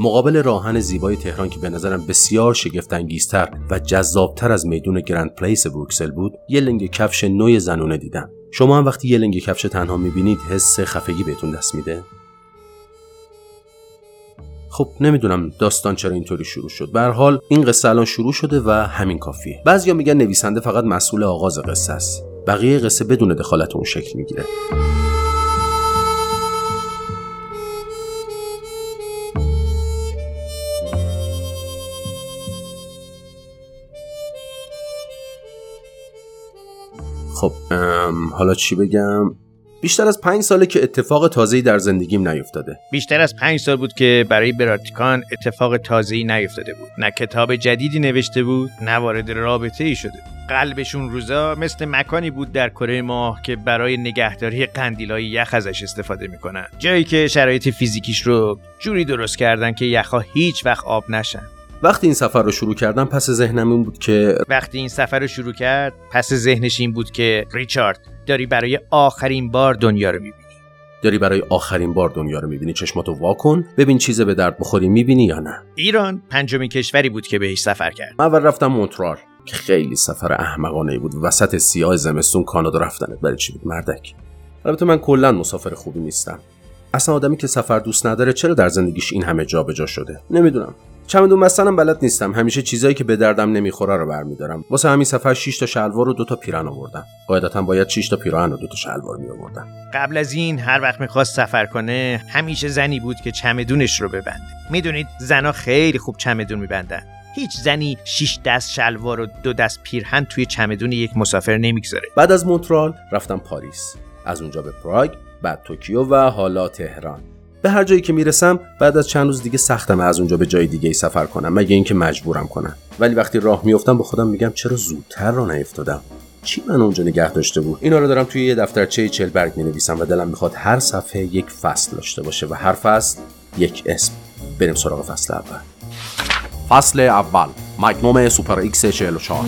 مقابل راهن زیبای تهران که به نظرم بسیار شگفت‌انگیزتر و جذابتر از میدون گرند پلیس بروکسل بود، یه لنگ کفش نوع زنونه دیدم. شما هم وقتی یه لنگ کفش تنها میبینید حس خفگی بهتون دست میده؟ خب نمیدونم داستان چرا اینطوری شروع شد. به هر حال این قصه الان شروع شده و همین کافیه. بعضیا میگن نویسنده فقط مسئول آغاز قصه است، بقیه قصه بدون دخالت اون شکل میگیره. خب حالا چی بگم؟ بیشتر از 5 ساله که اتفاق تازه‌ای در زندگیم نیفتاده. بیشتر از 5 سال بود که برای براتیکان اتفاق تازه‌ای نیفتاده بود. نه کتاب جدیدی نوشته بود، نه وارد رابطه‌ای شده بود. قلبشون روزا مثل مکانی بود در کره ماه که برای نگهداری قندیل‌های یخ ازش استفاده می‌کنن. جایی که شرایط فیزیکیش رو جوری درست کردن که یخ‌ها هیچ وقت آب نشن. وقتی این سفر رو شروع کرد پس ذهنش این بود که ریچارد داری برای آخرین بار دنیا رو میبینی، چشماتو وا کن ببین چیز به درد بخوری میبینی یا نه. ایران 5مین کشوری بود که بهش سفر کرد. من اول رفتم مونترال که خیلی سفر احمقانه‌ای بود. وسط سیاه زمستون کانادا رفتنت برای چی بود مردک؟ البته من کلا مسافر خوبی نیستم. اصلا آدمی که سفر دوست نداره چرا در زندگیش این همه جابجا شده؟ نمیدونم. چمدون بستنم بلد نیستم. همیشه چیزایی که به دردم نمیخوره رو برمیدارم. واسه همین سفر 6 تا شلوار و 2 تا پیراهن آوردم. قاعدتاً باید 6 تا پیراهن و 2 تا شلوار میآوردم. قبل از این هر وقت میخواست سفر کنه همیشه زنی بود که چمدونش رو ببنده. میدونید زنا خیلی خوب چمدون میبندن. هیچ زنی 6 دست شلوار و 2 دست پیراهن توی چمدون یک مسافر نمیگذاره. بعد از مونترال رفتم پاریس، از اونجا به پراگ، بعد توکیو و حالا تهران. به هر جایی که میرسم بعد از چند روز دیگه سختم از اونجا به جای دیگه سفر کنم مگه اینکه مجبورم کنن. ولی وقتی راه میافتم به خودم میگم چرا زودتر راه نیفتادم؟ چی من اونجا نگه داشته بود؟ اینا رو دارم توی یه دفترچه 40 برگ می‌نویسم و دلم میخواد هر صفحه یک فصل داشته باشه و هر فصل یک اسم. بریم سراغ فصل اول. فصل اول، ماگنوم سوپر ایکس 44.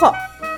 خب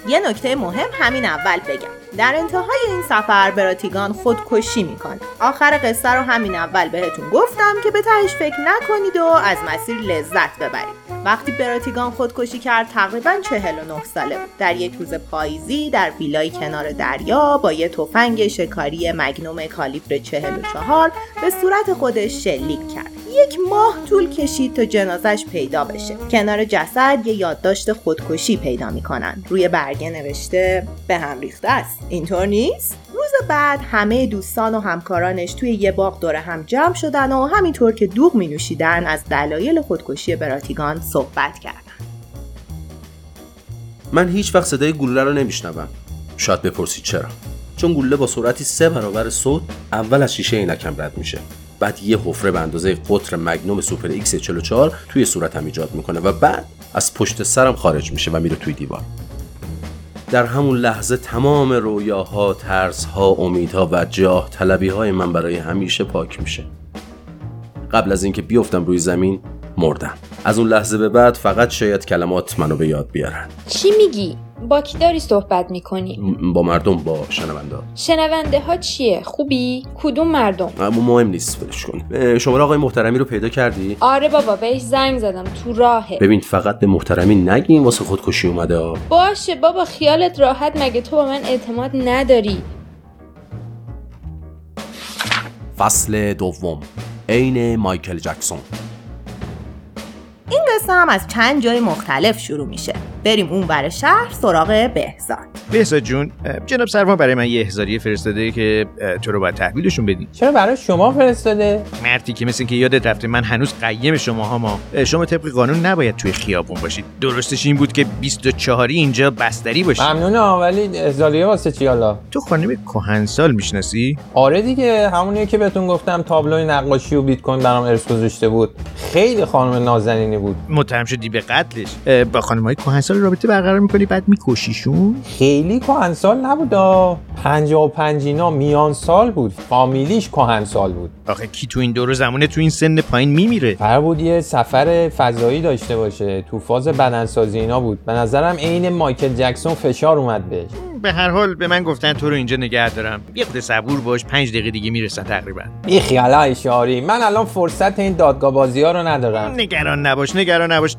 یه نکته مهم همین اول بگم. در انتهای این سفر براتیگان خودکشی میکنه. آخر قصه رو همین اول بهتون گفتم که به تهش فکر نکنید و از مسیر لذت ببرید. وقتی براتیگان خودکشی کرد تقریباً 49 ساله بود. در یک روز پاییزی در ویلای کنار دریا با یه تفنگ شکاری مگنوم کالیبر 44 به صورت خودش شلیک کرد. 1 ماه طول کشید تا جنازش پیدا بشه. کنار جسد یه یادداشت خودکشی پیدا میکنن. روی برگه نوشته به هم ریخته است. اینطور نیست؟ روز بعد همه دوستان و همکارانش توی یه باغ دور هم جمع شدن و همینطور که دوغ می نوشیدن از دلایل خودکشی براتیگان صحبت کردن. من هیچ وقت صدای گلوله رو نمیشنوم. شاید بپرسید چرا؟ چون گلوله با سرعتی 3 برابر صوت اول از شیشه عینکم رد میشه. بعد یه حفره به اندازه قطر مگنوم سوپر ایکس 44 توی صورتم ایجاد میکنه و بعد از پشت سرم خارج میشه و میره توی دیوار. در همون لحظه تمام رویاها، ترسها، امیدها و جاه طلبیهای من برای همیشه پاک میشه. قبل از اینکه بیفتم روی زمین مردم. از اون لحظه به بعد فقط شاید کلمات منو به یاد بیارن. چی میگی؟ با کی داری صحبت میکنی؟ با مردم، با شنونده. شنونده ها چیه؟ خوبی؟ کدوم مردم؟ مهم نیست، ولش کن. شما آقای محترمی رو پیدا کردی؟ آره بابا، بهش زنگ زدم، تو راهه. ببین فقط به محترمی نگین واسه خودکشی اومده ها. باشه بابا خیالت راحت، مگه تو با من اعتماد نداری؟ فصل دوم، عین مایکل جکسون. این قصه هم از چند جای مختلف شروع میشه. بریم اون ور شهر سراغ بهزاد. بهزاد جون، جناب سروان برای من یه احضاریه فرستاده که تو رو باید تحویلشون بدین. چرا برای شما فرستاده؟ مرتی که مثل اینکه یادت رفته من هنوز قیم شماها شما طبق قانون نباید توی خیابون باشید. درستش این بود که 24 اینجا بستری باشید. ممنونم، ولی احضاریه واسه چی حالا؟ تو خانم کهنسال میشناسی؟ آره دیگه، همونیه که بهتون گفتم تابلوی نقاشی و بیت کوین برام ارث گذاشته بود. خیلی خانم نازنینی بود. متهم شدی به قتلش. با خانم‌های کهنسال رابطه برقرار می‌کنی بعد می‌کشیشون؟ خیلی کهنسال نبودا، 55 اینا میان سال بود، فامیلیش کهنسال بود. آخه کی تو این دور زمونه تو این سن پایین میمیره؟ قرار بود یه سفر فضایی داشته باشه، تو فاز بدنسازی اینا بود. به نظرم عین مایکل جکسون فشار اومد بهش. به هر حال به من گفتن تو رو اینجا نگه دارم، یه خود صبور باش، 5 دقیقه دیگه میرسه تقریبا. بی خیالا اشاری، من الان فرصت این دادگاه بازی‌ها رو ندارم. نگران نباش.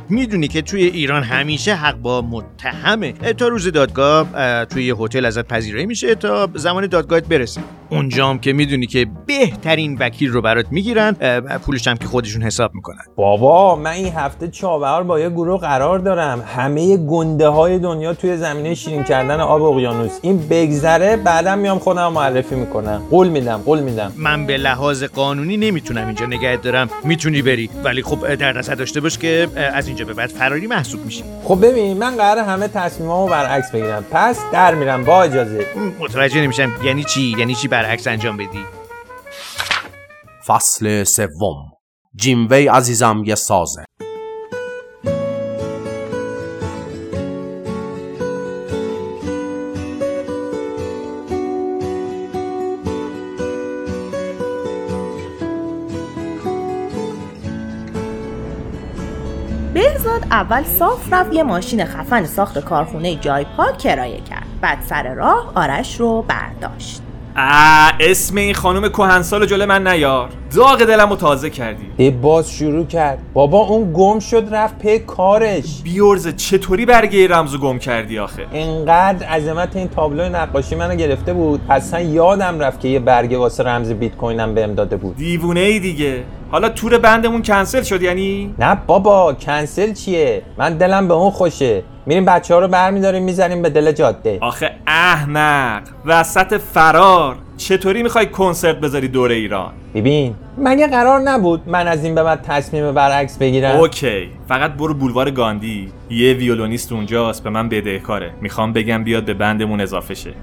میدونی که توی ایران همیشه حق با متهمه. تا روز دادگاه توی یه هتل ازت پذیرایی میشه تا زمان دادگاهت برسه. اونجام که میدونی که بهترین وکیل رو برات میگیرن، پولش هم که خودشون حساب میکنن. بابا من این هفته چاوهار با یه گروه قرار دارم، همه گنده‌های دنیا توی زمینه شیرین کردن آب اقیانوس. این بگذره بعدم میام خودم معرفی میکنم. قول میدم. من به لحاظ قانونی نمیتونم اینجا نگهت دارم. میتونی بری، ولی خب در نظر داشته باش که از اینجا به بعد فراری محسوب میشی. خب ببین، من قراره همه تصمیمامو برعکس بگیرم، پس در میرم با اجازه. متوجه نمیشم یعنی چی برعکس انجام بدی؟ فصل سوم. جیم وی عزیزم یه سازه. بهزاد اول صاف رفت یه ماشین خفن ساخت کارخونه جایپا کرایه کرد، بعد سر راه آرش رو برداشت. اسم این خانم کهنسال جلوی من نیار، داغ دلمو تازه کردی. باز شروع کرد. بابا اون گم شد رفت پی کارش. بیورزه چطوری برگه رمزو گم کردی آخه؟ انقدر عظمت این تابلو نقاشی منو گرفته بود، اصلا یادم رفت که یه برگه واسه رمز بیت کوینم بهم داده بود. دیوونه ای دیگه. حالا تور بندمون کنسل شد یعنی؟ نه بابا، کنسل چیه؟ من دلم به اون خوشه. میریم بچه‌ها رو برمی‌داریم می‌زنیم به دل جاده. آخه احمق، وسط فرار چطوری می‌خوای کنسرت بذاری دور ایران؟ ببین، مگه قرار نبود من از این به بعد تصمیم برعکس بگیرم؟ اوکی، فقط برو بولوار گاندی، یه ویولونیست اونجاست به من بدهکاره، میخوام بگم بیاد به بندمون اضافه شه.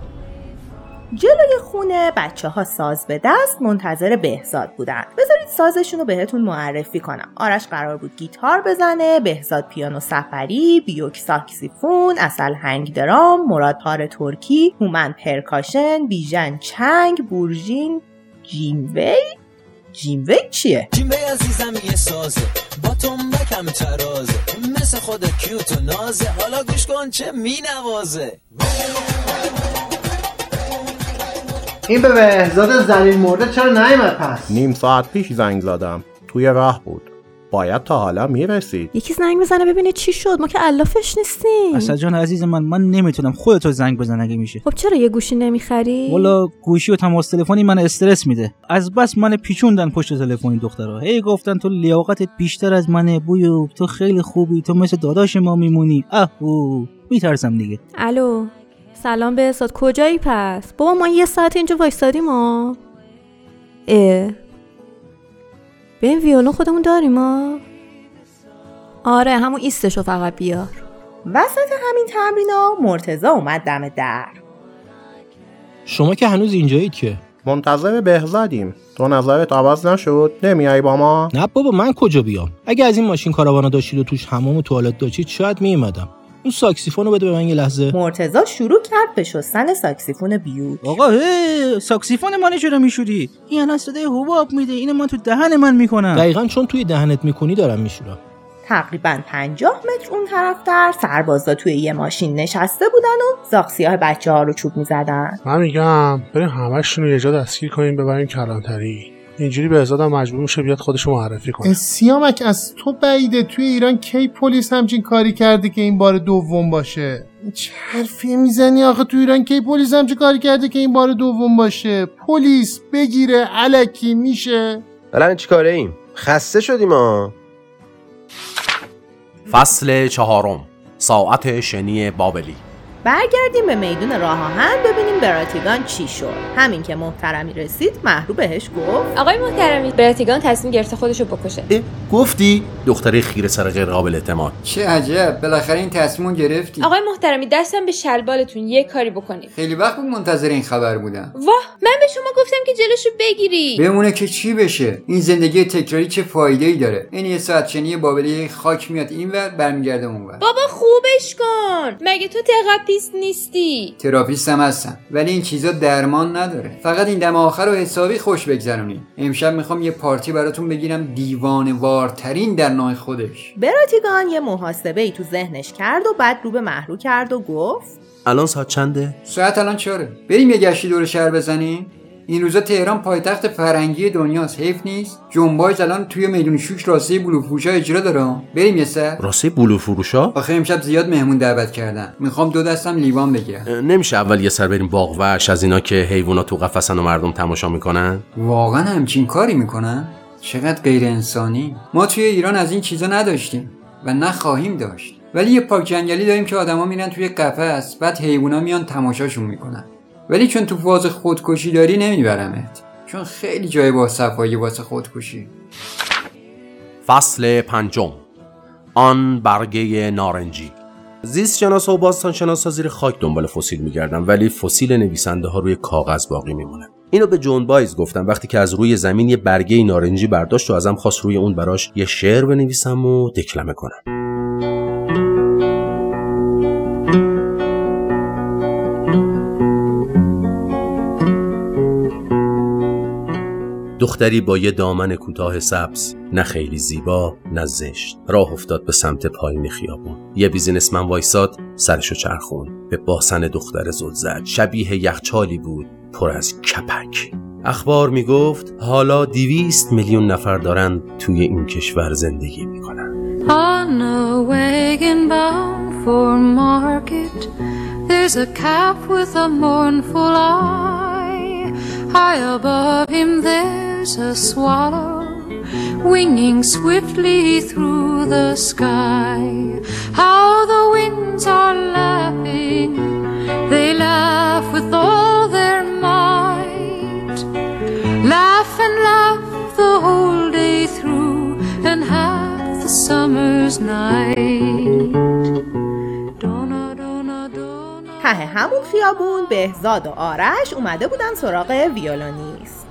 جلوی خونه بچه‌ها ساز به دست منتظر بهزاد بودن. بذارید سازشون رو بهتون معرفی کنم. آرش قرار بود گیتار بزنه، بهزاد پیانو سفری، بیوک ساکسیفون، اصل هنگ درام، مراد پار ترکی، هومن پرکاشن، بیژن چنگ، بورژین، جیموی چیه؟ جیموی عزیزم یه سازه، با تنبکم ترازه، مثل خود کیوت و نازه، حالا گوش کن چه مینوازه. این به بهزاد زلیل مرده چرا نیومد پس؟ نیم ساعت پیش زنگ زدم، توی راه بود، باید تا حالا میرسید. یکی زنگ بزنه ببینه چی شد، ما که علافش نیستیم. اصلا جان عزیز من نمیتونم، خودتو زنگ بزن اگه میشه. خب چرا یه گوشی نمیخری؟ والا گوشی و تماس تلفنی من استرس میده، از بس من پیچوندن پشت تلفنی دخترها، هی گفتن تو لیاقتت بیشتر از منه، بویو تو خیلی خوبی، تو مثل داداش ما میمونی. اهو میترسم دیگه. الو سلام بهزاد، کجایی پس؟ بابا ما یه ساعت اینجا وایستادیم. به این ویولون خودمون داریم. آره همون ایستشو فقط بیار. وسط همین تمرینا مرتضی اومد دم در. شما که هنوز اینجایید که؟ منتظر بهزادیم. تو نظرت عوض نشد؟ نمیای با ما؟ نه بابا، من کجا بیام؟ اگه از این ماشین کاروانا داشتید و توش حمام و توالت داشتید شاید میومدم. اون ساکسیفونو بده به من یه لحظه. مرتضی شروع کرد به شستن ساکسیفون بیوک. آقا هی، ساکسیفون منو چرا میشوری؟ این الان صدای حباب میده، اینو من تو دهن من میکنم. دقیقاً چون توی دهنت میکنی دارم میشورم. تقریباً 50 متر اون طرفتر سربازا توی یه ماشین نشسته بودن و زاغسیاه بچه‌ها رو چوب میزدن. من میگم بریم همه‌شون رو یه جا دستگیر کنیم ببریم کلانتری. اینجوری بهزاد هم مجبور میشه بیاد خودش رو معرفی کنه. سیامک از تو بعیده، توی ایران کی پلیس همچین کاری کرده که این بار دوم باشه؟ چه حرفی میزنی آخه؟ تو ایران کی پلیس همچین کاری کرده که این بار دوم باشه؟ پلیس بگیره الکی میشه. الان چیکاره ایم؟ خسته شدیم ها. فصل 4. ساعت شنی بابلی. برگردیم به میدون راه آهن ببینیم براتیگان چی شد. همین که محترمی رسید مهرو بهش گفت آقای محترمی براتیگان تصمیم گرفته خودشو بکشه. گفتی دختره خیره سر غیر قابل اعتماد. چه عجب بالاخره این تصمیم گرفتی. آقای محترمی دستم به شلوارتون یه کاری بکنید. خیلی وقت منتظر این خبر بودم. واه من به شما گفتم که جلوشو بگیری. بمونه که چی بشه. این زندگی تکراری چه فایده‌ای داره. این یه ساعت شنی بابلی خاک میاد اینور برمیگرده اونور. بابا خوبش کن. مگه تو تراپیست نیستی؟ تراپیست هم هستم ولی این چیزا درمان نداره. فقط این دم آخر رو حسابی خوش بگذرونید. امشب میخوام یه پارتی براتون بگیرم دیوانه‌وارترین در نوع خودش. براتیگان یه محاسبه‌ای تو ذهنش کرد و بعد رو به مهرو کرد و گفت الان ساعت چنده؟ ساعت الان 4. بریم یه گشتی دور شهر بزنیم. این روزا تهران پایتخت فرنگی دنیاست. حیف نیست جنبایش الان توی میدون شوش راسته بلوفروشا اجرا داره. بریم یه سر راسته بلوفروشا. آخه امشب زیاد مهمون دعوت کردن. میخوام 2 دستم لیوان بگیرم. نمیشه اول یه سر بریم باغ وحش از اینا که حیونا تو قفسن و مردم تماشا میکنن؟ واقعا همچین کاری میکنن؟ چقدر غیر انسانی. ما توی ایران از این چیزا نداشتیم و نخواهیم داشت. ولی یه پارک جنگلی داریم که آدما میرن توی قفس بعد حیونا میان تماشاشون میکنن. ولی چون تو فاز خودکشی داری نمیبرمت، چون خیلی جای با صفایی واسه خودکشی. فصل 5. آن برگه نارنجی. زیست شناسا و باستان شناسا زیر خاک دنبال فسیل میگردن ولی فسیل نویسنده ها روی کاغذ باقی میمونه. اینو به جون بایز گفتم وقتی که از روی زمین یه برگه نارنجی برداشت و ازم خواست روی اون براش یه شعر بنویسم و دکلمه کنم. دختری با یه دامن کوتاه سبز، نه خیلی زیبا نه زشت، راه افتاد به سمت پایین خیابون. یه بیزینسمن وایساد، سرشو چرخون به باسن دختر زلزد. شبیه یخچالی بود پر از کپک. اخبار میگفت حالا 200 میلیون نفر دارن توی این کشور زندگی میکنن. On a wagon bound for market There's a calf with a mournful eye High above him there A swallow winging swiftly through the sky. How the winds are laughing, they laugh with all their might. Laugh and laugh the whole day through, and half the summer's night. ته همون خیابون بهزاد و آرش اومده بودن سراغ ویولونیست.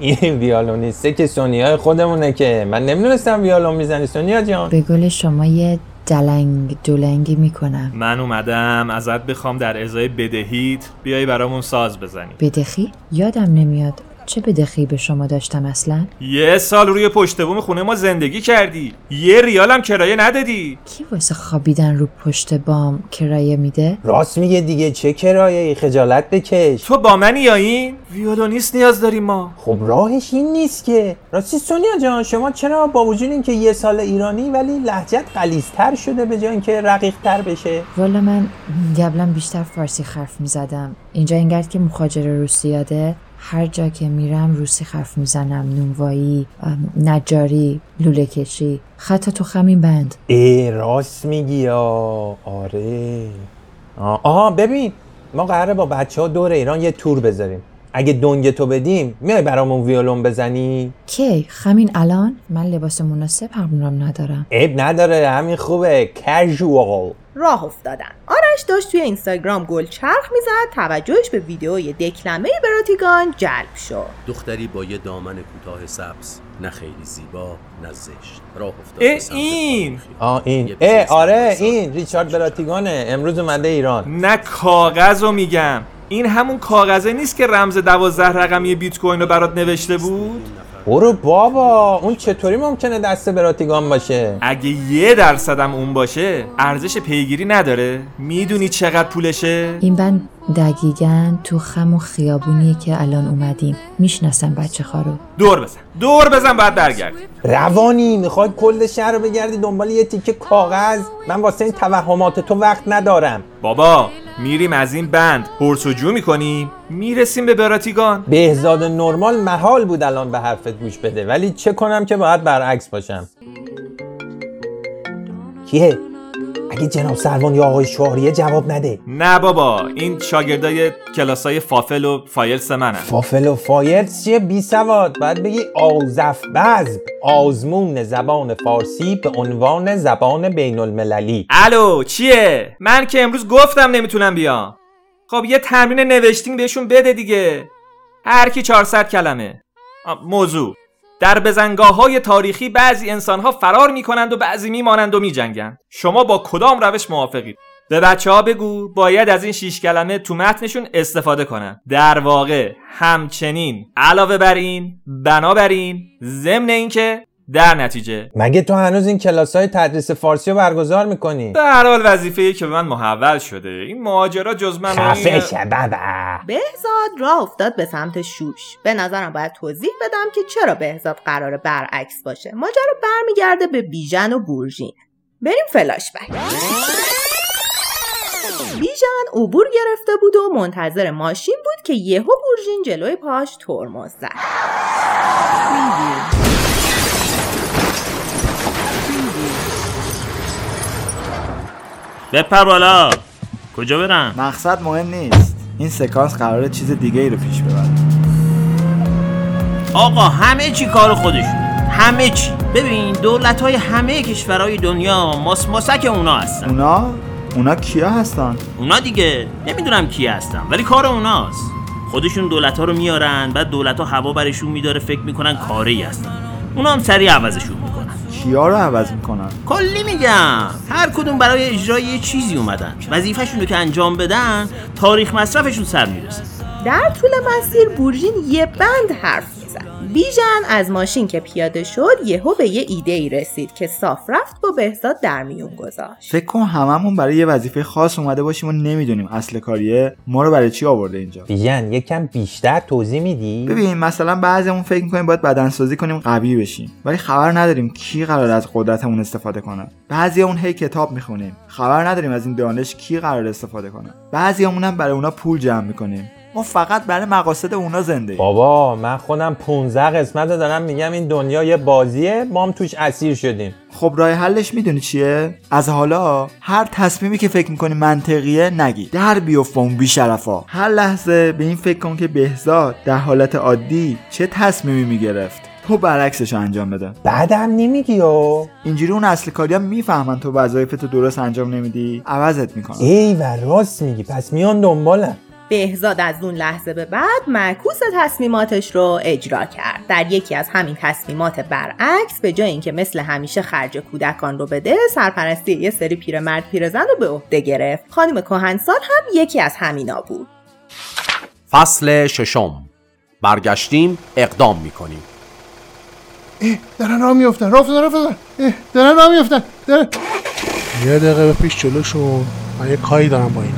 این ویولونیسته که سونیای خودمونه که من نمیدونستم ویولون میزنی سونیا جان. به قول شما یه دلنگ دولنگی میکنم. من اومدم ازت بخوام در ازای بدهیت بیای برامون ساز بزنی. بدخی؟ یادم نمیاد چه بدخی به شما داشتم اصلا؟ یه سال روی پشت بوم خونه ما زندگی کردی، 1 ریالم کرایه ندادی. کی واسه خوابیدن رو پشت بام کرایه میده؟ راست میگه دیگه، چه کرایه‌ای، خجالت بکش. تو با منی یا این ویولونیست نیاز داریم ما؟ خب راهش این نیست که. راستی سونیا جان شما چرا با وجود اینکه یه سال ایرانی ولی لهجت غلیظتر شده به جای اینکه رقیق‌تر بشه؟ والا من قبلا بیشتر فارسی حرف میزدم، اینجا انگار که مهاجر روسیاده، هر جا که میرم روسی حرف میزنم، نونوایی، نجاری، لوله کشی، حتی تو خمین بند. راست میگی. آره. آها ببین ما قراره با بچه‌ها دور ایران یه تور بذاریم. اگه دنگ تو بدیم میای برامون ویولون بزنی؟ کی؟ همین الان؟ من لباس مناسب همونام ندارم. عیب نداره، همین خوبه، کژوال. راه افتادن. آرش داشت توی اینستاگرام گل چرخ میزد، توجهش به ویدئوی دکلمه براتیگان جلب شد. دختری با یه دامن کوتاه سبز، نه خیلی زیبا نه زشت، راه افتاد. این ریچارد براتیگانه، امروز اومده ایران. نه کاغذو میگم، این همون کاغذه نیست که رمز 12 رقمی بیت کوین رو برات نوشته بود؟ برو بابا، اون چطوری ممکنه دست براتیگان باشه؟ اگه 1% اون باشه ارزش پیگیری نداره. میدونی چقدر پولشه؟ این بند دقیقاً تو خم و خیابونیه که الان اومدیم. میشناسم بچه خارو. دور بزن بعد برگرد. روانی میخوای کل شهر رو بگردی دنبال یه تیکه کاغذ؟ من واسه این توهمات تو وقت ندارم. بابا میریم از این بند پرسوجو میکنیم، میرسیم به براتیگان. بهزاد نرمال محال بود الان به حرفت گوش بده، ولی چه کنم که باید برعکس باشم. کیه؟ اگه جناب سروان یا آقای شهریه جواب نده. نه بابا، این شاگردای کلاسای فافل و فایلس منن. فافل و فایلس چیه بی سواد؟ باید بگی آزف بزب، آزمون زبان فارسی به عنوان زبان بین المللی. الو چیه؟ من که امروز گفتم نمیتونم بیام. خب یه تمرین نوشتین بهشون بده دیگه. هر کی 400 کلمه. موضوع: در بزنگاه‌های تاریخی بعضی انسان‌ها فرار می‌کنند و بعضی می‌مانند و می‌جنگند. شما با کدام روش موافقید؟ به بچه‌ها بگو باید از این 6 کلمه تو متنشون استفاده کنن. در واقع همچنین، علاوه بر این، بنابراین، ضمن اینکه، در نتیجه. مگه تو هنوز این کلاس‌های تدریس فارسی رو برگزار می‌کنی؟ به هر حال وظیفه‌ای که به من محول شده. این ماجرا جز من خفشه بابا. بهزاد راه افتاد به سمت شوش. به نظرم باید توضیح بدم که چرا بهزاد قراره برعکس باشه. ماجرا برمیگرده به بیژن و بورژین. بریم فلاش بک. بیژن عبور گرفته بود و منتظر ماشین بود که یهو بورژین جلوی پاش ترمز زد. بپر بالا. کجا برم؟ مقصد مهم نیست. این سکانس قراره چیز دیگه ای رو پیش ببره. آقا همه چی کار خودشونه. همه چی. ببین دولت‌های همه کشورهای دنیا ماسماسک اونا هستن. اونا کیا هستن؟ اونا دیگه نمیدونم کی هستن، ولی کار اوناست. خودشون دولت‌ها رو میارن، بعد دولت‌ها هوا برشون میداره، فکر میکنن کاری هستن. اونا هم سریع عوضشون میکنن. کیا رو عوض میکنن؟ کلی میگم. هر کدوم برای اجرای یه چیزی اومدن. وظیفه‌شون رو که انجام بدن، تاریخ مصرفشون سر میرسه. در طول مسیر بورژین یه بند حرف میزد. بیژن از ماشین که پیاده شد، یهو به یه ایده‌ای رسید که صاف رفت با بهزاد در میون گذاشت. فکر کنم هممون برای یه وظیفه خاص اومده باشیم و نمیدونیم اصل کاریه. ما رو برای چی آورده اینجا؟ بیژن یکم بیشتر توضیح میدی؟ ببین مثلا بعضیمون فکر می‌کنیم باید بدنسازی کنیم قوی بشیم، ولی خبر نداریم کی قرار از قدرتمون استفاده کنه. بعضیامون هی کتاب می‌خونیم، خبر نداریم از این دانش کی قرار استفاده کنه. بعضیامون هم برای اونا پول جمع می‌کنیم. ما فقط برای مقاصد اونا زندگی. بابا من خودم 15 قسمت دارم میگم این دنیا یه بازیه، ما هم توش اسیر شدیم. خب راه حلش میدونی چیه؟ از حالا هر تصمیمی که فکر میکنی منطقیه نگی. در بیفت اون بی‌شرفا. هر لحظه به این فکر کن که بهزاد در حالت عادی چه تصمیمی میگرفت. تو برعکسش انجام بده. بعدم نمیگی او. اینجوری اون اصل کاریا میفهمن تو وظایفتو درست انجام نمیدی، عوضت میکنن. ای و راست میگی، پس میان دنبالم. بهزاد از اون لحظه به بعد معکوس تصمیماتش رو اجرا کرد. در یکی از همین تصمیمات برعکس، به جای اینکه مثل همیشه خرج کودکان رو بده، سرپرستی یه سری پیرمرد پیرزن رو به عهده گرفت. خانم کهنسال هم یکی از همینا بود. فصل ششم. برگشتیم، اقدام میکنیم. دارن راه میافتن. یه دقیقه پیش جلوشون. من یه کاری دارم با اینا.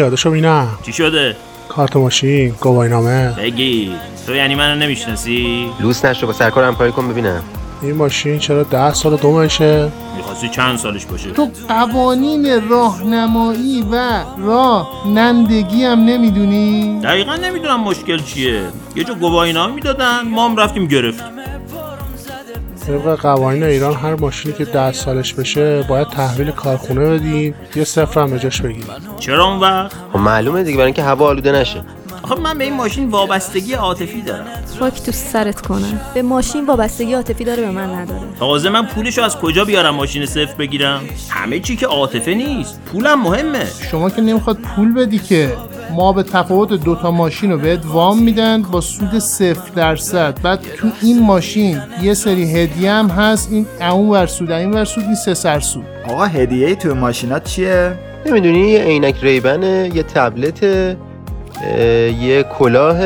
یادشو مینا. چی شده؟ کارت ماشین، گواهینامه. بگی. تو یعنی منو نمیشناسی؟ لوس نشو، با سرکار امپاری کن ببینم. این ماشین چرا 10 سال دومشه؟ می‌خواستی چند سالش باشه؟ تو قوانین راهنمایی و رانندگی هم نمیدونی؟ دقیقاً نمیدونم مشکل چیه. یه جا گواهینامه میدادن، ما هم رفتیم گرفتیم. طبق قوانین ایران هر ماشینی که 10 سالش بشه باید تحویل کارخونه بدیم، یه صفر هم به جاش بگیریم. چرا اون وقت؟ معلومه دیگه، برای اینکه هوا آلوده نشه. آخه من به این ماشین وابستگی عاطفی دارم. خاک تو سرت کنه. به ماشین وابستگی عاطفی داره، به من نداره. تازه من پولشو از کجا بیارم ماشین صفر بگیرم؟ همه چی که عاطفه نیست، پولم مهمه. شما که نمیخواد پول بدی که. ما به تفاوت دوتا ماشین رو بهت وام میدن با سود 0%. بعد تو این ماشین یه سری هدیه هم هست. این اون ورسود، این ورسود، این سه سرسود. آقا هدیه تو ماشینات چیه؟ نمیدونی؟ یه عینک ریبنه، یه تبلت، یه کلاه،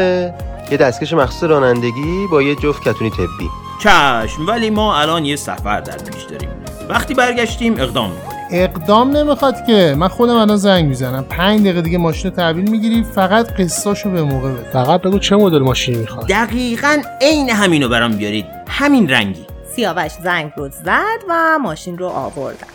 یه دستکش مخصوص رانندگی با یه جفت کتونی طبی. چشم، ولی ما الان یه سفر در پیش داریم. وقتی برگشتیم اقدام میکنیم. اقدام نمیخواد که. من خودم الان زنگ میزنم. 5 دقیقه دیگه ماشین رو تحویل میگیری. فقط قصه‌شو به موقع بده. فقط بگو چه مدل ماشینی میخواد. دقیقاً عین همینو برام بیارید. همین رنگی. سیاوش زنگ رو زد و ماشین رو آوردن.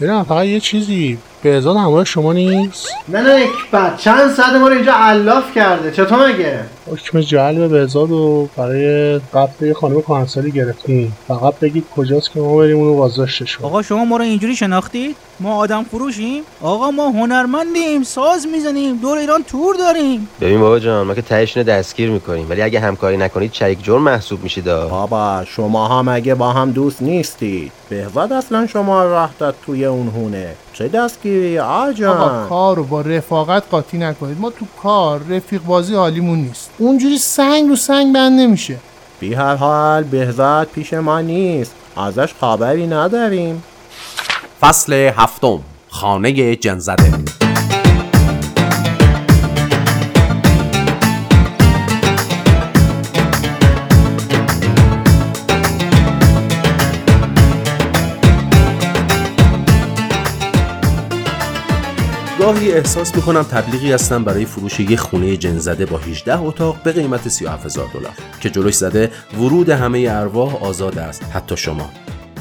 ببینم فقط یه چیزی، بهزاد همراه شما نیست؟ نه اکبر، چند ساعت ما رو اینجا علاف کرده. چطور مگه؟ حکم جلب بهزاد رو برای قتل خانم کهنسالی گرفتیم. فقط بگید کجاست که ما بریم اون رو بازداشتش کنیم. آقا شما ما رو اینجوری شناختید؟ ما آدم فروشیم؟ آقا ما هنرمندیم، ساز میزنیم، دور ایران تور داریم. ببین بابا جان، ما که تهش دستگیر میکنیم، ولی اگه همکاری نکنید شریک جرم محسوب میشید. بابا شما هم اگه با هم دوست نیستید. بهزاد اصلا شما راحتت توی اون هونه. چه دستگیری آجان؟ آقا کار رو با رفاقت قاطی نکنید. ما تو کار رفیق بازی حالیمون نیست. اونجوری سنگ رو سنگ بند نمیشه. بی هر حال بهزاد پیش ما نیست، ازش خبری نداریم. فصل هفتم، خانه جن‌زده. گاهی احساس میکنم تبلیغی هستم برای فروش یک خونه جن‌زده با 18 اتاق به قیمت $37,000 که جلوش زده ورود همه ارواح آزاد است، حتی شما.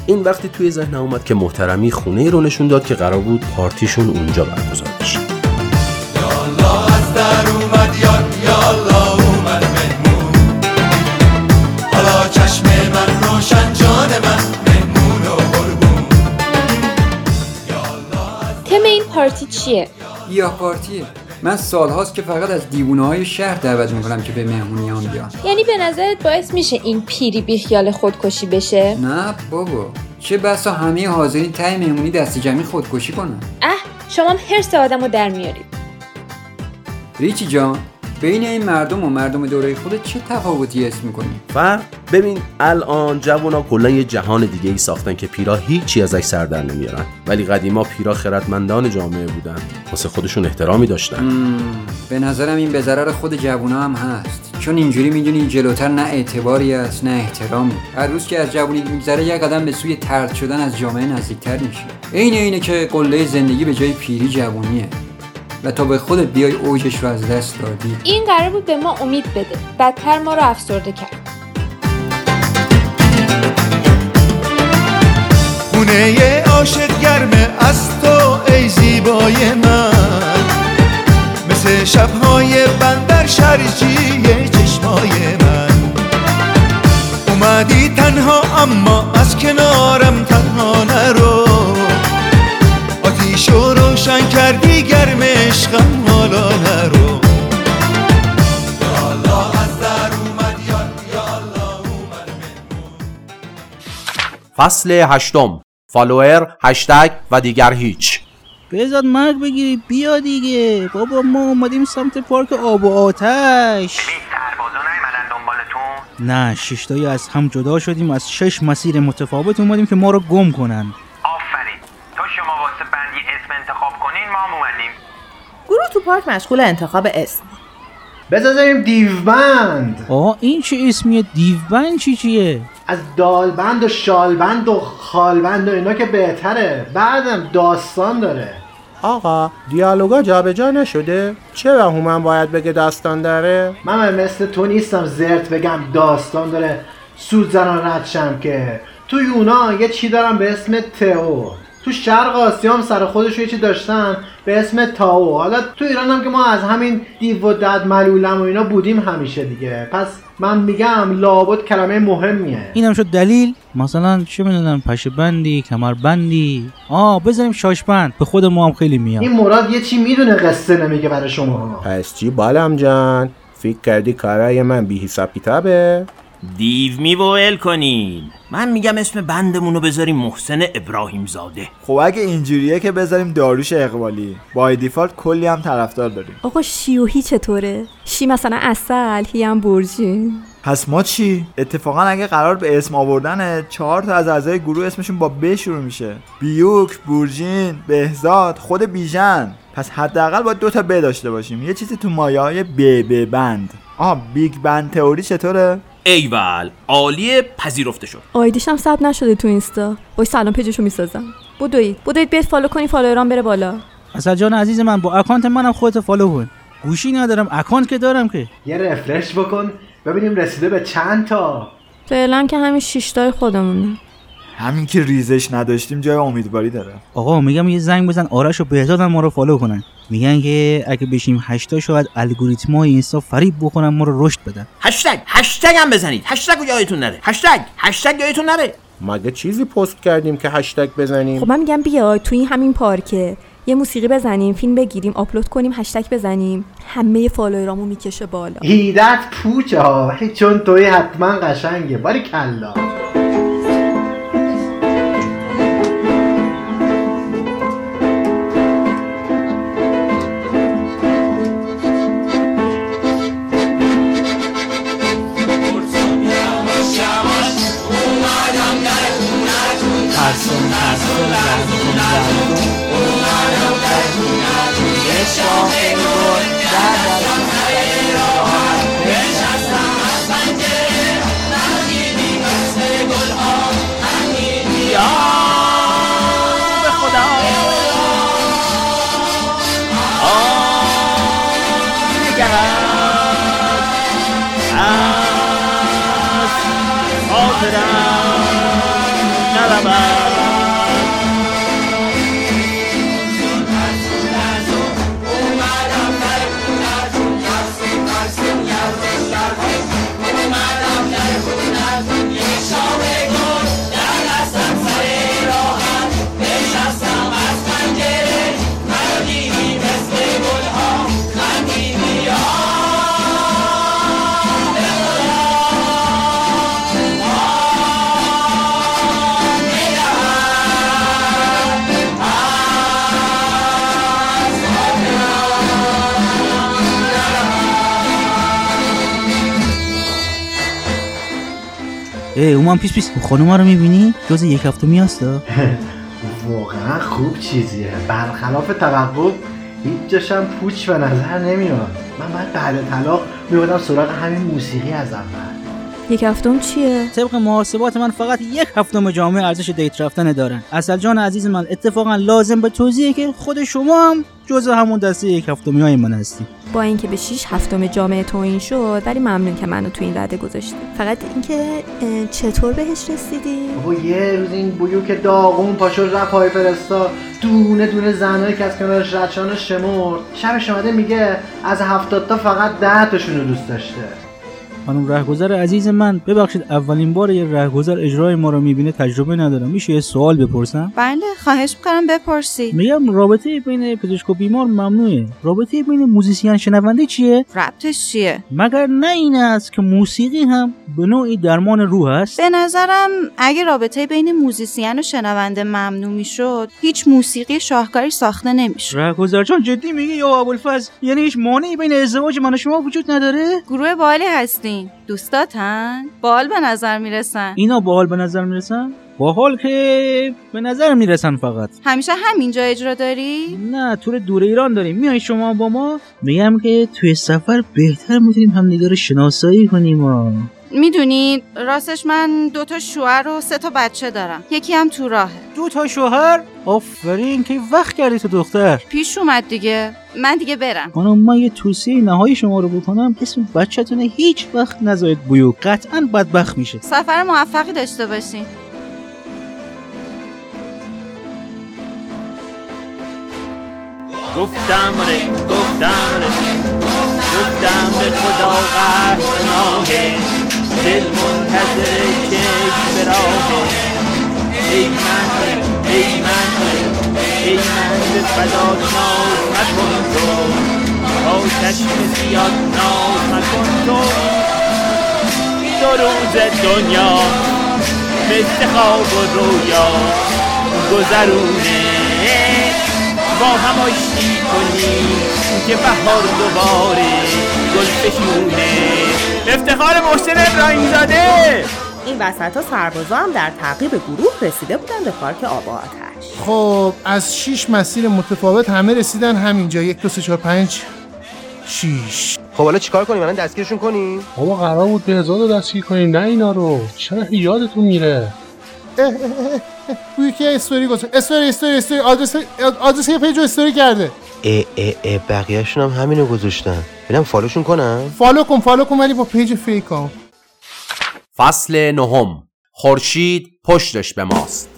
این وقتی توی ذهنم اومد که محترمی خونه رو نشون داد که قرار بود پارتیشون اونجا برگزار بشه. یالا از در اومد یالا اومد مهمون، حالا چشم من روشن جان من. پارتی چیه؟ گیاه پارتیه. من سالهاست که فقط از دیوونه‌های شهر دعوت می‌کنم که به مهمونی هم بیان. یعنی به نظرت باعث میشه این پیری بیخیال خودکشی بشه؟ نه بابا، چه بسا همه حاضرین تای مهمونی دست جمعی خودکشی کنن. شما هم هر سه آدمو در میارید. ریچی جان، بین این مردم و مردم دوره خودت چه تفاوتی حس می‌کنی؟ ببین الان جوونا کلا یه جهان دیگه ای ساختن که پیرا هیچی ازش سر در نمیارن، ولی قدیما پیرا خردمندان جامعه بودن، واسه خودشون احترامی داشتن. به نظرم این به ضرر خود جوونا هم هست، چون اینجوری میدونی جلوتر نه اعتباری است نه احترامی. هر روز که از جوونی میگذره یک قدم به سوی طرد شدن از جامعه نزدیکتر میشه. اینه که قله زندگی به جای پیری جوونیه و تا به خودت بیای اوجش رو از دست دادی. این قرار بود به ما امید بده، بدتر ما رو افسرده کرد. خونه ی عاشق گرمه از تو ای زیبای من، مثل شبهای بندر شرجی چشمای من. اومدی تنها اما از کنارم تنها نرو، آتیش رو روشن کردی گرم عشقم حالا نرو. فصل هشتم، فالوور، هشتگ و دیگر هیچ. بهزاد مرگ بگیری بیا دیگه بابا، ما اومدیم سمت پارک آب و آتش. 20 سربازا نیومدن دنبالتون؟ نه، 6 تایی از هم جدا شدیم، از 6 مسیر متفاوت اومدیم که ما رو گم کنن. آفرین، تا شما واسه بندی اسم انتخاب کنین ما هم اومدیم. گروه تو پارک مشغول انتخاب اسم. بذاریم دیوبند. این چه اسمیه؟ دیوبند چیه؟ از دالبند و شالبند و خالبند و اینا که بهتره، بعدم داستان داره. آقا دیالوگا جابجا نشده؟ چه وهمم باید بگه داستان داره؟ من مثل تو نیستم زرت بگم داستان داره سوزنان ردشم، که تو یونان یه چی دارم به اسم تئو، تو شرق آسیا هم سر خودش یه چی داشتن به اسم تاو، حالا تو ایران هم که ما از همین دیو و دد ملولم و اینا بودیم همیشه دیگه. پس من میگم لابد کلمه مهمیه. اینم شد دلیل. مثلا چه میدونم پشه بندی، کمر بندی، بذاریم شاش بند، به خود ما هم خیلی میاد. این مراد یه چی میدونه قصه نمیگه برای شما. پس چی بالام جان؟ فکر کردی کارای من بی حساب کتابه؟ دیو میبوئل کنین. من میگم اسم بندمونو بذاریم محسن ابراهیم زاده. خب اگه اینجوریه که بذاریم داروش اقبالی. بای دیفالت کلی هم طرفدار داریم. آقا شی و هی چطوره؟ شی مثلا عسل، هی هم برژین. پس ما چی؟ اتفاقا اگه قرار به اسم آوردن 4 تا از اعضای گروه اسمشون با ب شروع میشه. بیوک، برژین، بهزاد، خود بیژن. پس حداقل باید 2 تا ب داشته باشیم. یه چیزی تو مایه‌های ب بند. بیگ بند تئوری چطوره؟ ایول، عالیه، پذیرفته شد. آیدیش هم ثبت نشده تو اینستا. وای سلام پیجشو میسازم. بدوید بیت فالو کنی، فالوورام بره بالا. اصل جان عزیز من، با اکانت منم خودت فالو کن. گوشی ندارم، اکانت که دارم که. یه رفرش بکن ببینیم رسیده به چند تا. فعلا که همین 6 تای خودمونه. همین که ریزش نداشتیم جای امیدواری داره. آقا میگم یه زنگ بزن آرش و بهزاد ما رو فالو کنن. میگن که اگه بشیم 80 شاید الگوریتم‌های اینستا فریب بخورن ما رو رشد بدن. هشتگ هم بزنید. هشتگ رو یادتون نره. هشتگ یادتون نره. مگه چیزی پست کردیم که هشتگ بزنیم؟ خب من میگم بیا تو این همین پارکه یه موسیقی بزنیم، فیلم بگیریم، آپلود کنیم، هشتگ بزنیم، همه فالوورامو میکشه بالا. هیدت پوچا ولی چون توی حتما قشنگه. باری کلا. اومان پیس خانوما رو میبینی؟ جز یک هفته میاستا؟ واقعا خوب چیزیه، برخلاف توقع هیچ جاشم پوچ به نظر نمیاد. من بعد بعد طلاق میبادم سراغ همین موسیقی از اول. یک هفتم چیه؟ طبق محاسبات من فقط یک هفتم جامعه ارزش دیت رفتن دارن. اصل جان عزیز من، اتفاقا لازم به توضیحه که خود شما هم جزء همون دسته یک هفتمیای من هستی. با اینکه به 6 هفتم جامعه توهین شد، ولی ممنون که منو تو این رده گذاشتی. فقط اینکه چطور بهش رسیدی؟ بابا یه روز این بویو که داغون پاشو رفت پای فرستا دونه دونه زنایی که از کنارش رچانو شمرد، شبش اومده میگه از 70 تا فقط 10 تاشون رو دوست داشته. خانم رهگذر عزیز من، ببخشید اولین بار یه رهگذر اجرای ما رو میبینه، تجربه ندارم. میشه یه سوال بپرسم؟ بله، خواهش می‌کنم بپرسید. میگم رابطه بین پزشک و بیمار ممنوعه. رابطه بین موزیسین شنونده چیه؟ ربطش چیه؟ مگر نه این است که موسیقی هم به نوعی درمان روح است؟ به نظرم اگه رابطه بین موزیسین و شنونده ممنوع میشد، هیچ موسیقی شاهکاری ساخته نمیشه. رهگذر جان جدی میگه یا ابوالفضل؟ یعنی هیچ مانعی بین ازدواج من و شما وجود نداره؟ گروه بالی هستی. دوستاتن باحال به نظر میرسن. اینا باحال به نظر میرسن؟ باحال که به نظر میرسن فقط. همیشه همینجا اجرا داری؟ نه، تور دور ایران داریم. میای شما با ما؟ میگم که توی سفر بهتر میتونیم همدیگه رو شناسایی کنیم. میدونید راستش من 2 شوهر و 3 بچه دارم، یکی هم تو راهه. 2 شوهر؟ آفرین، که وقت کردی تو دختر. پیش اومد دیگه. من دیگه برم. خانم من یه توصیه نهایی شما رو بکنم، اسم بچه‌تونه هیچ وقت نذارید بویو، قطعاً بدبخت میشه. سفر موفقی داشته باشین. گفتم به خدا قهرمانه، دل منتظر کش براهه. ای من به فدا ناز مکن تو، آتش زیاد ناز مکن تو. دو روز دنیا مثل خواب و رویا گذرونه، با هم آشتی کنی که بهار دوباره گل بشونه. افتخار محسن ابراهیم زاده. این وسط ها سربازا هم در تعقیب گروه رسیده بودن به پارک آب و آتش. خب از 6 مسیر متفاوت همه رسیدن همینجا. 1، 2، 3، 4، 5، 6. خب حالا چیکار کنیم؟ الان دستگیرشون کنیم؟ بابا قرار بود بهزاد رو دستگیر کنیم، نه اینا رو. چرا یادتون میره؟ ویکی استوری گذاشت. استوری آدرس یه پیج رو استوری کرده. بقیه‌شون هم همینو گذاشتن. ببینم فالوشون کنم. فالو کن ولی با پیج فیکام. فصل 9. خورشید پشتش به ماست.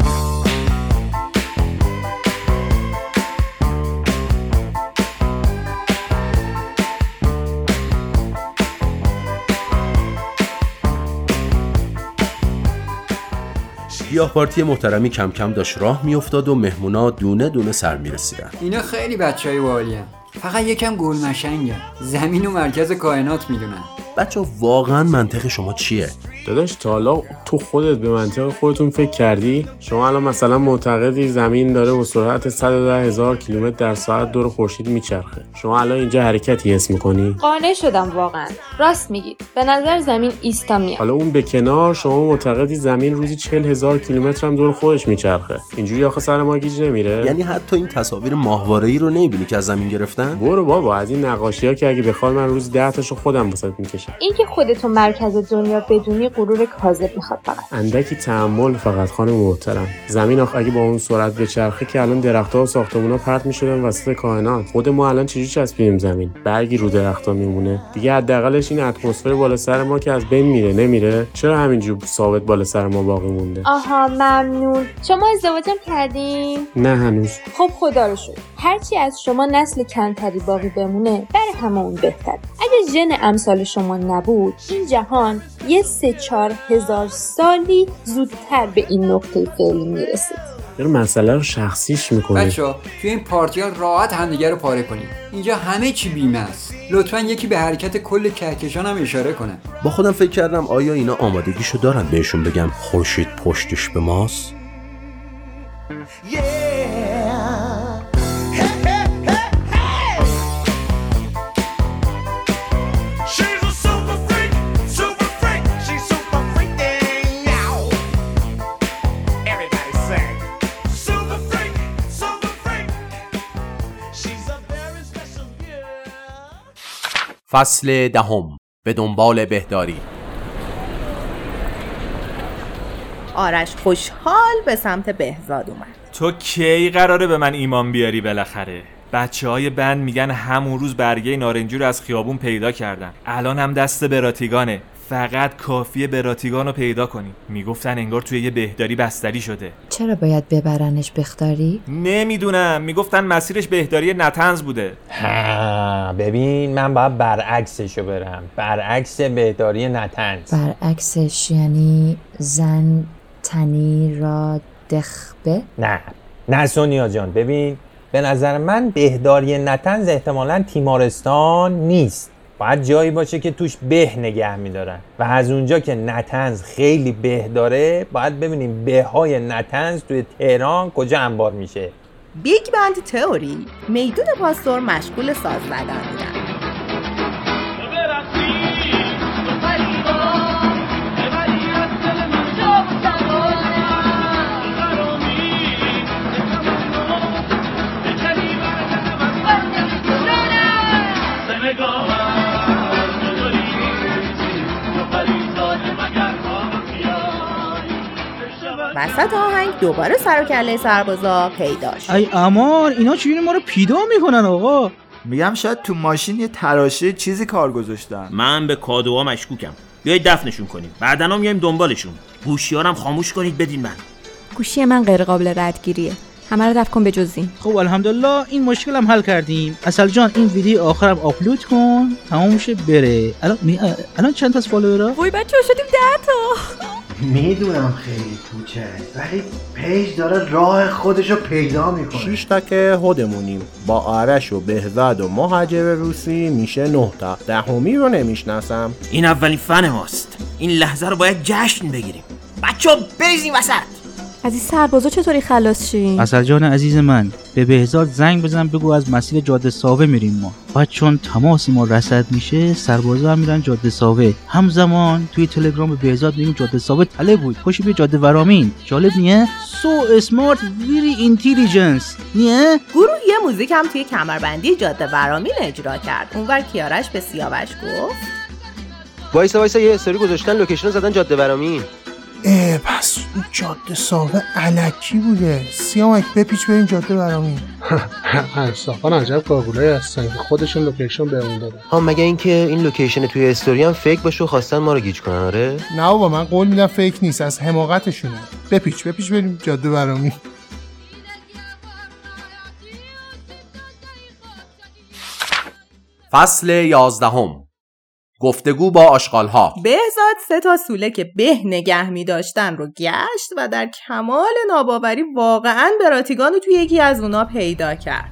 گیاه‌پارتی محترمی کم کم داشت راه می‌افتاد و مهمونا دونه دونه سر می‌رسیدن. اینا خیلی بچهای والیه. فقط یکم گلمشنگه. زمین و مرکز کائنات میدونن. بچه واقعا منطق شما چیه؟ داداش تا حالا تو خودت به منطق خودتون فکر کردی؟ شما الان مثلا معتقدی زمین داره با سرعت 110,000 کیلومتر در ساعت دور خورشید میچرخه. شما الان اینجا حرکتی حس میکنی؟ قانع شدم واقعا. راست میگید. به نظر زمین ایستا میاد. حالا اون به کنار، شما معتقدی زمین روزی 40,000 کیلومتر هم دور خودش میچرخه. اینجوری آخه سر ما گیج نمیره؟ یعنی حتی این تصاویر ماهواره‌ای رو نمیبینی که از زمین گرفتن؟ برو بابا از این نقاشی‌ها که اگه بخوام من روز 10 تاشو خودم واسط میکشم. این که خودتو مرکز دنیا بدونی غرور کاذب میخواد. فقط اندکی تأمل فقط خانم محترم. زمین آخه اگه با اون سرعت بچرخه که الان درخت‌ها و ساختمونا پرت میشدن وسط کائنات. خود ما الان چجوری چسبیم زمین؟ برگی رو درخت‌ها میمونه دیگه. حداقلش این اتمسفر بالا سر ما که از بین میره نمیره. چرا همینجوری ثابت بالا سر ما باقی مونده؟ آها ممنون. شما ازدواجم کردین؟ نه هنوز. خب خدا رو شکر. هرچی از شما نسل کمتری باقی بمونه برای همون بهتره. اگه ژن امثال شما نبود این جهان 3-4 هزار سالی زودتر به این نقطه فعلی میرسید. چرا مسئله رو شخصیش میکنید؟ بچه‌ها توی این پارتی‌ها راحت همدیگه رو پاره کنید. اینجا همه چی بیمه است. لطفاً یکی به حرکت کل کهکشان هم اشاره کنه. با خودم فکر کردم آیا اینا آمادگیشو دارن بهشون بگم خورشید پشتش به ماست؟ فصل دهم. به دنبال بهداری. آرش خوشحال به سمت بهزاد اومد. تو کی قراره به من ایمان بیاری بالاخره؟ بچه‌های بند میگن همون روز برگه نارنجی رو از خیابون پیدا کردن. الان هم دست براتیگانه. فقط کافیه براتیگانو پیدا کنی. میگفتن انگار توی یه بهداری بستری شده. چرا باید ببرنش بهداری؟ نمیدونم. میگفتن مسیرش بهداری نطنز بوده. ها ببین من باید برعکسشو برم. برعکس بهداری نطنز. برعکسش یعنی زن تنی را دخبه؟ نه سونیا جان ببین به نظر من بهداری نطنز احتمالاً تیمارستان نیست. باید جایی باشه که توش به نگه میدارن و از اونجا که نطنز خیلی به داره باید ببینیم به‌های نطنز توی تهران کجا انبار میشه. بیگ بند تئوری میدون پاستور مشغول ساز زدن بودن. وسط آهنگ دوباره سر و کله سربازا پیدا شد. ای امان اینا چجوری ما رو پیدا میکنن آقا؟ میگم شاید تو ماشین یه تراشه چیزی کار گذاشتن. من به کادوها مشکوکم. بیایید دفنشون کنیم. بعداً میایم دنبالشون. گوشیارم خاموش کنید بدین من. گوشی من غیر قابل ردگیریه. همه رو دفن کن به جز این. خب الحمدلله این مشکل هم حل کردیم. اصل جان این ویدیو آخرم آپلود کن تمام میشه بره. الان چند تا فالوورا؟ وای بچه‌ها شدیم 10 تا. میدونم خیلی پوچه ولی پیج داره راه خودشو پیدا میکنه. 6 تا که خودمونیم با آرش و بهزاد و مهاجر روسی میشه 9 تا. دهمی رو نمیشناسم. این اولین فن هاست. این لحظه رو باید جشن بگیریم. بچه‌ها بریزیم وسط. عزیز سربازا چطوری خلاص شین؟ اصل جان عزیز من به بهزاد زنگ بزن بگو از مسیر جاده ساوه میریم ما. بعد چون تماس ما رصد میشه سربازا هم میرن جاده ساوه. همزمان توی تلگرام به بهزاد میگیم جاده ساوه تله بود خوشی به جاده ورامین. جالب نیه؟ سو اسمارت ویری اینتلیجنس نیه؟ گروه یه موزیک هم توی کمربندی جاده ورامین اجرا کرد. اونور کیارش به سیاوش گفت وایسا یه استوری گذاشتن لوکیشن زدن جاده ورامین. پس اون جاده ساوه علکی بوده. سیامک بپیچ بریم جاده ورامین. انصافا عجب کارگولایی هستن که خودشون لوکیشن بهمون دادن. ها مگه اینکه این لوکیشن توی استوری هم فیک باشه و خواستن ما رو گیج کنن؟ آره نه بابا من قول میدم فیک نیست، از حماقتشونه. بپیچ بریم جاده برامی. فصل 11 گفتگو با آشغال‌ها. بهزاد 3 سوله که به نگه می داشتن رو گشت و در کمال ناباوری واقعاً براتیگان رو توی یکی از اونا پیدا کرد.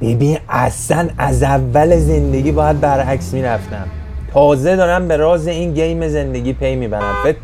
ببین اصلا از اول زندگی باید برعکس می رفتم. تازه دارم به راز این گیم زندگی پی می برم. فکر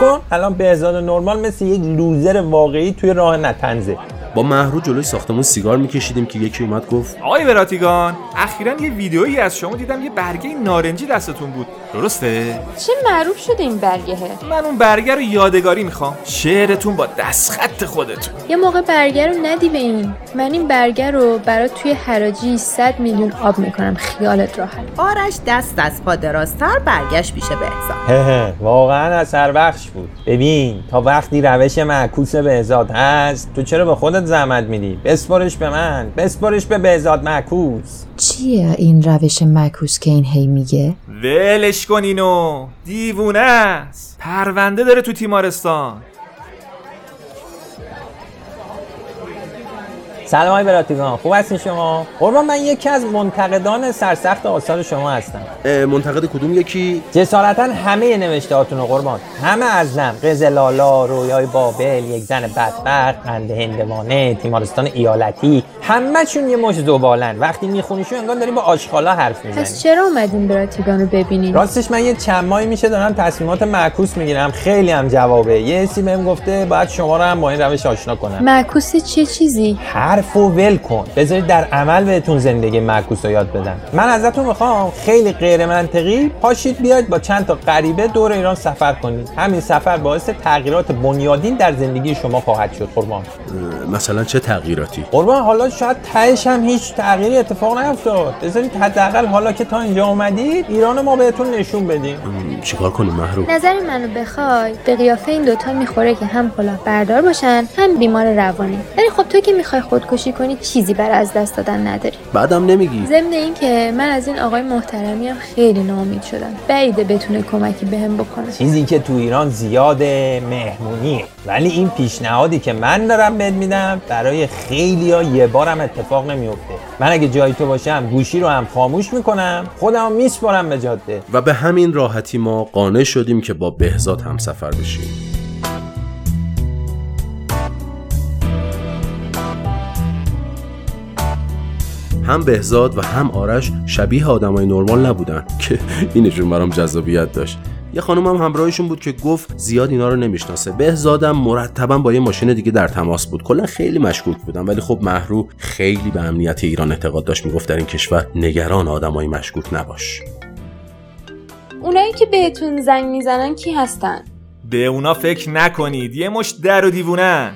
کن الان بهزاد و نورمال مثل یک لوزر واقعی توی راه نتنزه. با مهرو جلوی ساختمون سیگار میکشیدیم که یکی اومد گفت آقای براتیگان اخیراً یه ویدئویی از شما دیدم، یه برگه نارنجی دستتون بود، درسته؟ چه معروف شده این برگه؟ من اون برگه رو یادگاری میخوام، شعرتون با دستخط خودتون. یه موقع برگه رو ندی ببین، من این برگه رو برات توی حراجی 100 میلیون آب میکنم، خیالت راحت. آرش دست از پا درازتر برگشت پیش بهزاد. واقعاً اثر بخش بود. ببین تا وقتی روش معکوس بهزاد هست تو چرا به خودت زحمت میدی؟ بسپارش به من، بسپارش به بهزاد معکوس. چیه این روش معکوس که این هی میگه؟ ولش کن اینو، دیوونه است، پرونده داره تو تیمارستان. سلام آقای براتیگان، خوب هستین شما؟ قربان من یکی از منتقدان سرسخت آثار شما هستم. منتقد کدوم یکی؟ جسارتاً همه نوشتهاتون رو قربان، همه از نم، قزلالا، رویای بابل، یک زن بدبخت، بنده هندوانه، تیمارستان ایالتی، همه چون یه مش زبالن. وقتی میخونیشون انگار داری با آشغالا حرف میزنی. پس چرا اومدین براتیگان رو ببینین؟ راستش من یه چند ماهی میشه دارم تصمیمات معکوس میگیرم، خیلی هم جوابه. یه سی بهم گفته باید شما رو هم با این روش آشنا کنم. معکوس چه چیزی؟ حرفو ول کن، بذارید در عمل بهتون زندگی معکوس رو یاد بدم. من ازتون میخوام خیلی غیر منطقی پاشید بیاید با چند تا غریبه دور ایران سفر کنید. همین سفر باعث تغییرات بنیادین در زندگی شما خواهد شد قربان. مثلا چه تغییراتی؟ قربان حالا شاید تهش هم هیچ تغییری اتفاق نیفتاد. بذارید حداقل حالا که تا اینجا اومدید ایرانو ما بهتون نشون بدیم. چیکار کنیم محروم؟ نظر منو بخوای به قیافه این دوتا میخوره که هم کلاهبردار باشن هم بیمار روانی. ولی خب تو که میخوای خودکشی کنی چیزی برای از دست دادن نداری. بعدم نمیگی. ضمن این که من از این آقای محترمی هم خیلی ناامید شدم. بعیده بتونه کمکی بهم بکنه. چیزی که تو ایران زیاده مهمونیه. ولی این پیشنهادی که من دارم بهت میدم برای خیلیا یه بارم اتفاق نمیفته. من اگه جای تو باشم گوشی رو هم خاموش میکنم، خودمو میسپارم به جاده. و به همین راحتی ما قانع شدیم که با بهزاد هم سفر بشیم. هم بهزاد و هم آرش شبیه آدمای نورمال نبودن که اینشون برام جذابیت داشت. یه خانم هم همراهشون بود که گفت زیاد اینا رو نمیشناسه. بهزادم مرتبا با یه ماشین دیگه در تماس بود. کلا خیلی مشکوک بودن. ولی خب مهرو خیلی به امنیت ایران اعتقاد داشت، میگفت در این کشور نگران آدمای مشکوک نباش. اونایی که بهتون زنگ میزنن کی هستن؟ به اونا فکر نکنید، یه مش در و دیوونه.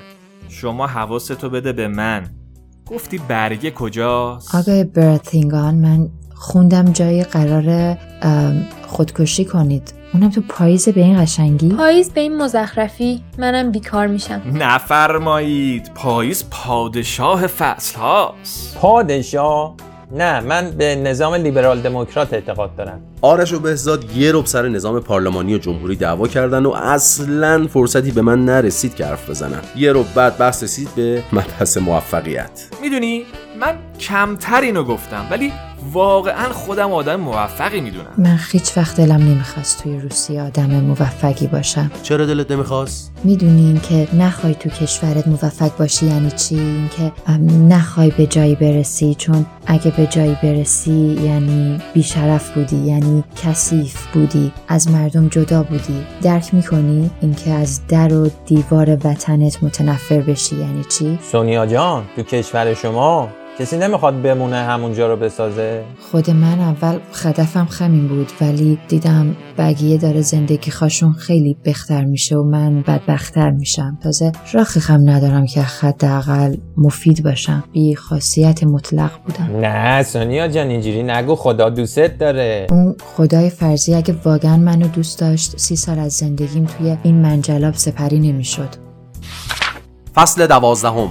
شما حواستو بده به من. گفتی برگه کجاست؟ آقای براتیگان من خوندم جای قرار خودکشی کنید، اونم تو پاییز به این قشنگی؟ پاییز به این مزخرفی؟ منم بیکار میشم. نفرمایید، پاییز پادشاه فصل هاست. پادشاه؟ نه، من به نظام لیبرال دموکرات اعتقاد دارم. آرش و بهزاد یه رب سر نظام پارلمانی و جمهوری دعوا کردن و اصلاً فرصتی به من نرسید که حرف بزنم. یه رب بعد بحث رسید به مبحث موفقیت. میدونی من کمتر اینو گفتم ولی واقعاً خودم آدم موفقی میدونم. من هیچ وقت دلم نمیخواست توی روسیه آدم موفقی باشم. چرا دلت نمیخواست؟ میدونین که نخوای تو کشورت موفق باشی یعنی چی؟ این که نخوای به جایی برسی، چون اگه به جایی برسی یعنی بی‌شرف بودی، یعنی کثیف بودی، از مردم جدا بودی. درک میکنی اینکه از در و دیوار وطنت متنفر بشی یعنی چی؟ سونیا جان تو کشور شما کسی نمیخواد بمونه همونجا رو بسازه؟ خود من اول هدفم همین بود ولی دیدم بقیه داره زندگی خاشون خیلی بهتر میشه و من بدبخت‌تر میشم. تازه راخی هم ندارم که حداقل مفید باشم. بی خاصیت مطلق بودم. نه سونیا جان اینجوری نگو، خدا دوست داره. اون خدای فرضی اگه واقعا منو دوست داشت 30 از زندگیم توی این منجلاب سپری نمیشد. فصل 12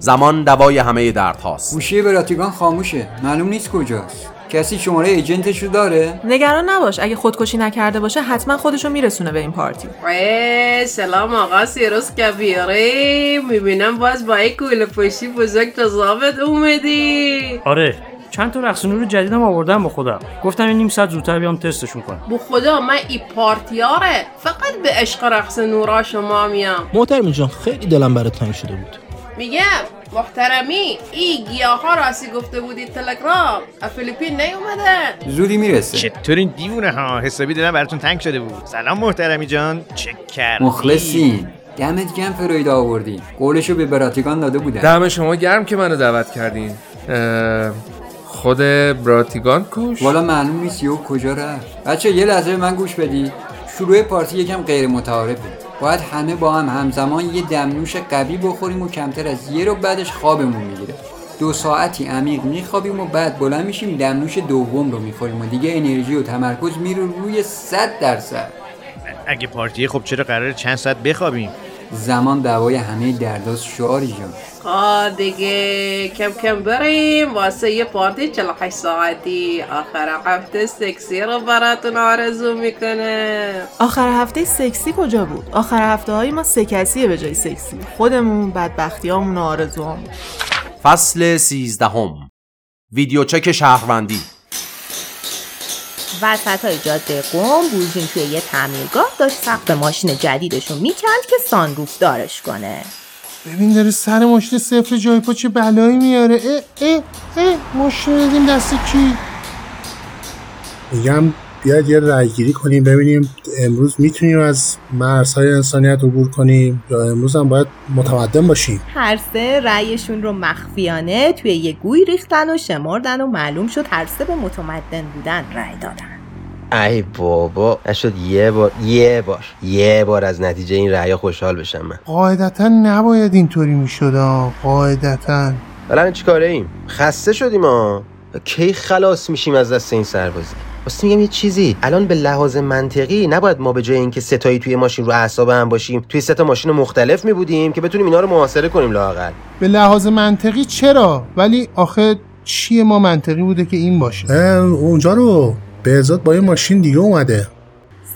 زمان دوای همه درد هاست. گوشی براتیگان خاموشه، معلوم نیست کجاست. کسی شماره ایجنتش رو داره؟ نگران نباش، اگه خودکشی نکرده باشه حتما خودشو میرسونه به این پارتی. سلام آقا سیروس کبیری، میبینم باز با این کوله پشتی بزرگ تا ضابط اومدی. آره چند تا رقصنور جدیدم آوردم با خودم. گفتم این نیم ساعت زودتر بیام تستشون کنم. با خدا من این پارتیاره فقط به عشق رقصنورا شما میام. محترم جان خیلی دلم برات تنگ شده بود. میگم محترمی این گیاها راستی گفته بودی تلگرام فیلیپین نیومدن زودی میرسه. چطور این دیوونه ها، حسابی دلم براتون تنگ شده بود. سلام محترمی جان، چه کردی؟ مخلصین، دمت گرم فروید آوردین. قولشو به براتیگان داده بودن. دم شما گرم که منو دعوت کردین. خود براتیگان کوش والا معلوم نیست یهو کجا رفت. بچه یه لحظه من گوش بدی. شروع پارتی یکم غیر متعارفه. باید همه با هم همزمان یه دمنوش قوی بخوریم و کمتر از یه رو بعدش خوابمون میگیره. 2 ساعتی عمیق میخوابیم و بعد بلند میشیم دمنوش دوم رو میخوریم و دیگه انرژی و تمرکز میره روی 100%. اگه پارتیه خب چرا قراره چند ساعت بخوابیم؟ زمان دوای همه درداز شعاری جان. دیگه کم کم بریم واسه یه پارتی 48 ساعتی. آخر هفته سکسی رو براتون آرزو میکنه. آخر هفته سکسی کجا بود؟ آخر هفته های ما سکسیه به جای سکسی. خودمون بدبختیامون و آرزوامون. فصل 13 ویدیو چک شهروندی. وسط های جاده قم بورژین توی یه تعمیرگاه داشت سقف ماشین جدیدشو میکند که سانروف دارش کنه. ببین داره سر ماشین 0 جای پا چه بلایی میاره. ماشین بدیم دست کی؟ میگم بیاید یه رایگیری کنیم ببینیم امروز میتونیم از مرزهای انسانیت عبور کنیم یا امروز هم باید متمدن باشیم. هر سه رأیشون رو مخفیانه توی یه گوی ریختن و شمردن و معلوم شد هر سه به متمدن بودن رأی دادن. ای بابا شد یه بار از نتیجه این رأی خوشحال بشم من. قاعدتا نباید اینطوری میشد. قاعدتا الان چیکاره ایم؟ خسته شدیم ها. کی خلاص میشیم از دست این سربازی؟ واسه میگم یه چیزی الان به لحاظ منطقی نباید ما به جای اینکه ستایی توی ماشین رو اعصاب هم باشیم توی 3 تا ماشین مختلف میبودیم که بتونیم اینا رو محاصره کنیم لااقل. به لحاظ منطقی چرا؟ ولی آخه چیه ما منطقی بوده که این باشه؟ اونجا رو بهزاد با یه ماشین دیگه اومده.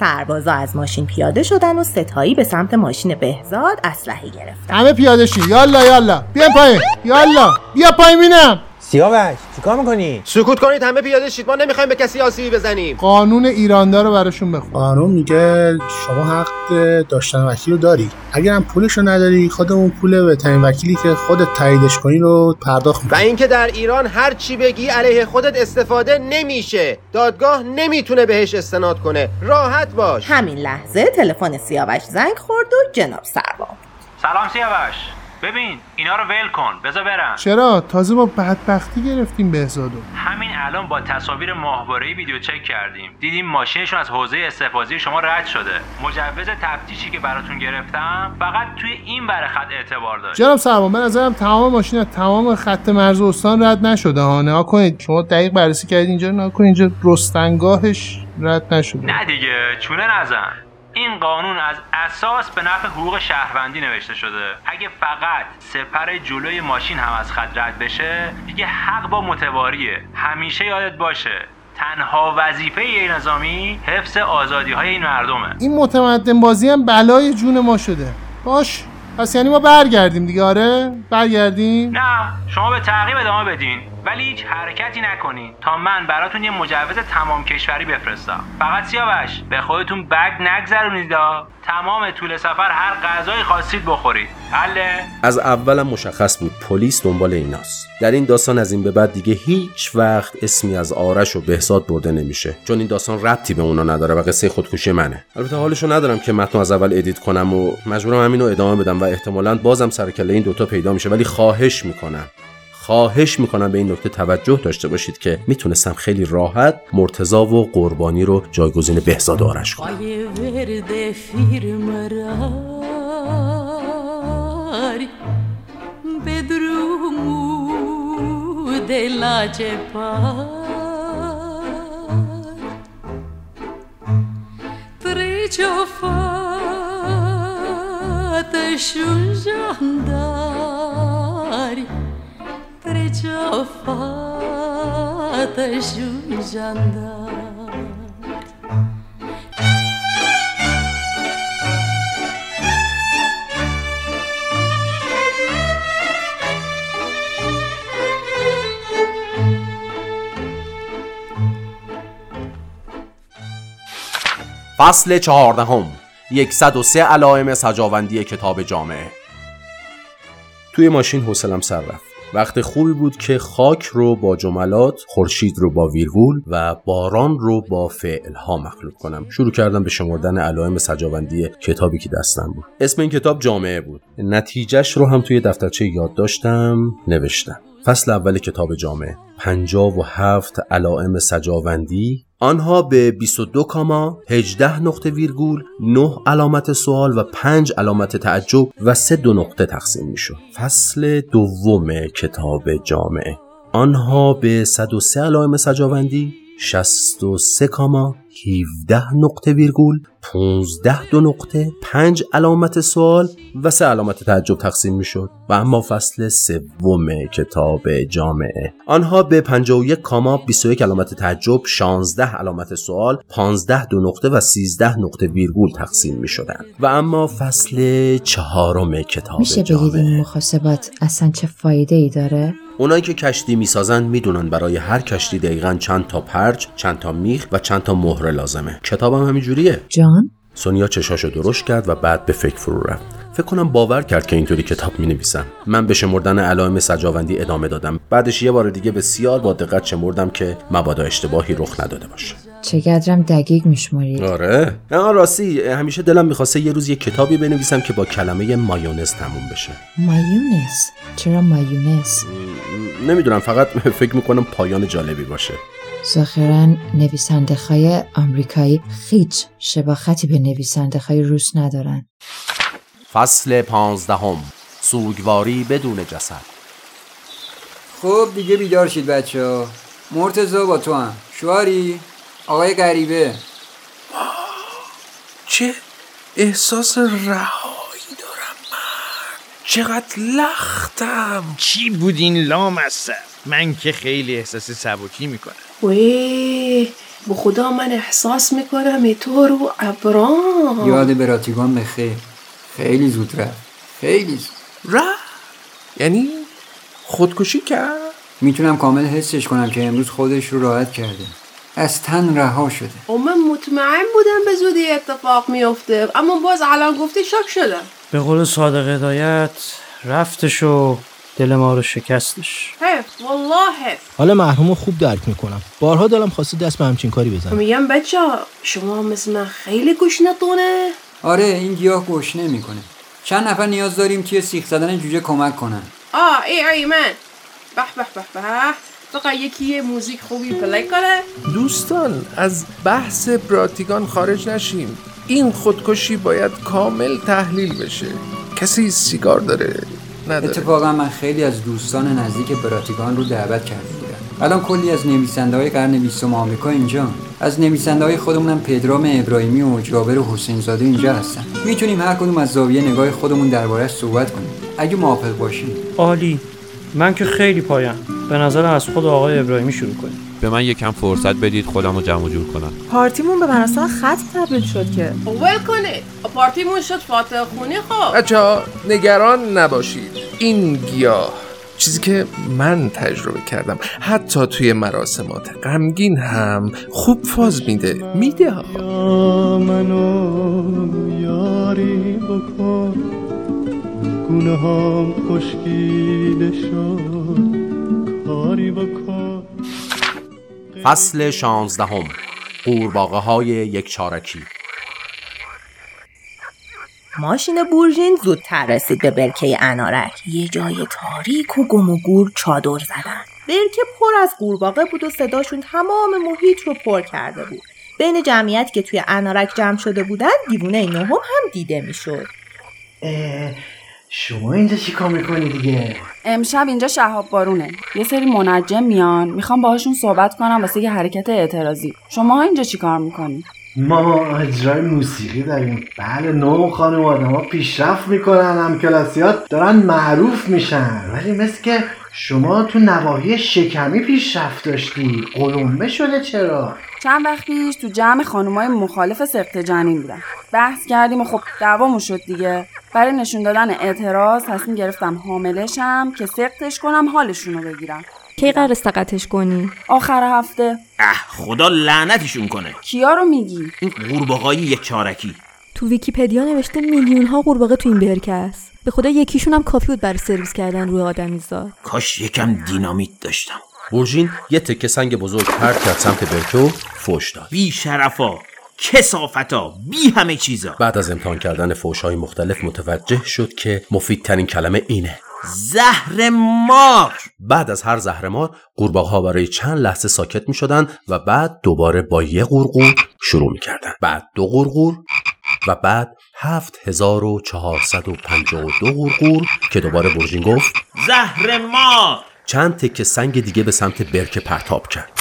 سربازا از ماشین پیاده شدن و ستایی به سمت ماشین بهزاد اسلحه گرفتن. همه پیاده شید. یالا بیا پایین. یالا بیا پایین ببینم. سیاوش چیکار میکنی؟ سکوت کنید همه پیاده شید، ما نمیخوایم به کسی آسیبی بزنیم. قانون ایراندا رو براشون بخون. قانون میگه شما حق داشتن وکیل رو داری. اگر هم پولش رو نداری خودمون پول به تعیین وکیلی که خودت تاییدش کنی رو پرداخت می‌کنیم. و اینکه در ایران هر چی بگی علیه خودت استفاده نمیشه. دادگاه نمیتونه بهش استناد کنه. راحت باش. همین لحظه تلفن سیاوش زنگ خورد و جناب سرباب. سلام سیاوش. ببین اینا رو ول کن بذار برن. چرا؟ تازه ما بدبختی گرفتیم بهزادو. همین الان با تصاویر ماهواره‌ای ویدیو چک کردیم، دیدیم ماشینشون از حوزه استحفاظی شما رد شده. مجوز تفتیشی که براتون گرفتم فقط توی این بره خط اعتبار داره. جناب سربان به نظرم تمام ماشینا تمام خط مرز استان رد نشده ها. نها کنید شما دقیق بررسی کردید اینجا رو. نها کنید اینجا رستنگاهش رد نشده. نه دیگه چونه نزن. این قانون از اساس به نفع حقوق شهروندی نوشته شده. اگه فقط سپر جلوی ماشین هم از خط رد بشه دیگه حق با متواریه. همیشه یادت باشه تنها وظیفه این نظامی حفظ آزادی های این مردمه. این متمدن بازی هم بلای جون ما شده. باش پس یعنی ما برگردیم دیگه. آره برگردیم. نه شما به تعقیب ادامه بدین ولی هیچ حرکتی نکنین تا من براتون یه مجوز تمام کشوری بفرستم. فقط سیاوش به خودتون بد نگذرونید. تمام طول سفر هر غذایی خواستید بخورید. حله؟ از اولم مشخص بود پلیس دنبال ایناست. در این داستان از این به بعد دیگه هیچ وقت اسمی از آرش و بهزاد برده نمیشه چون این داستان ربطی به اونا نداره و قصه خودکشی منه. البته حالشو ندارم که متن از اول ادیت کنم و مجبورم همینو ادامه بدم و احتمالاً بازم سر کله این دوتا پیدا میشه. ولی خواهش میکنم به این نکته توجه داشته باشید که میتونستم خیلی راحت مرتضی و قربانی رو جایگزین بهزاد آرش کنم. جفا تشویجاند. فصل 14 103 علائم سجاوندی کتاب جامعه. توی ماشین حوصله‌ام سر رفت. وقت خوبی بود که خاک رو با جملات، خورشید رو با ویرگول و باران رو با فعلها مخلوط کنم. شروع کردم به شمردن علائم سجاوندی کتابی که دستم بود. اسم این کتاب جامعه بود. نتیجهش رو هم توی دفترچه یاد داشتم نوشتم. فصل اول کتاب جامعه 57 علائم سجاوندی، آنها به 22 کاما، 18 نقطه ویرگول، 9 علامت سوال و 5 علامت تعجب و 3 دو نقطه تقسیم میشد. فصل دوم کتاب جامعه، آنها به 103 علائم سجاوندی، 63 کاما، 17 نقطه ویرگول، 15 دو نقطه، 5 علامت سوال و 3 علامت تعجب تقسیم میشد. و اما فصل سوم کتاب جامعه، آنها به 51 کاما، 21 علامت تعجب، 16 علامت سوال، 15 دو نقطه و 13 نقطه ویرگول تقسیم میشدند. و اما فصل چهارم کتاب جامعه. میشه بگید محاسبات اصلا چه فایده ای داره؟ اونایی که کشتی میسازن میدونن برای هر کشتی دقیقاً چند تا پرچ، چند تا میخ و چند تا مهره لازمه. کتابم همین جوریه. جان؟ سونیا چشاشو درشت کرد و بعد به فکر فرو رفت. فکر کنم باور کرد که اینطوری کتاب می‌نویسم. من به شمردن علائم سجاوندی ادامه دادم. بعدش یه بار دیگه بسیار با دقت شمردم که مبادا اشتباهی رخ نداده باشه. چقدرم دقیق میشمارید. آره. نه راستی همیشه دلم می‌خواسته یه روز یه کتابی بنویسم که با کلمه مایونز تموم بشه. مایونز؟ چرا مایونز؟ نمیدونم، فقط فکر می‌کنم پایان جالبی باشه. ظاهراً نویسنده‌های آمریکایی هیچ شباهتی به نویسنده‌های روس ندارن. فصل 15 سوگواری بدون جسد. خب دیگه بیدار شید بچه‌ها. مرتضی با تو هم شواری؟ آقای غریبه چه احساس رهایی دارم من، چقدر لختم. چی بود این لامصب؟ من که خیلی احساس سبکی میکنم. وی به خدا من احساس میکنم تو رو ابرام. یاد براتیگان بخیر. خیلی زود رفت. خیلی زود رفت؟ یعنی خودکشی کرد؟ میتونم کامل حسش کنم که امروز خودش رو راحت کرده، از تن رها شده. من مطمئن بودم به زودی اتفاق میفته، اما باز الان گفتی شک شده. به قول صادق هدایت رفتش و دل ما رو شکستش. حیف والله حیف. حالا محرومو خوب درک میکنم. بارها دلم خواسته دست به همچین کاری بزنم. میگم بچه شما مثل من خیلی گشنتونه. آره این گیاه گشنه میکنه. چند نفر نیاز داریم توی سیخ زدن جوجه کمک کنن. ای من به به به به فقط یکی موزیک خوبی پلی کنه. دوستان از بحث براتیگان خارج نشیم. این خودکشی باید کامل تحلیل بشه. کسی سیگار داره؟ نداره. اتفاقا من خیلی از دوستان نزدیک براتیگان رو دعوت کردم. الان کلی از نویسنده‌های قرن 20 آمریکا اینجا، از نویسنده‌های خودمونم پدرام ابراهیمی و جابر حسین زاده اینجا هستن. میتونیم هر کدوم از زاویه نگاه خودمون درباره‌اش صحبت کنیم اگه موافق باشین. عالی. من که خیلی پایم. به نظر از خود آقای ابراهیمی شروع کنیم. به من یکم فرصت بدید خودمو جمع و جور کنم. پارتیمون به مناسبت ختم تبدیل شد که. اول کنه. پارتیمون شد فاتح خونی. خب. بچه‌ها نگران نباشید. این گیاه چیزی که من تجربه کردم حتی توی مراسمات غمگین هم خوب فاز میده ها. یا منو یاری بکن، گونه هم خشکیده شد، کاری بکن. فصل 16 قورباغه های یک چارکی. ماشین بورژین زودتر رسید به برکه انارک. یه جای تاریک و گم و گور چادر زدن. برکه پر از قورباغه بود و صداشون تمام محیط رو پر کرده بود. بین جمعیت که توی انارک جمع شده بودن دیوونه نهم هم دیده میشد. شما اینجا چی کار میکنی دیگه؟ امشب اینجا شهاب بارونه. یه سری منجم میان، میخوام باهاشون صحبت کنم واسه یه حرکت اعتراضی. شما اینجا چی کار میکنی؟ ما اجرای موسیقی داریم. بله نوع خانواده ما پیشرفت میکنن، هم کلاسیات دارن معروف میشن، ولی مثل که شما تو نواحی شکمی پیشرفت داشتی، قلمبه شده چرا؟ چند وقت پیش تو جمع خانمای مخالف سقط جنین بودم، بحث کردیم و خب دعوامون شد دیگه. برای نشون دادن اعتراض تصمیم گرفتم حاملشم که سقطش کنم حالشون رو بگیرم. کی قراره سقطش کنی؟ آخر هفته. خدا لعنتشون کنه. کیا رو میگی؟ این قورباغه‌های یک چارکی. تو ویکی‌پدیا نوشته میلیون ها قورباغه تو این برکه است. به خدا یکیشون هم کافی بود برای سرویس کردن روی آدمیزاد. کاش یکم دینامیت داشتم. اورژین یه تکه سنگ بزرگ پرت کرد سمت برکه و فوش داد. بی شرفا، کسافتا، بی همه چیزا. بعد از امتحان کردن فوش‌های مختلف متوجه شد که مفیدترین کلمه اینه. زهر مار. بعد از هر زهر مار قورباغه‌ها برای چند لحظه ساکت می‌شدن و بعد دوباره با یه قورقور شروع می‌کردن. بعد دو قورقور و بعد 7452 قورقور که دوباره برژین گفت زهر مار. چند تکه سنگ دیگه به سمت برکه پرتاب کرد.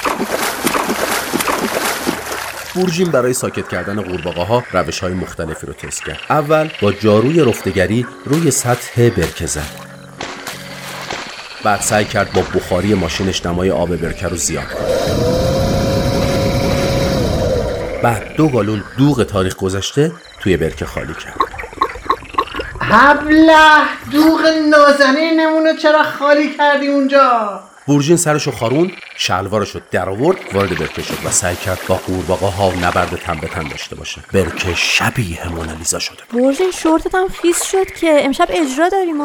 برژین برای ساکت کردن قورباغه‌ها روش‌های مختلفی رو تست کرد. اول با جاروی رفتگری روی سطح برکه زد. بعد سعی کرد با بخاری ماشینش دمای آب برکه رو زیاد کنه. بعد 2 گالون دوغ تاریخ گذشته توی برکه خالی کرد. حبله، دوغ نازنینمونو چرا خالی کردی اونجا؟ بورژین سرشو خارون، شلوارشو در آورد، وارد برکه شد و سعی کرد با قورباغه‌ها نبرد تن به تن داشته باشه. برکه شبیه مونالیزا شده. بورژین شورتت هم خیس شد که امشب اجرا داریم.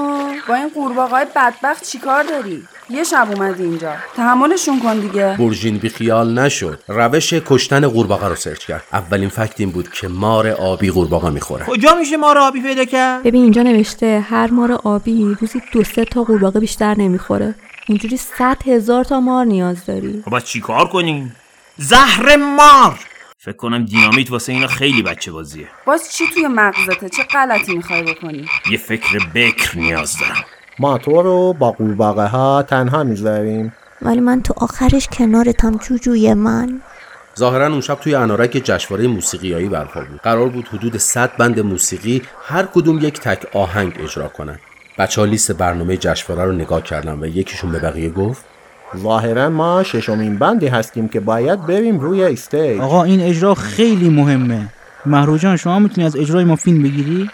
با این قورباغه‌های بدبخت چیکار داری؟ یه شب اومدی اینجا، تحملشون کن دیگه. بورژین بیخیال نشد، روش کشتن قورباغه رو سرچ کرد. اولین فکت این بود که مار آبی قورباغه میخوره. کجا میشه مار آبی پیدا کرد؟ ببین اینجا نوشته هر مار آبی روزی 2-3 تا قورباغه بیشتر نمیخوره. اینجوری 100,000 تا مار نیاز داری. خب چی کار کنیم؟ زهر مار. فکر کنم دینامیت واسه اینا خیلی بچه بازیه. باز چی توی مغزته؟ چه غلطی میخوای بکنی؟ یه فکر بکر نیاز دارم. ما تو رو با قورباغه ها تنها میذاریم، ولی من تو آخرش کنارتم جوجوی من. ظاهرا اون شب توی انارک جشنواره موسیقیایی برپا بود. قرار بود حدود 100 بند موسیقی هر کدوم یک تک آهنگ اجرا کنن. بچه‌ها لیست برنامه جشنواره رو نگاه کردن و یکیشون به بقیه گفت ظاهرا ما 6مین بندی هستیم که باید بریم روی استیج. آقا این اجرا خیلی مهمه. مهروجان شما میتونی از اجرای ما فیلم بگیری؟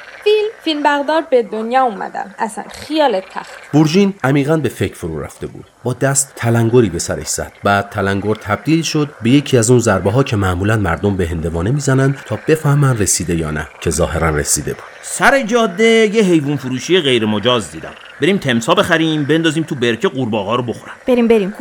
فیلم بردار به دنیا اومدم، اصلا خیال تخت. بورژین عمیقاً به فکر فرو رفته بود. با دست تلنگری به سرش زد. بعد تلنگر تبدیل شد به یکی از اون ضربه ها که معمولاً مردم به هندوانه میزنن تا بفهمن رسیده یا نه، که ظاهراً رسیده بود. سر جاده یه حیوان فروشی غیر مجاز دیدم. بریم تمساح بخریم، بندازیم تو برکه قورباغه‌ها رو بخورن. بریم.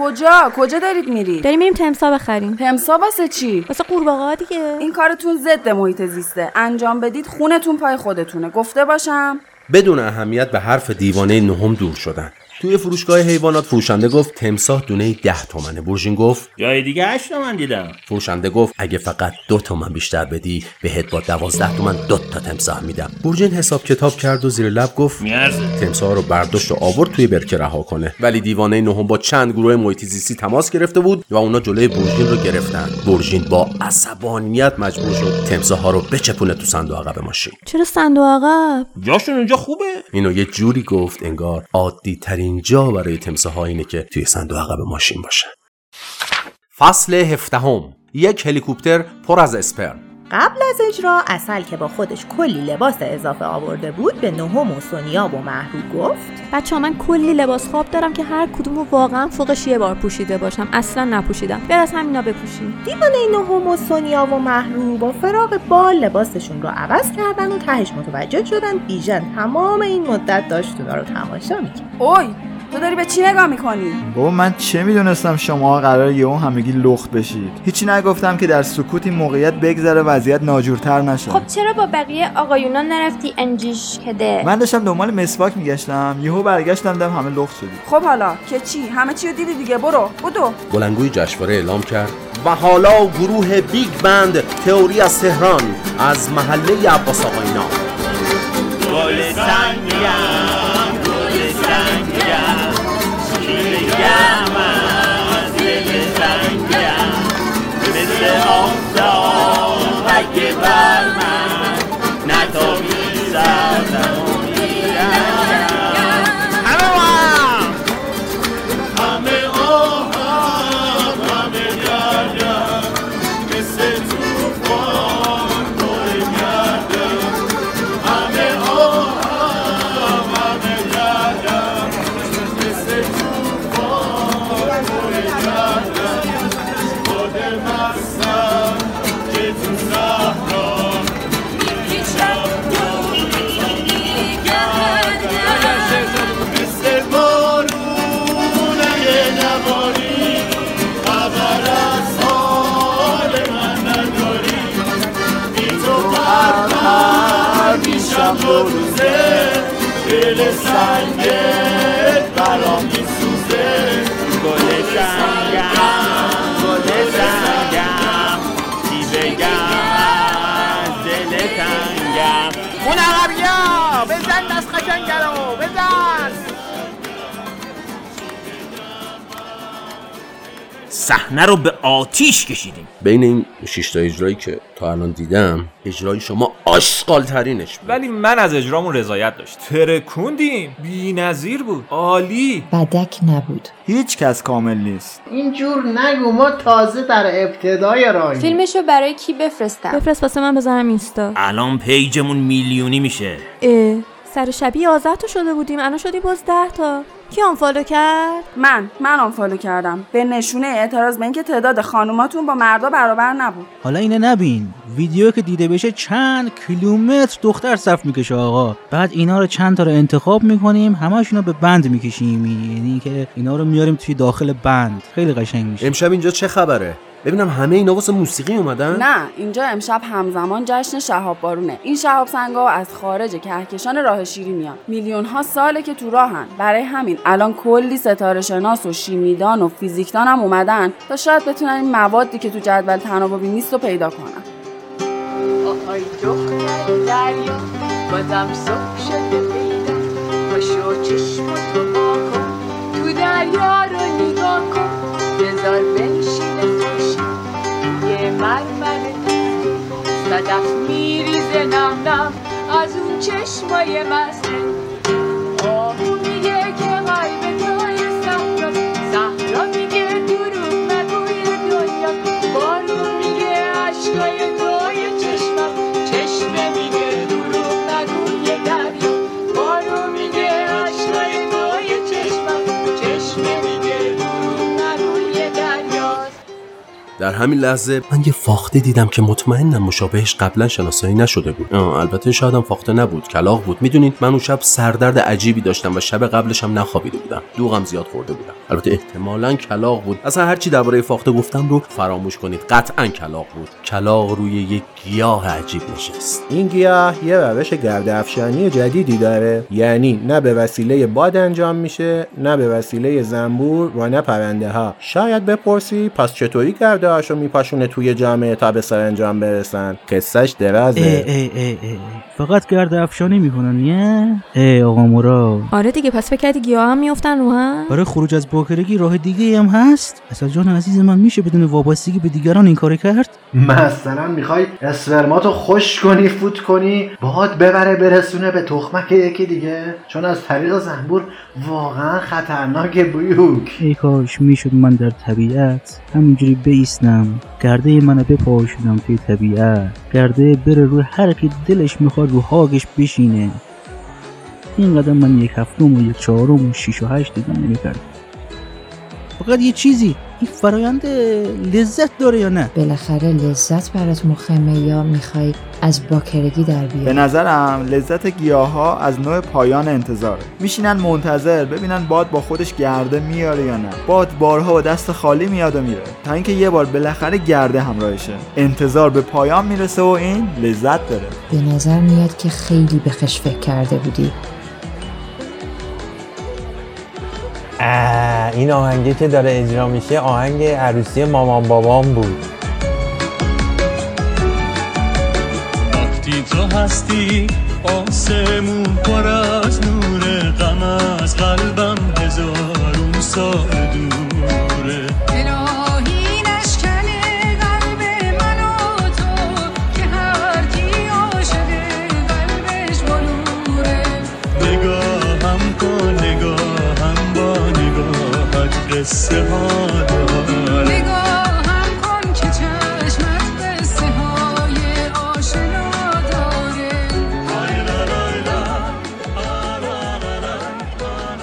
کجا دارید میری؟ بریم تمساح بخریم. تمساح واسه چی؟ واسه قورباغه‌ها دیگه. این کارتون ضد محیط زیسته. انجام بدید خونتون پای خودتونه. گفته باشم. بدون اهمیت به حرف دیوانه نهم دور شدن. توی فروشگاه حیوانات فروشنده گفت تمساح دونه 10 تومنه. بورژین گفت جای دیگه 8 تومن دیدم. فروشنده گفت اگه فقط 2 تومن بیشتر بدی بهت با 12 تومن 2 تا تمساح میدم. بورژین حساب کتاب کرد و زیر لب گفت میارزه. تمساح رو برداشت و آورد توی برکه رها کنه، ولی دیوانه نهم با چند گروه محیط زیستی تماس گرفته بود و اونا جلوی بورژین رو گرفتن. بورژین با عصبانیت مجبور شد تمساح ها رو بچپونه تو صندوق عقب ماشین. چرا صندوق عقب؟ جاشون اونجا خوبه. اینو یه جوری گفت انگار عادی ترین اینجا برای تمساح‌ها اینه که توی صندوق عقب ماشین باشه. فصل 17. یک هلیکوپتر پر از اسپرم. قبل از اجرا عسل که با خودش کلی لباس اضافه آورده بود به نهم و سونیا و مهرو گفت بچه‌ها من کلی لباس خواب دارم که هر کدومو واقعا فوقش یه بار پوشیده باشم. اصلا نپوشیدم. بر از همینا بپوشیم. دیوانه نهم و سونیا و مهرو با فراق بال لباسشون رو عوض کردن و تهش متوجه شدن بیژن تمام این مدت داشت اونا رو تماشا می‌کرد. اوی تو داری به چی نگاه میکنی؟ بابا من چه میدونستم شما قراره یهو همگی لخت بشید. هیچی نگفتم که در سکوت این موقعیت بگذره وضعیت ناجورتر نشه. خب چرا با بقیه آقایونا نرفتی انجیش کده؟ من داشتم دنبال مسواک میگشتم، یهو برگشتم دیدم همه لخت شدید. خب حالا که چی؟ همه چی رو دیدی دیگه، برو. بلنگوی جشنواره اعلام کرد و حالا گروه بیگ بند تئوری از تهران از محله عباس آقایی‌نا. دل سنگت برام می سوزه، گل سنگم چی بگم از دل تنگم. منقبیا بزن دست قشنگرو بزن. صحنه رو به آتیش کشیدیم. بین این 6 تا اجرایی که تا الان دیدم اجرای شما آشغال‌ترینش بود، ولی من از اجرامون رضایت داشت. ترکوندیم، بی‌نظیر بود، عالی، بدک نبود. هیچ کس کامل نیست. اینجور نگو، ما تازه در ابتدای راهیم. فیلمشو برای کی بفرستم؟ بفرست واسه من بذارم اینستا. الان پیجمون میلیونی میشه. سر شبیه 11 تا شده بودیم، الان شدیم 10 تا. کی آنفالو کرد؟ من آنفالو کردم به نشونه اعتراض به اینکه تعداد خانوماتون با مردا برابر نبود. حالا اینه نبین، ویدیو که دیده بشه چند کیلومتر دختر صف میکشه آقا، بعد اینا رو چند تا رو انتخاب میکنیم، همه‌شون رو به بند میکشیم، یعنی که اینا رو میاریم توی داخل بند. خیلی قشنگ میشه. امشب اینجا چه خبره؟ ببینم همه اینا واسه موسیقی اومدن؟ نه، اینجا امشب همزمان جشن شهاب بارونه. این شهاب سنگا از خارج کهکشان راه شیری میان. میلیون ها ساله که تو راهن. برای همین الان کلی ستاره شناس و شیمیدان و فیزیکدان هم اومدن تا شاید بتونن این موادی که تو جدول تناوبی نیست رو پیدا کنن. آهای دختر دریا، بازم صبح شده بیدار، پاشو چشمتو با کن، تو دریا رو نگاه کن، بذار بنشینه مرمره صدف میریزه نم نم از اون چشمای مزه، آهو میگه که قلب توی صحرا، صحرا میگه دروغ نگوی دنیا، بارون میگه عشقای توی چشمم، چشمه میگه دروغ نگوی دریا، بارون میگه عشقای توی چشمم، چشمه میگه دروغ نگوی دریا. در همین لحظه من یه فاخته دیدم که مطمئنم مشابهش قبلا شناسایی نشده بود. البته شایدم فاخته نبود، کلاغ بود. میدونید من اون شب سردرد عجیبی داشتم و شب قبلش هم نخوابیده بودم، دوغم زیاد خورده بودم. البته احتمالاً کلاغ بود. اصلا هرچی درباره فاخته گفتم رو فراموش کنید، قطعاً کلاغ بود. کلاغ روی یک گیاه عجیب نشست. این گیاه یه روش گرده‌افشانی جدیدی داره، یعنی نه به وسیله باد انجام میشه، نه به وسیله زنبور و نه پرنده‌ها. شاید بپرسی پس چطوری گرد هاشو میپاشونه توی جامعه تا به سرانجام برسن؟ قصهش درازه. فقط گرد افشانی میکنن یه آقا مورا. آره دیگه، پس فکر کردی گیاه هم میافتن رو هم؟ برای خروج از باکرگی راه دیگه هم هست؟ اصلا جان عزیز من، میشه بدون وابستگی به دیگران این کار کرد؟ مثلا میخوای اسپرماتو خوش کنی، فوت کنی، باد ببره برسونه به تخمک یکی دیگه، چون از طریق زنبور واقعا خطرناکه. بیوک ای کاش میشد من در طبیعت همینجوری بیستم، گرده منو بپاشونم توی طبیعت، گرده بره روی هر کی دلش میخواد رو هاگش بشینه. اینقدر من 1/7 و 1/4 و 6 و 8 دیدم نمیکرد. فقط یه چیزی، این فرایند لذت داره یا نه؟ بالاخره لذت برات مهمه یا میخوای از باکرگی در بیاری؟ به نظرم لذت گیاها از نوع پایان انتظاره. میشینن منتظر ببینن باد با خودش گرده میاره یا نه. باد بارها با دست خالی میاد و میره تا اینکه یه بار بالاخره گرده همراهشه. انتظار به پایان میرسه و این لذت داره. به نظر میاد که خیلی بهش فکر کرده بودی. این آهنگی که داره اجرا میشه آهنگ عروسی مامان بابام بود. وقتی تو هستی آسمون پر از نور، غم از قلبم هزارون سال دوره، الهی نشکنه قلب من و تو، که هر کی عاشق قلبش با نوره. نگاهم کن، نگاهم با نگاهت قصه ها داره، نگاهم کن که چشمت قصه های آشنا داره.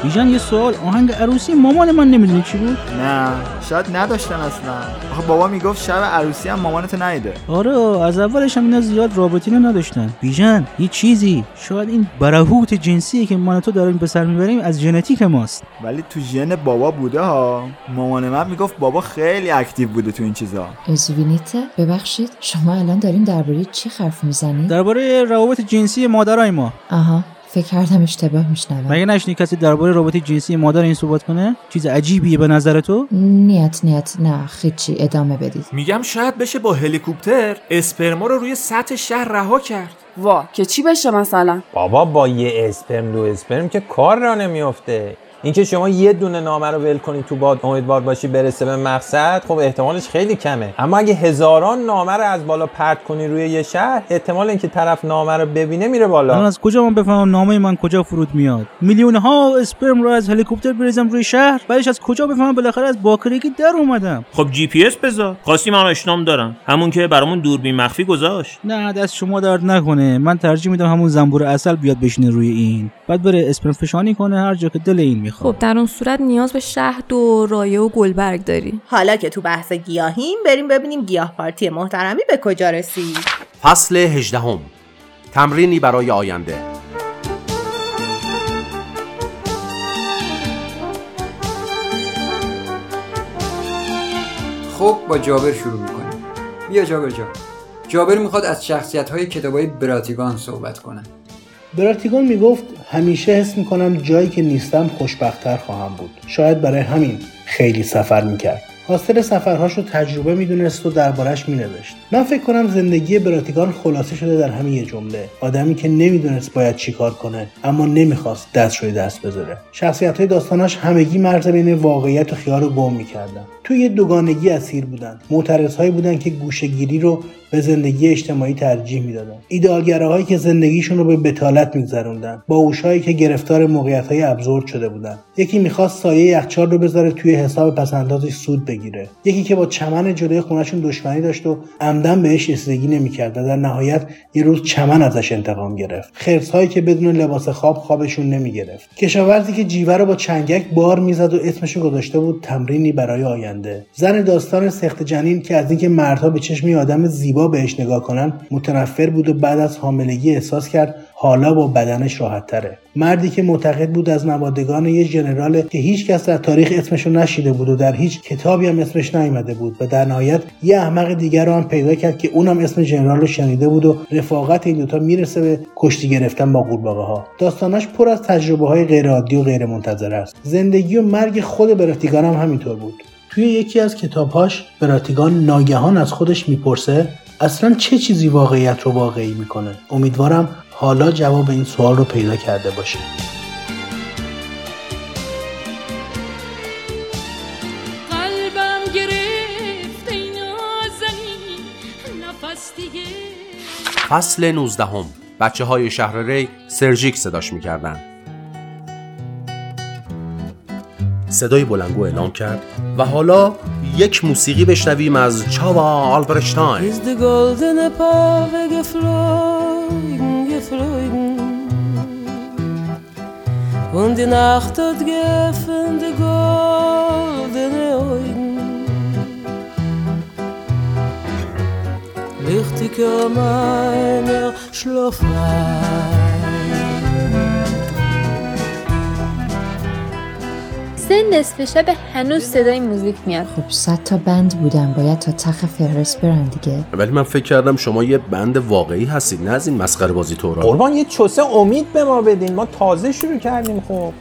بیژن یه سوال، آهنگ عروسی مامان من نمیدونی چی بود؟ نه شاید نداشتن اصلا. آخه بابا میگفت شب عروسی هم مامانتو نیده. آره از اولش هم اینا زیاد رابطی نداشتن. بیژن یه چیزی، شاید این براهوت جنسیه که ما تو داریم به سر میبریم از ژنتیک ماست. ولی تو ژن بابا بوده ها. مامان من میگفت بابا خیلی اکتیو بوده تو این چیزا. اسوینیته ببخشید شما الان داریم درباره چی حرف میزنید؟ درباره روابط جنسی مادرای ما. آها فکر کردم اشتباه میشنوم. مگه نشنی کسی درباره رابطه جنسی مادر این صحبت کنه؟ چیز عجیبیه به نظر تو؟ نیت نه خیچی ادامه بدید. میگم شاید بشه با هلیکوپتر اسپرما رو روی سطح شهر رها کرد. وا که چی بشه مثلا؟ بابا با یه اسپرم دو اسپرم که کار را نمیافته. اینکه شما یه دونه نامه رو ول کنی تو باد امیدوار باشی برسه به مقصد، خب احتمالش خیلی کمه. اما اگه هزاران نامه رو از بالا پرت کنی روی یه شهر، احتمال اینکه طرف نامه رو ببینه میره بالا. من از کجا من بفهمم نامه من کجا فرود میاد؟ میلیون ها اسپرم رو از هلیکوپتر بریزم روی شهر، بعدش از کجا بفهمم بالاخره از باکریکی در اومدم؟ خب جی پی اس بذار. خواستیم من اشنام دارم، همون که برامون دوربین مخفی گذاشت. نه دست شما درد نکنه، من ترجیح میدم همون زنبور عسل بیاد بشینه روی این، بعد بره اسپرم فشانی کنه هر جا که دل این میخواد. خب در اون صورت نیاز به شهد و رایه و گلبرگ داری. حالا که تو بحث گیاهیم، بریم ببینیم گیاه پارتی محترمی به کجا رسید. فصل 18 هم. تمرینی برای آینده. خب با جابر شروع میکنیم. بیا جابر جان. جابر میخواد از شخصیت‌های کتاب‌های براتیگان صحبت کنه. براتیگان میگفت همیشه حس میکنم جایی که نیستم خوشبخت‌تر خواهم بود. شاید برای همین خیلی سفر میکرد. حاصل سفرهاشو تجربه میدونست و دربارش مینوشت. من فکر کنم زندگی براتیگان خلاصه شده در همین یه جمله. آدمی که نمیدونست باید چیکار کنه اما نمیخواست دستشوی دست بذاره. شخصیت‌های داستاناش همگی مرز بین واقعیت و خیال رو گم میکردن. توی یه دوگانگی اسیر بودن. معترضهایی بودن که گوشه‌گیری رو به زندگی اجتماعی ترجیح میدادن، ایدئالگراهایی که زندگیشون رو به بتالت میگذروندن، باهوشایی که گرفتار موقعیت‌های ابزورد شده بودن. یکی میخواست سایه یخچال رو بذاره توی حساب پس‌اندازش سود بگیره، یکی که با چمن جلوی خونه‌شون دشمنی داشت و عمدن بهش رسیدگی نمی‌کرد و در نهایت یه روز چمن ازش انتقام گرفت، خرس‌هایی که بدون لباس خوابشون نمی‌گرفت، کشاورزی که جیوه رو با چنگک بار می‌زد و اسمش رو گذاشته بود تمرینی برای آینده، زن داستان سخت جنین که از اینکه مردها به چشم آدم زیبا بهش نگاه کنن متنفر بود و بعد از حاملگی احساس کرد حالا با بدنش راحت تره. مردی که معتقد بود از نوادگان یه ژنرال که هیچ کس در تاریخ اسمش رو نشیده بود و در هیچ کتابی هم اسمش نیامده بود و در نهایت یه احمق دیگر رو هم پیدا کرد که اونم اسم ژنرال رو شنیده بود و رفاقت این دوتا میرسه به کشتی گرفتن با قورباغه ها. داستانش پر از تجربه‌های غیرعادی و غیرمنتظره است. زندگی و مرگ خود براتیگان هم همینطور بود. توی یکی از کتاب‌هاش براتیگان ناگهان از خودش میپرسه اصلا چه چیزی واقعیت رو واقعی میکنه؟ امیدوارم حالا جواب این سوال رو پیدا کرده باشه. قلبم گرفت این آزمی نفس دیگه. فصل 19 هم. بچه های شهر ری سرژیک صداش میکردن. صدای بلنگو اعلام کرد و حالا یک موسیقی بشنویم از چاوا آلبرشتاین. نصف شب هنوز صدای موزیک میاد. خب 100 تا بند بودن، باید تا تخت فهرست برن دیگه. ولی من فکر کردم شما یه بند واقعی هستید، نه از این مسخره بازی تورا. قربان یه چوسه امید به ما بدین، ما تازه شروع کردیم. خب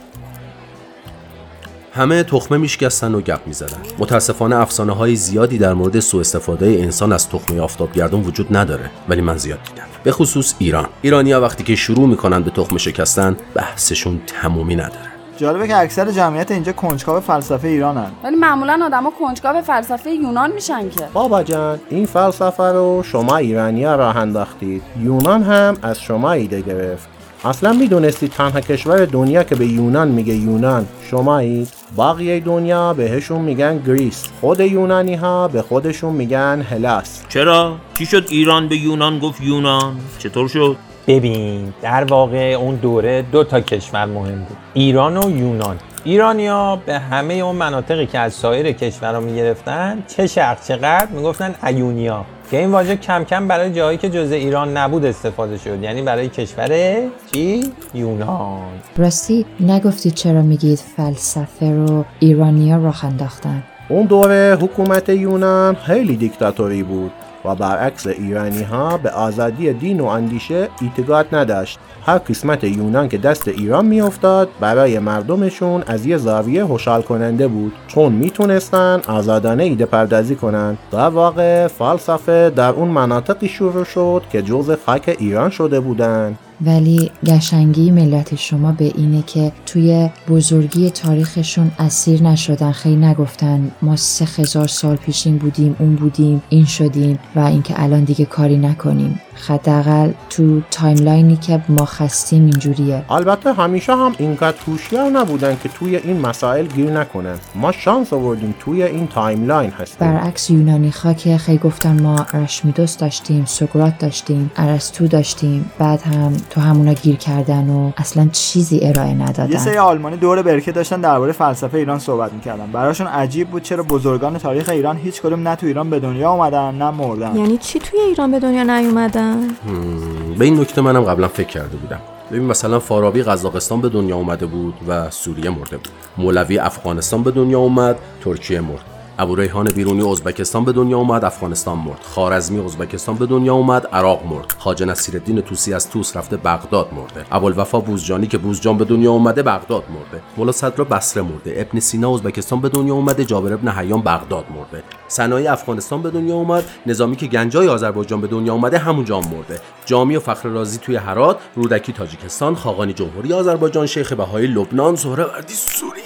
همه تخمه میشکستن و گپ میزدن. متاسفانه افسانه های زیادی در مورد سوء استفاده انسان از تخمه آفتابگردان وجود نداره، ولی من زیاد دیدم، به خصوص ایران. ایرانی‌ها وقتی که شروع میکنن به تخمه شکستن بحثشون تمومی نداره. جالبه که اکثر جمعیت اینجا کنجکاو فلسفه ایرانن، ولی معمولا آدما کنجکاو فلسفه یونان میشن. که بابا جان این فلسفه رو شما ایرانی‌ها راه انداختید، یونان هم از شما ایده گرفت. اصلا میدونستید تنها کشور دنیا که به یونان میگه یونان شمایید؟ بقیه دنیا بهشون میگن گریس، خود یونانی ها به خودشون میگن هلاس. چرا؟ چی شد ایران به یونان گفت یونان؟ چطور شد؟ ببین در واقع اون دوره دو تا کشور مهم بود، ایران و یونان. ایرانیا به همه اون مناطقی که از سایر کشورها میگرفتن، چه شرق چه غرب، میگفتن ایونیا، که این واژه کم کم برای جایی که جزء ایران نبود استفاده شد، یعنی برای کشور چی؟ یونان. راستی نگفتی چرا میگید فلسفه رو ایرانیا راه انداختن؟ اون دوره حکومت یونان خیلی دیکتاتوری بود و برعکس ایرانی ها به آزادی دین و اندیشه اعتقاد نداشت. هر قسمت یونان که دست ایران می افتاد برای مردمشون از یه زاویه خوشحال کننده بود، چون می تونستن آزادانه ایده پردازی کنن. در واقع فلسفه در اون مناطقی شروع شد که جزء خاک ایران شده بودن. ولی قشنگی ملت شما به اینه که توی بزرگی تاریخشون اسیر نشدن، خیلی نگفتن ما 3000 سال پیش این بودیم، اون بودیم، این شدیم و اینکه الان دیگه کاری نکنیم. حداقل تو تایملاینی که ما خستیم اینجوریه. البته همیشه هم اینقدر هوشیار نبودن که توی این مسائل گیر نکنن. ما شانس آوردیم توی این تایملاین هستیم. برعکس یونانی‌ها که خیلی گفتن ما ارشمیدس داشتیم، سقراط داشتیم، ارسطو داشتیم، بعد هم تو همونا گیر کردن و اصلا چیزی ارائه ندادن. یه سری آلمانی دور برکه داشتن درباره فلسفه ایران صحبت می‌کردن. براشون عجیب بود چرا بزرگان تاریخ ایران هیچ کدوم نه تو ایران به دنیا اومدن نه مردن. یعنی چی توی ایران به دنیا نیومدن؟ به این نکته منم قبلا فکر کرده بودم. ببین مثلا فارابی قزاقستان به دنیا اومده بود و سوریه مرده بود، مولوی افغانستان به دنیا اومد، ترکیه مرد، ابوریحان بیرونی ازبکستان به دنیا اومد، افغانستان مرد، خارزمی ازبکستان به دنیا اومد، عراق مرد، خواجه نصیرالدین طوسی از طوس رفته بغداد مرده، ابوالوفا بوزجانی که بوزجان به دنیا اومده بغداد مرده، مولا صدرا بصره مرده، ابن سینا ازبکستان به دنیا اومده، جابر ابن حیان بغداد مرده، سنایی افغانستان به دنیا اومد، نظامی که گنجای آذربایجان به دنیا اومده همونجا مرده، جامی و فخر رازی توی هرات، رودکی تاجیکستان، خاقانی جمهوری آذربایجان، شیخ بهایی لبنان، سهروردی سوریه.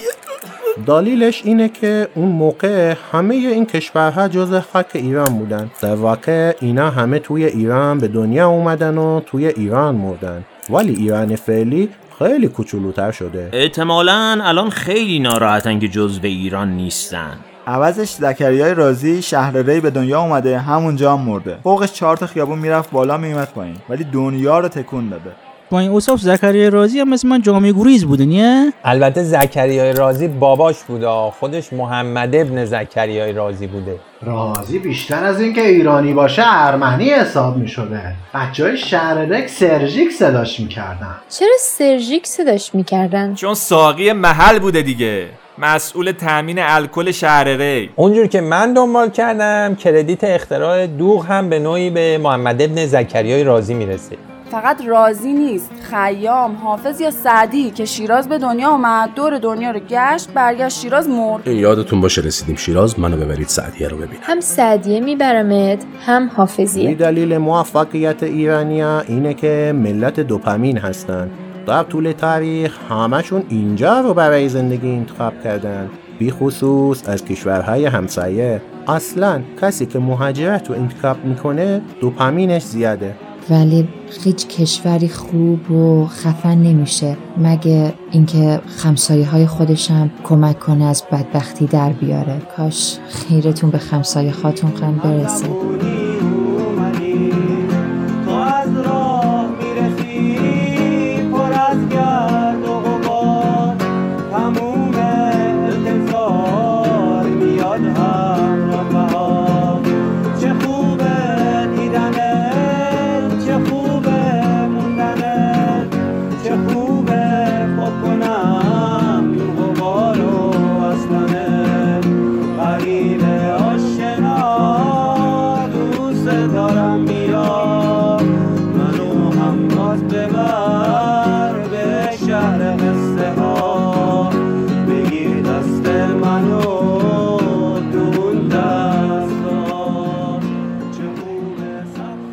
دلیلش اینه که اون موقع همه این کشورها جزء خاک ایران بودن. در واقع اینا همه توی ایران به دنیا اومدن و توی ایران مردن، ولی ایران فعلی خیلی کوچولوتر شده. احتمالاً الان خیلی ناراحتن که جزء ایران نیستن. عوضش زکریای رازی شهر ری به دنیا اومده، همونجا هم مرده. فوقش 4 تا خیابون میرفت بالا میومد پایین، ولی دنیا رو تکون داده. با این اوصاف زکریا رازی هم مثل من جامعه گریز بوده نیه؟ البته زکریای رازی باباش بوده، خودش محمد ابن زکریای رازی بوده. رازی بیشتر از این که ایرانی باشه ارمنی حساب می شده. بچه های شهرک سرژیک صداش می کردن. چرا سرژیک صداش می کردن؟ چون ساقی محل بوده دیگه، مسئول تامین الکل شهرری. اونجور که من دنبال کردم کردیت اختراع دوغ هم به نوعی به محمد ابن زکریای رازی میرسه. فقط رازی نیست، خیام، حافظ یا سعدی که شیراز به دنیا اومد، دور دنیا رو گشت، برگشت شیراز مرد. این یادتون باشه رسیدیم شیراز، منو ببرید سعدیه رو ببینم. هم سعدیه میبرمت هم حافظیه. این دلیل موفقیت ایرانیا اینه که ملت دوپامین هستن. در طول تاریخ همشون اینجا رو برای زندگی انتخاب کردن، بی خصوص از کشورهای همسایه. اصلاً کسی که مهاجرت رو انتخاب میکنه دوپامینش زیاده. ولی هیچ کشوری خوب و خفن نمیشه مگه اینکه همسایه‌های خودش هم کمک کنه از بدبختی در بیاره. کاش خیرتون به همسایه‌هاتون هم برسه.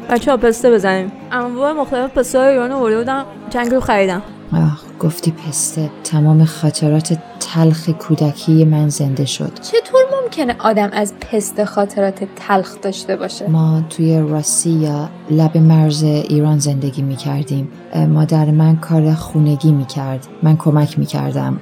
بچه ها پسته بزنیم. انواع مختلف پسته های ایران آورده بودم، چند کیلو خریدم. آخ گفتی پسته، تمام خاطرات تلخ کودکی من زنده شد. چطور ممکنه آدم از پسته خاطرات تلخ داشته باشه؟ ما توی روسیه لب مرز ایران زندگی میکردیم. مادر من کار خونگی میکرد، من کمک میکردم.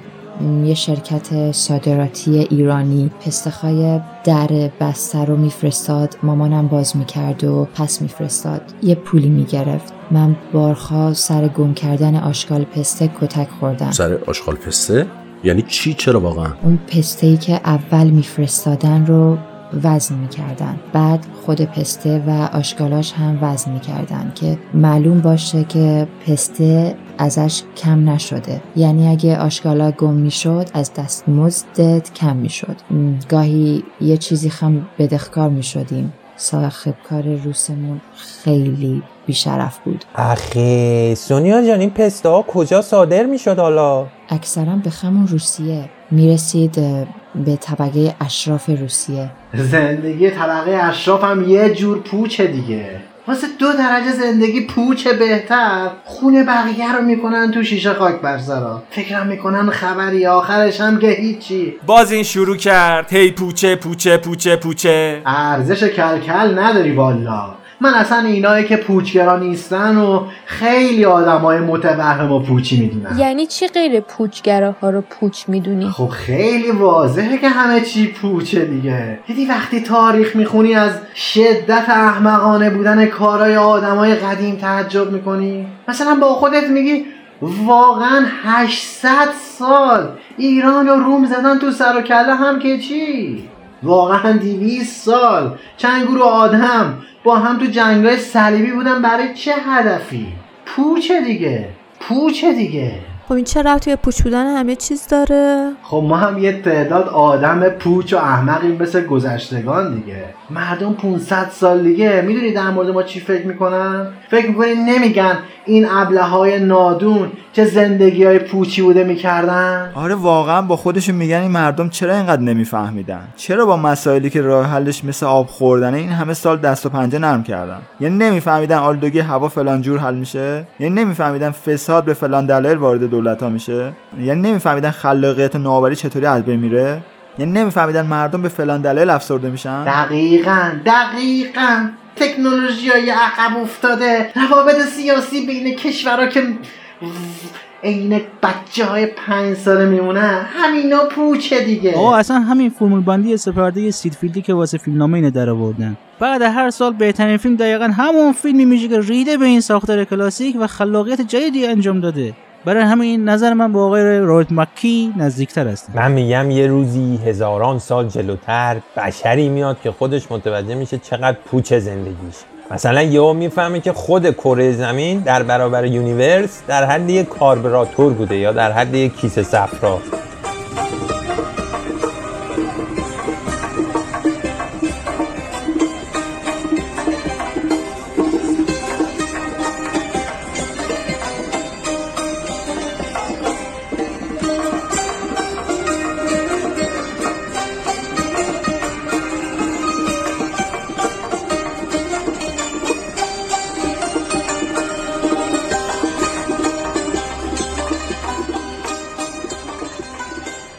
یه شرکت صادراتی ایرانی پسته‌های در بسته رو میفرستاد، مامانم باز میکرد و پس میفرستاد، یه پولی میگرفت. من بارها سر گم کردن آشغال پسته کتک خوردم. سر آشغال پسته؟ یعنی چی؟ چرا واقعا؟ اون پسته‌ای که اول میفرستادن رو وزن میکردن، بعد خود پسته و آشغالاش هم وزن میکردن که معلوم باشه که پسته ازش کم نشده. یعنی اگه آشغالا گم میشد از دستمزدت کم میشد. گاهی یه چیزی هم بدهکار میشدیم. صاحب کار روسمون خیلی بی‌شرف بود. آخه سونیا جان این پسته ها کجا صادر میشد حالا؟ اکثرا به همون روسیه میرسید، به طبقه اشراف روسیه. زندگی طبقه اشراف هم یه جور پوچه دیگه. واسه 2 درجه زندگی پوچه بهتر. خون بقیه رو میکنن تو شیشه خاک برسرا، فکرم میکنن خبری، آخرش هم که هیچی. باز این شروع کرد هی پوچه پوچه پوچه پوچه. ارزش کلکل نداری والا. من اصلا اینایی که پوچگرا نیستن و خیلی آدمای متوهم و پوچی میدونم. یعنی چی غیر پوچگراها رو پوچ میدونی؟ خب خیلی واضحه که همه چی پوچه دیگه. دیدی وقتی تاریخ میخونی از شدت احمقانه بودن کارهای آدمای قدیم تعجب میکنی. مثلا با خودت میگی واقعا 800 سال ایران و روم زدن تو سر و کله هم که چی؟ واقعا 200 سال چند گروه آدم با هم تو جنگ‌های صلیبی بودن برای چه هدفی؟ پوچه دیگه، پوچه دیگه. خب این چه ربطی به پوچ بودن همه چیز داره؟ خب ما هم یه تعداد آدم پوچ و احمقیم مثل گذشتگان دیگه. مردم 500 سال دیگه میدونی در مورد ما چی فکر میکنن؟ فکر میکنین نمیگن این ابله‌های نادون چه زندگی‌های پوچی بوده میکردن؟ آره واقعا با خودشون میگن این مردم چرا اینقدر نمیفهمیدن؟ چرا با مسائلی که راه حلش مثل آب خوردن این همه سال دست و پنجه نرم کردن؟ یعنی نمیفهمیدن آلودگی هوا فلان جور حل میشه؟ یعنی نمیفهمیدن فساد به فلان دلایل وارد دولت‌ها میشه؟ یعنی نمیفهمیدن خلاقیت و نوآوری چطوری از بین میره؟ یعنی نمیفهمیدن مردم به فلان دلایل افسرده میشن؟ دقیقاً تکنولوژی‌های عقب افتاده، روابط سیاسی بین کشورها که این بچه‌های 5 ساله میمونن، همینا پوچه دیگه. اصلا همین فرمول بندی استفاده سیدفیلدی که واسه فیلمنامه اینو درآوردن. بعد هر سال بهترین فیلم دقیقاً همون فیلمی میشه که ریده به این ساختار کلاسیک و خلاقیت جدیدی انجام داده. برای همین نظر من با آقای رابرت مکی نزدیکتر هستم. من میگم یه روزی هزاران سال جلوتر بشری میاد که خودش متوجه میشه چقدر پوچ زندگیش. مثلا یهو میفهمه که خود کره زمین در برابر یونیورس در حد یک کاربراتور بوده یا در حد یک کیسه صفرا.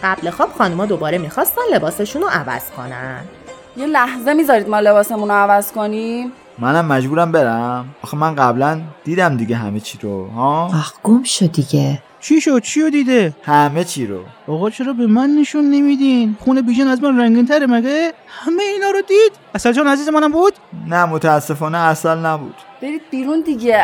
قبل خواب خانوما دوباره میخواستن لباسشون رو عوض کنن. یه لحظه میذارید ما لباسمون رو عوض کنیم؟ منم مجبورم برم. آخه من قبلا دیدم دیگه همه چی رو. آخ گم شد دیگه. چی شد؟ چیو دیده؟ همه چی رو. آقا چرا به من نشون نمیدین؟ خونه بیژن از من رنگین‌تره مگه؟ همه اینا رو دید؟ اصل جان عزیز منم بود؟ نه متاسفانه اصل نبود. برید بیرون دیگه.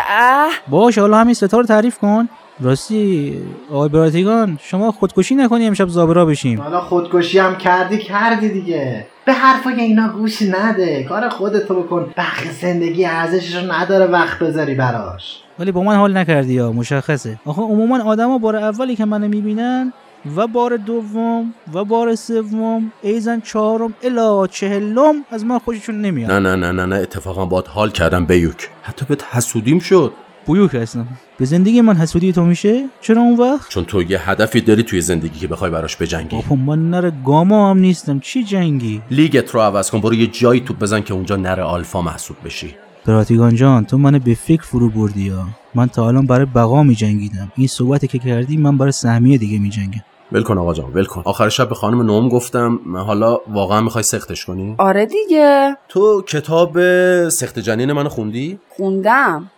باشه حالا همین ستا رو تعریف کن. راستی آقای براتیگان شما خودکشی نکنی امشب زابرا بشیم. حالا خودکشی هم کردی دیگه. به حرفای اینا گوش نده، کار خودتو بکن. بخ زندگی ارزشش رو نداره وقت بذاری براش. ولی با من حال نکردی یا مشخصه. آخه عموما آدما بار اولی که منو میبینن و بار دوم و بار سوم ایزن چهارم الا 40م از من خوششون نمیاد. نه اتفاقا باهات حال کردم بیوک. حتی بهت حسودیم شد. بیوک هستم. به زندگی من حسودی تو میشه؟ چرا اون وقت؟ چون تو یه هدفی داری توی زندگی که بخوای براش بجنگی. آخه من نره گاما هم نیستم، چی جنگی؟ لیگت رو عوض کن، برو یه جایی توپ بزن که اونجا نره آلفا محسوب بشی. براتیگان جان تو منو به فکر فرو بردی ها. من تا الان برای بقا میجنگیدم، این صحبتی که کردی من برای سهمیه دیگه میجنگم. ول کن آقا جان، ول کن. آخر شب به خانم نوم گفتم حالا واقعا میخوای سختش کنی؟ آره دیگه. تو کتاب سخت جنین منو خوندی؟ خوندم.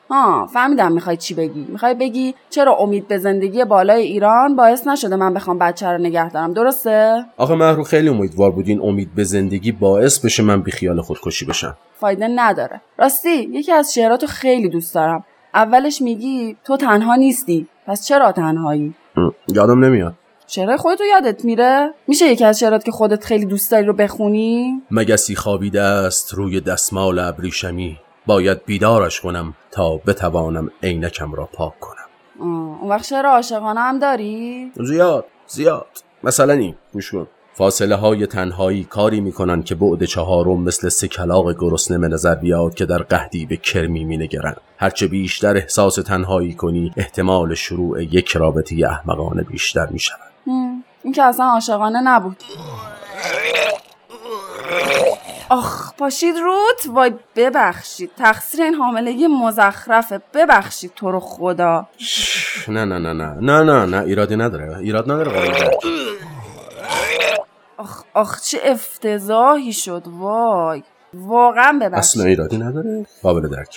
فهمیدم میخوای چی بگی. میخوای بگی چرا امید به زندگی بالای ایران باعث نشده من بخوام بچه رو نگه دارم، درسته؟ آخه مهرو خیلی امیدوار بودین امید به زندگی باعث بشه من بی خیال خودکشی بشم. فایده نداره. راستی یکی از شعراتو خیلی دوست دارم. اولش میگی تو تنها نیستی، پس چرا تنهایی؟ یادم نمیاد. شعرهای خودتو یادت میره؟ میشه یکی از شعرات که خودت خیلی دوست داری رو بخونی؟ مگسی خوابیده است روی دستمال ابریشمی، باید بیدارش کنم تا بتوانم عینکم را پاک کنم. اون وقت شعر عاشقانه هم داری؟ زیاد. مثلا این گوش کن. فاصله های تنهایی کاری میکنن که بعد چهارم مثل سه کلاغ گرسنه به نظر بیاد که در قحطی به کرمی مینگرن. هرچه بیشتر احساس تنهایی کنی احتمال شروع یک رابطه احمقانه بیشتر میشود. این که اصلا عاشقانه نبود. آخ پاشید روت. وای ببخشید، تقصیر این حاملگی مزخرفه، ببخشید تو رو خدا. نه ایرادی نداره. آخ چه افتضاحی شد، وای واقعا ببخشید. اصلا ایرادی نداره، قابل درک.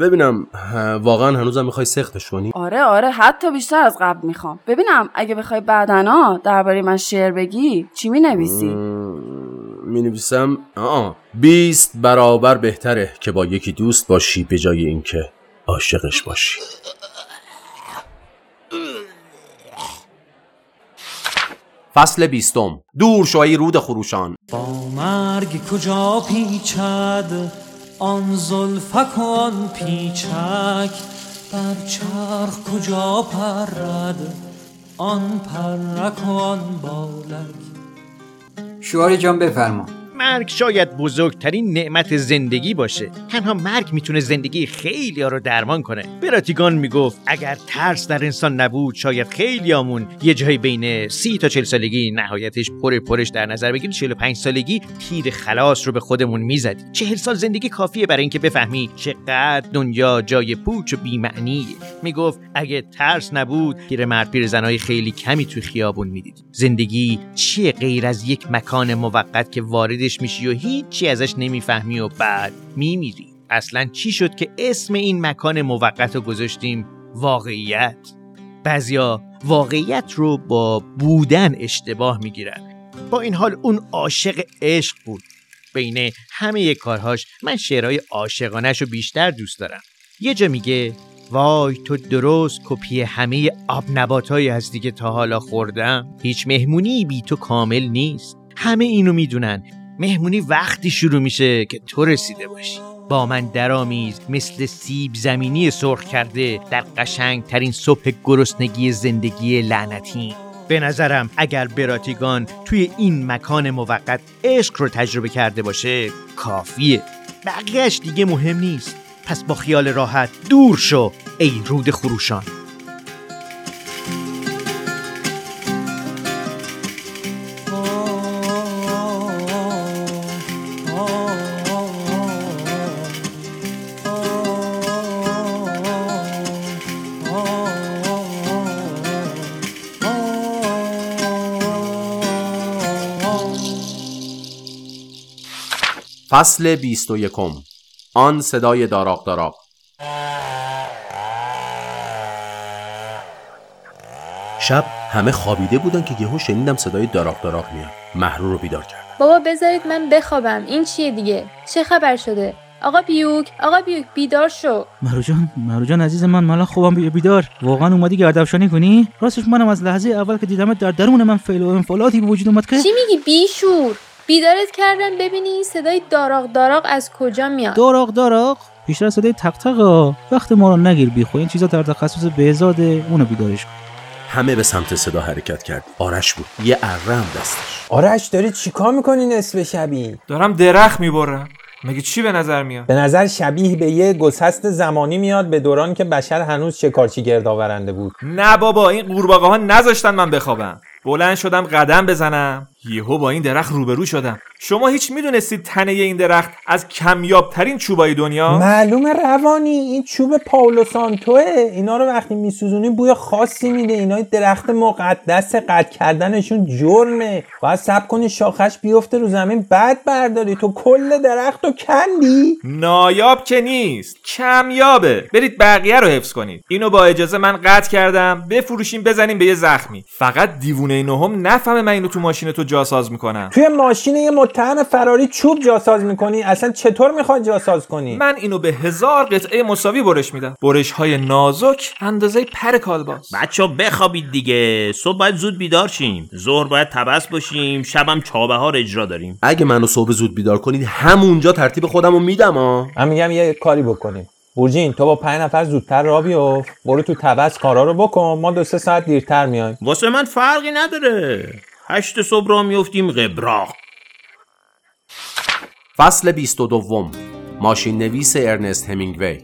ببینم واقعا هنوزم میخوای سختش کنی؟ آره حتی بیشتر از قبل میخوام. ببینم اگه بخوای بعدنا درباره من شعر بگی چی مینویسی؟ مینویسم 20 برابر بهتره که با یکی دوست باشی به جای اینکه عاشقش باشی. فصل 20. دور شو ای رود خروشان. با مرگ کجا پیچد آن زلفک و آن پیچک، بر چرخ کجا پرد آن پرک و آن بالک. شعاری جان بفرما. مرگ شاید بزرگترین نعمت زندگی باشه. تنها مرگ میتونه زندگی خیلی ها رو درمان کنه. براتیگان میگفت اگر ترس در انسان نبود شاید خیلی همون یه جایی بین 30 تا 40 سالگی نهایتش پرش در نظر بگیریم 45 سالگی پیر خلاص رو به خودمون میزدی. 40 سال زندگی کافیه برای اینکه بفهمی چقدر دنیا جای پوچ و بی‌معنیه. میگفت اگه ترس نبود پیرمرد پیرزنای خیلی کمی توی خیابون میدید. زندگی چیه غیر از یک مکان موقت که واردش میشی و هیچی ازش نمیفهمی و بعد میمیری؟ اصلا چی شد که اسم این مکان موقت رو گذاشتیم واقعیت؟ بعضیا واقعیت رو با بودن اشتباه میگیرن. با این حال اون عاشق عشق بود. بین همه کارهاش من شعرهای عاشقانه‌شو بیشتر دوست دارم. یه جا میگه وای تو درست کپی همه آب نباتایی هستی که تا حالا خوردم، هیچ مهمونی بی تو کامل نیست. همه اینو میدونن، مهمونی وقتی شروع میشه که تو رسیده باشی. با من درآمیز مثل سیب زمینی سرخ کرده در قشنگ ترین صبح گرسنگی زندگی لعنتی. به نظرم اگر براتیگان توی این مکان موقت عشق رو تجربه کرده باشه کافیه، بقیهش دیگه مهم نیست. پس با خیال راحت دور شو ای رود خروشان. فصل 21. آن صدای داراق داراق. شب همه خوابیده بودن که یهو شنیدم صدای داراق داراق میاد. مهرو رو بیدار کرد. بابا بذارید من بخوابم، این چیه دیگه؟ چه خبر شده؟ آقا پیوک بیدار شو. مهرو جان عزیز من، مالا خوبم، بیدار. واقعا اومدی گردافشانی کنی؟ راستش منم از لحظه اول که دیدمت در درون من فعل و انفعالاتی به وجود اومد که چی میگی بیشور؟ بیدارت کردم ببینی این صدای داراق داراق از کجا میاد. داراق بیشتر صدای تق تق. وقت ما رو نگیر بیخو، این چیزا در تخصص بهزاده، اونو بیدارش کن. همه به سمت صدا حرکت کرد. آرش بود، یه اره هم دستش. آرش داری چیکار میکنی نصف شبی؟ دارم درخت میبرم. مگه چی به نظر میاد؟ به نظر شبیه به یه گسست زمانی میاد به دوران که بشر هنوز شکارچی گردآورنده بود. نه بابا، این قورباغه‌ها نذاشتن من بخوابم. بلند شدم قدم بزنم یهو با این درخت روبرو شدم. شما هیچ میدونستید تنه این درخت از کمیابترین چوبای دنیا؟ معلومه روانی، این چوب پائولو سانتوه. اینا رو وقتی میسوزونی بوی خاصی میده. اینا درخت مقدس، قطع کردنشون جرمه. باید صبر کنی شاخش بیفته رو زمین بعد برداری. تو کل درخت رو کندی؟ نایاب که نیست، کمیابه. برید بقیه رو حفظ کنید. اینو با اجازه من قطع کردم، بفروشیم بزنیم به یه زخمی. فقط دیوونه نهم نفهمه من اینو تو ماشین تو جاساز میکنم. توی ماشین یه متهم فراری چوب جاساز میکنی؟ اصلا چطور میخواد جاساز کنی؟ من اینو به 1000 قطعه مساوی برش میدم. برش‌های نازک اندازه پر کالباس. بچا بخوابید دیگه، صبح باید زود بیدار شیم. ظهر باید تبس باشیم، شبم چابهار اجرا داریم. اگه منو صبح زود بیدار کنید همونجا ترتیب خودمو میدم. من میگم یه کاری بکنیم. بورجین تو با 5 نفر زودتر راه بیفت، برو تو تبس کارا رو بکن، ما 2-3 ساعت دیرتر میایم. واسه من فرقی نداره. 8 صبح را میفتیم قبراق. فصل 22، ماشین نویس ارنست همینگوی.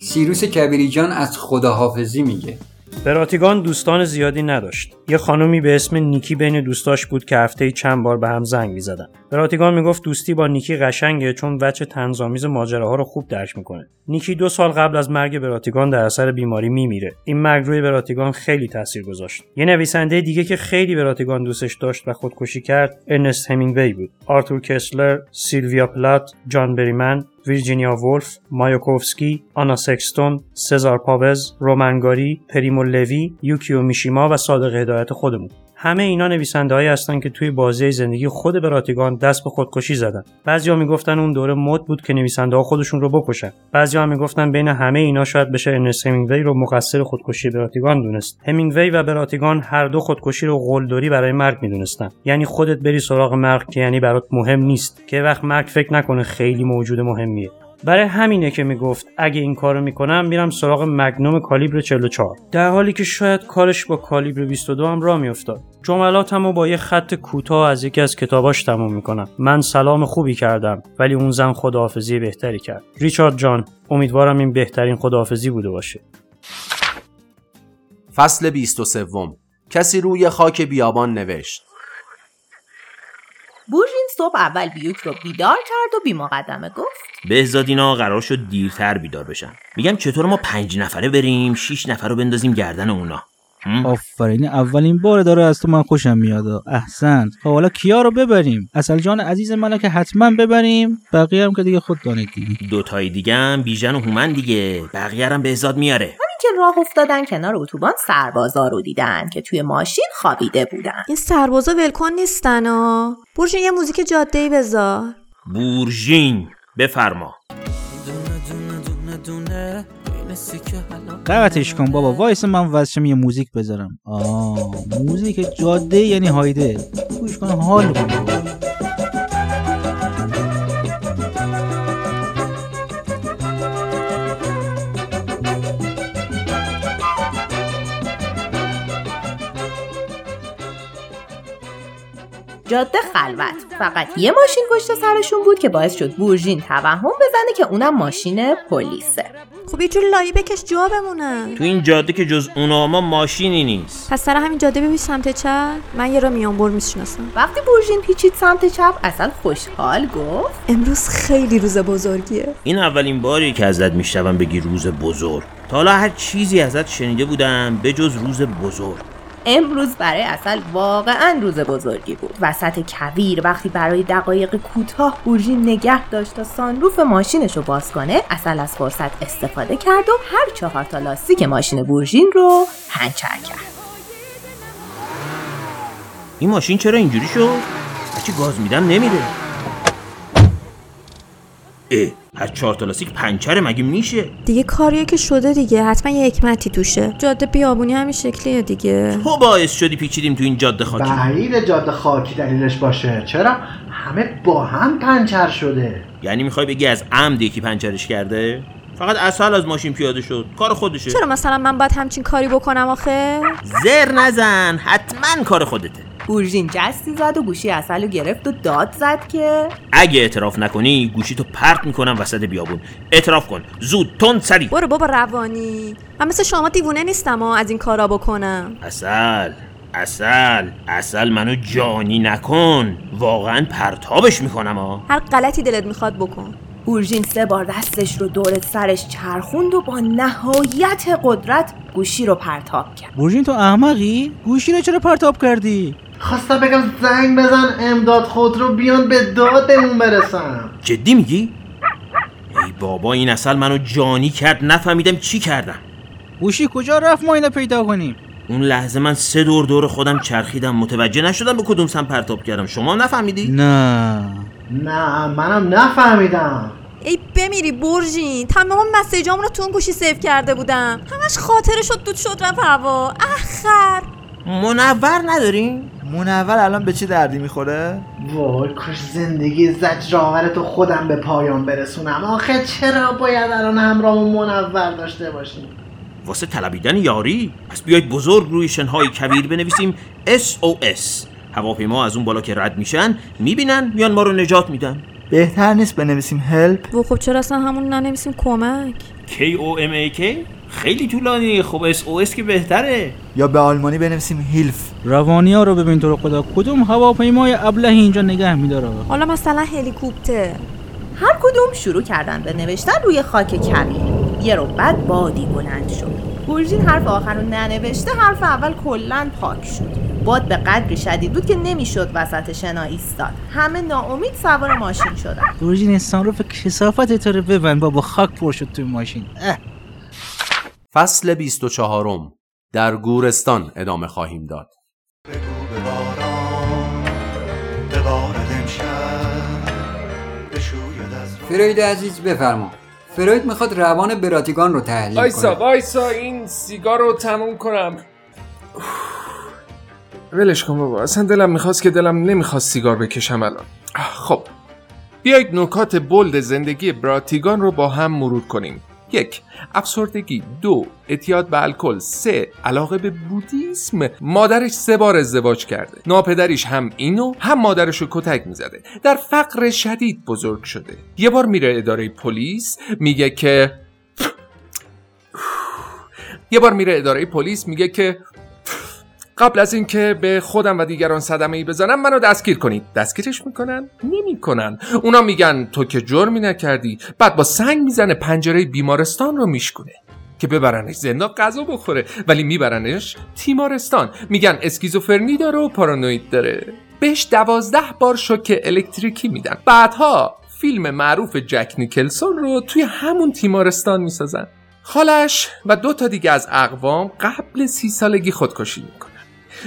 سیروس کبیریجان از خداحافظی میگه. براتیگان دوستان زیادی نداشت. یه خانومی به اسم نیکی بین دوستاش بود که هفته‌ای چند بار به هم زنگ می‌زدن. براتیگان میگفت دوستی با نیکی قشنگه چون وجه طنزآمیز ماجراها رو خوب درک میکنه. نیکی 2 سال قبل از مرگ براتیگان در اثر بیماری میمیره. این مرگ روی براتیگان خیلی تاثیر گذاشت. یه نویسنده دیگه که خیلی براتیگان دوستش داشت و خودکشی کرد، ارنست همینگوی بود. آرتور کسلر، سیلویا پلات، جان بریمن، ویرجینیا وولف، مایاکوفسکی، آنا سکستون، سزار پاوز، رومن گاری، پریمو لوی، یوکیو میشیما و صادق هدایت خودمون. همه اینا نویسنده‌هایی هستن که توی بازه زندگی خود براتیگان دست به خودکشی زدن. بعضیا میگفتن اون دوره مد بود که نویسنده‌ها خودشون رو بکشن. بعضیا هم میگفتن بین همه اینا شاید بشه ارنست همینگوی رو مقصر خودکشی براتیگان دونست. همینگوی و براتیگان هر دو خودکشی رو قلدری برای مرگ میدونستن. یعنی خودت بری سراغ مرگ که یعنی برات مهم نیست، که وقت مرگ فکر نکنه خیلی موجود مهمیه. برای همینه که میگفت اگه این کارو میکنم میرم سراغ مگنوم کالیبر 44، در حالی که شاید کارش با کالیبر 22 هم راه میافتاد. جملاتمو با یه خط کوتاه از یکی از کتاباش تموم میکنم. من سلام خوبی کردم ولی اون زن خداحافظی بهتری کرد. ریچارد جان، امیدوارم این بهترین خداحافظی بوده باشه. فصل 23، کسی روی خاک بیابان نوشت. بورژین صبح اول بیوک رو بیدار کرد و بی مقدمه گفت بهزادینا قرار شد دیرتر بیدار بشن. میگم چطور ما 5 نفره بریم 6 نفر رو بندازیم گردن اونا. آفرین، اولین بار داره از تو من خوشم میاد. احسن، حالا کیا رو ببریم؟ اصل جان عزیز منو که حتما ببریم، بقیه هم که دیگه خود دانید دیگه. 2 تای دیگه هم بیژن و هومن دیگه، بقیه هم بهزاد میاره. که راه افتادن کنار اتوبان سربازا رو دیدن که توی ماشین خوابیده بودن. این سربازا ولکن نیستن ها. بورژین یه موزیک جاده‌ای بذار. بورژین بفرما. قطعش کن بابا، وایس من واسم یه موزیک بذارم. موزیک جاده یعنی هایده. گوش کن حال کن. جاده خلوت، فقط یه ماشین پشت سرشون بود که باعث شد بورژین توهم بزنه که اونم ماشین پلیسه. خب یه جور لایه بکش جا بمونن. تو این جاده که جز اونا ما ماشینی نیست. پس سر همین جاده ببین سمت چپ، من یه را میانبر میشناسم. وقتی بورژین پیچید سمت چپ، اصلا خوشحال گفت امروز خیلی روز بزرگیه. این اولین باری که ازت میشنوم بگی روز بزرگ. تا حالا هر چیزی ازت شنیده بودم به جز روز بزرگ. امروز برای عسل واقعا روز بزرگی بود. وسط کویر وقتی برای دقایق کوتاه بورژین نگه داشت تا سانروف ماشینش رو باز کنه، عسل از فرصت استفاده کرد و هر 4 تا لاستیک ماشین بورژین رو پنچر کرد. این ماشین چرا اینجوری شد؟ هرچی گاز میدم نمیره. هر 4 تا لاستیک پنچره مگه میشه؟ دیگه کاریه که شده دیگه، حتما یه حکمتی توشه. جاده بیابونی همین شکلیه دیگه. تو باعث شدی پیچیدیم تو این جاده خاکی. بعید جاده خاکی دلیلش باشه. چرا همه با هم پنچر شده؟ یعنی میخوای بگی از عمد یکی پنچرش کرده؟ فقط اصل از ماشین پیاده شد، کار خودشه. چرا مثلا من باید همچین کاری بکنم آخه؟ زر نزن، حتما کار خودته. اورژین جستی زد و گوشی عسلو گرفت و داد زد که اگه اعتراف نکنی گوشی تو پرت میکنم وسط بیابون. اعتراف کن، زود، تند، سری. برو بابا روانی، من مثل شما دیوونه نیستم از این کارا بکنم. عسل منو جانی نکن، واقعا پرتابش میکنم. هر غلطی دلت میخواد بکن. اورژین 3 بار دستش رو دور سرش چرخوند و با نهایت قدرت گوشی رو پرتاب کرد. اورژین تو احمقی؟ گوشی رو چرا پرتاب کردی؟ خواستم بگم زنگ بزن امداد خود رو بیان به دادمون برسن. جدی میگی؟ ای بابا این عسل منو جانی کرد، نفهمیدم چی کردم. گوشی کجا رفت ما اینو پیدا کنیم؟ اون لحظه من 3 دور دور خودم چرخیدم، متوجه نشدم به کدوم سمت پرتاب کردم. شما نفهمیدی؟ نه منم نفهمیدم. ای بمیری اورژین، تمام مسیجامو رو تو اون گوشی سیو کرده بودم، همش خاطره شد دود شد رفت هوا. آخر منور نداریم؟ منور الان به چه دردی میخوره؟ وای کاش زندگی زجرآور تو خودم به پایان برسونم. آخه چرا باید الان همراهمون منور داشته باشیم؟ واسه طلبیدن یاری؟ پس بیایید بزرگ روی شنهای کویر بنویسیم SOS. هواپیما از اون بالا که رد میشن میبینن میان ما رو نجات میدن. بهتر نیست بنویسیم help؟ و خب چرا اصلا همون ننویسیم کمک؟ KOMAK خیلی طولانیه. خب SOS که بهتره. یا به آلمانی بنویسیم هیلف. روانی ها رو ببین تو رو خدا، کدوم هواپیمای ابله اینجا نگه میداره؟ حالا مثلا هلیکوپتر. هر کدوم شروع کردن به نوشتن روی خاک کویر. یه رو بعد بادی بلند شد. اورژین حرف آخر رو ننوشته، حرف اول کلاً پاک شد. باد به قدری شدید بود که نمیشد وسط شنا ایستاد. همه ناامید سوار ماشین شدن. اورژین انسان رو به کثافت تو رو ببند بابا، خاک پر شد توی ماشین. فصل 24 در گورستان ادامه خواهیم داد. فروید عزیز بفرما. فروید میخواد روان براتیگان رو تحلیل کنه. وایسا این سیگار رو تموم کنم. ولش کن بابا، اصلا دلم میخواست که دلم نمیخواست سیگار بکشم الان. خب بیایید نکات بولد زندگی براتیگان رو با هم مرور کنیم. 1. افسردگی. 2. اعتیاد به الکل. 3. علاقه به بودیسم. مادرش 3 بار ازدواج کرده، ناپدریش هم اینو هم مادرشو کتک میزده، در فقر شدید بزرگ شده. یه بار میره اداره پلیس میگه که قبل از این که به خودم و دیگران صدمه‌ای بزنم منو دستگیر کنید. دستگیرش میکنن؟ نمیکنن. اونا میگن تو که جرمی نکردی، بعد با سنگ میزنه پنجره بیمارستان رو میشکونه که ببرنش زندان غذا بخوره، ولی میبرنش تیمارستان. میگن اسکیزوفرنی داره و پارانوید داره. بهش 12 بار شوک الکتریکی میدن. بعدها فیلم معروف جک نیکلسون رو توی همون تیمارستان میسازن. خالش و 2 تا دیگه از اقوام قبل 30 سالگی خودکشی میکنن.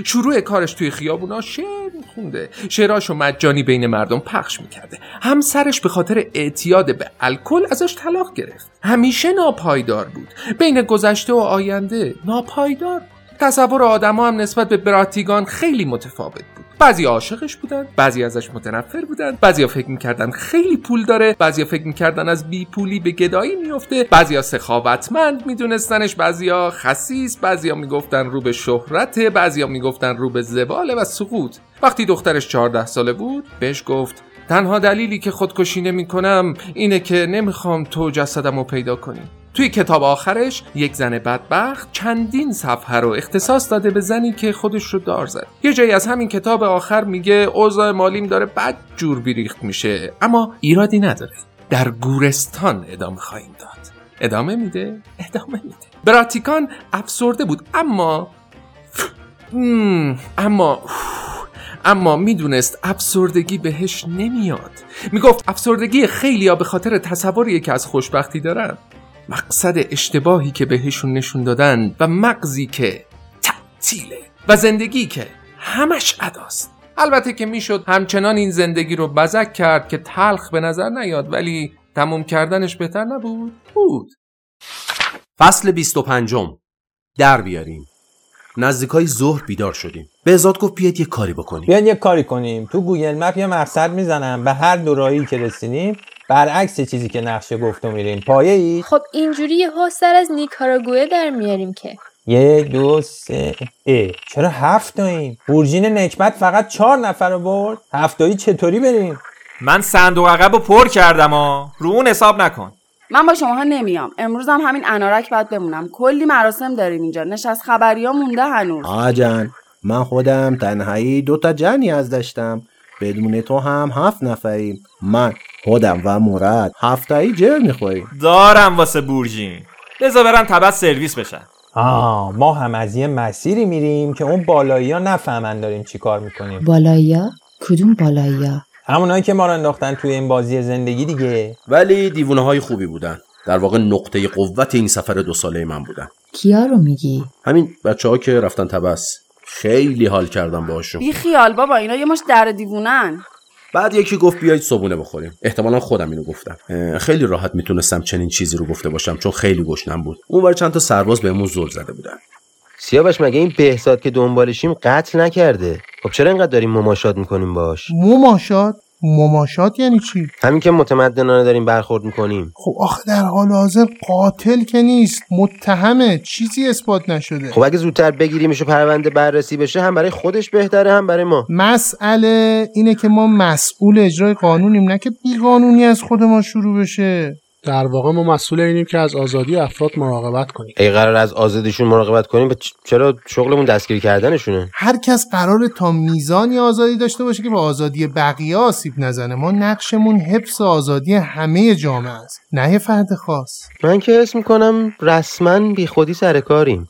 شروع کارش توی خیابونا شعر میخونده، شعراشو مجانی بین مردم پخش میکرده. همسرش به خاطر اعتیاد به الکل ازش طلاق گرفت. همیشه ناپایدار بود، بین گذشته و آینده ناپایدار. تصور آدما هم نسبت به براتیگان خیلی متفاوت بود. بعضی عاشقش بودن، بعضی ازش متنفر بودن، بعضیا فکر میکردن خیلی پول داره، بعضیا فکر میکردن از بی پولی به گدایی میفته، بعضیا سخاوتمند میدونستنش، بعضیا خسیس، بعضیا میگفتن رو به شهرت، بعضیا میگفتن رو به زباله و سقوط. وقتی دخترش 14 ساله بود بهش گفت تنها دلیلی که خودکشی نمیکنم اینه که نمیخوام تو جسدمو پیدا کنی. توی کتاب آخرش یک زن بدبخت چندین صفحه رو اختصاص داده به زنی که خودش رو دار زد. یه جایی از همین کتاب آخر میگه اوضاع مالیم داره بد جور بیریخت میشه، اما ایرادی نداره، در گورستان ادامه خواهیم داد. ادامه میده. براتیگان افسرده بود، اما میدونست افسردگی بهش نمیاد. میگفت افسردگی خیلیا به خاطر تصوریه که از خوشبختی دارن، مقصد اشتباهی که بهشون نشون دادن و مغزی که تعطیله و زندگی که همش اداست. البته که میشد همچنان این زندگی رو بزک کرد که تلخ به نظر نیاد، ولی تموم کردنش بهتر نبود؟ بود. فصل 25 در بیاریم. نزدیکای ظهر بیدار شدیم. بهزاد گفت بیاین یه کاری کنیم. تو گوگل مپ یه مقصد میزنم، به هر دوراهی که رسیدیم برعکس چیزی که نقشه گفت و میریم. پایه ای؟ خب اینجوری ها سر از نیکاراگوئه در میاریم که 1 2 3 چرا 7 تاییم؟ بورژین نکبت فقط 4 نفر رو برد. 7 تایی چطوری بریم؟ من صندوق عقبو پر کردم ها، رو اون حساب نکن. من با شماها نمیام. امروز هم همین انارک بعد بمونم. کلی مراسم داریم اینجا. نشست خبریا مونده هنوز. آجان من خودم تنهایی 2 تا جنی از داشتم. بدون تو هم 7 نفریم. من خودم و مراد 7 تایی جر میخوریم. دارم واسه بورژین. بذار برن تبعت سرویس بشن. ما هم از یه مسیری میریم که اون بالایی‌ها نفهمن داریم چیکار میکنیم. بالایی‌ها؟ کدوم بالایی‌ها؟ همونایی که ما رو انداختن توی این بازی زندگی دیگه. ولی دیوونه‌های خوبی بودن. در واقع نقطه قوت این سفر 2 ساله من بودن. کیا رو میگی؟ همین بچه‌ها که رفتن تبس. خیلی حال کردم باهاشون. بی خیال بابا، اینا یه مش در دیوونن. بعد یکی گفت بیایید صبونه بخوریم. احتمالاً خودم اینو گفتم. خیلی راحت میتونستم چنین چیزی رو گفته باشم چون خیلی گشنم بود. اونور چند تا سرباز بهمون زل زده بودن. سیاوش مگه این بهزاد که دنبالشیم قتل نکرده؟ خب چرا اینقدر داریم مماشات میکنیم باش؟ مماشات؟ مماشات یعنی چی؟ همین که متمدنانه داریم برخورد میکنیم. خب آخه در حال حاضر قاتل که نیست، متهمه، چیزی اثبات نشده. خب اگه زودتر بگیریمش و پرونده بررسی بشه هم برای خودش بهتره هم برای ما. مسئله اینه که ما مسئول اجرای قانونیم، نه که بیقانونی از خود ما شروع بشه. در واقع ما مسئول اینیم که از آزادی افراد مراقبت کنیم. اگه قرار از آزادیشون مراقبت کنیم چرا شغلمون دستگیر کردنشونه؟ هر کس قراره تا میزانی آزادی داشته باشه که به آزادی بقیه آسیب نزنه. ما نقشمون حفظ آزادی همه جامعه است، نه یه فرد خاص. من که حس می‌کنم رسما بیخودی سر کاریم.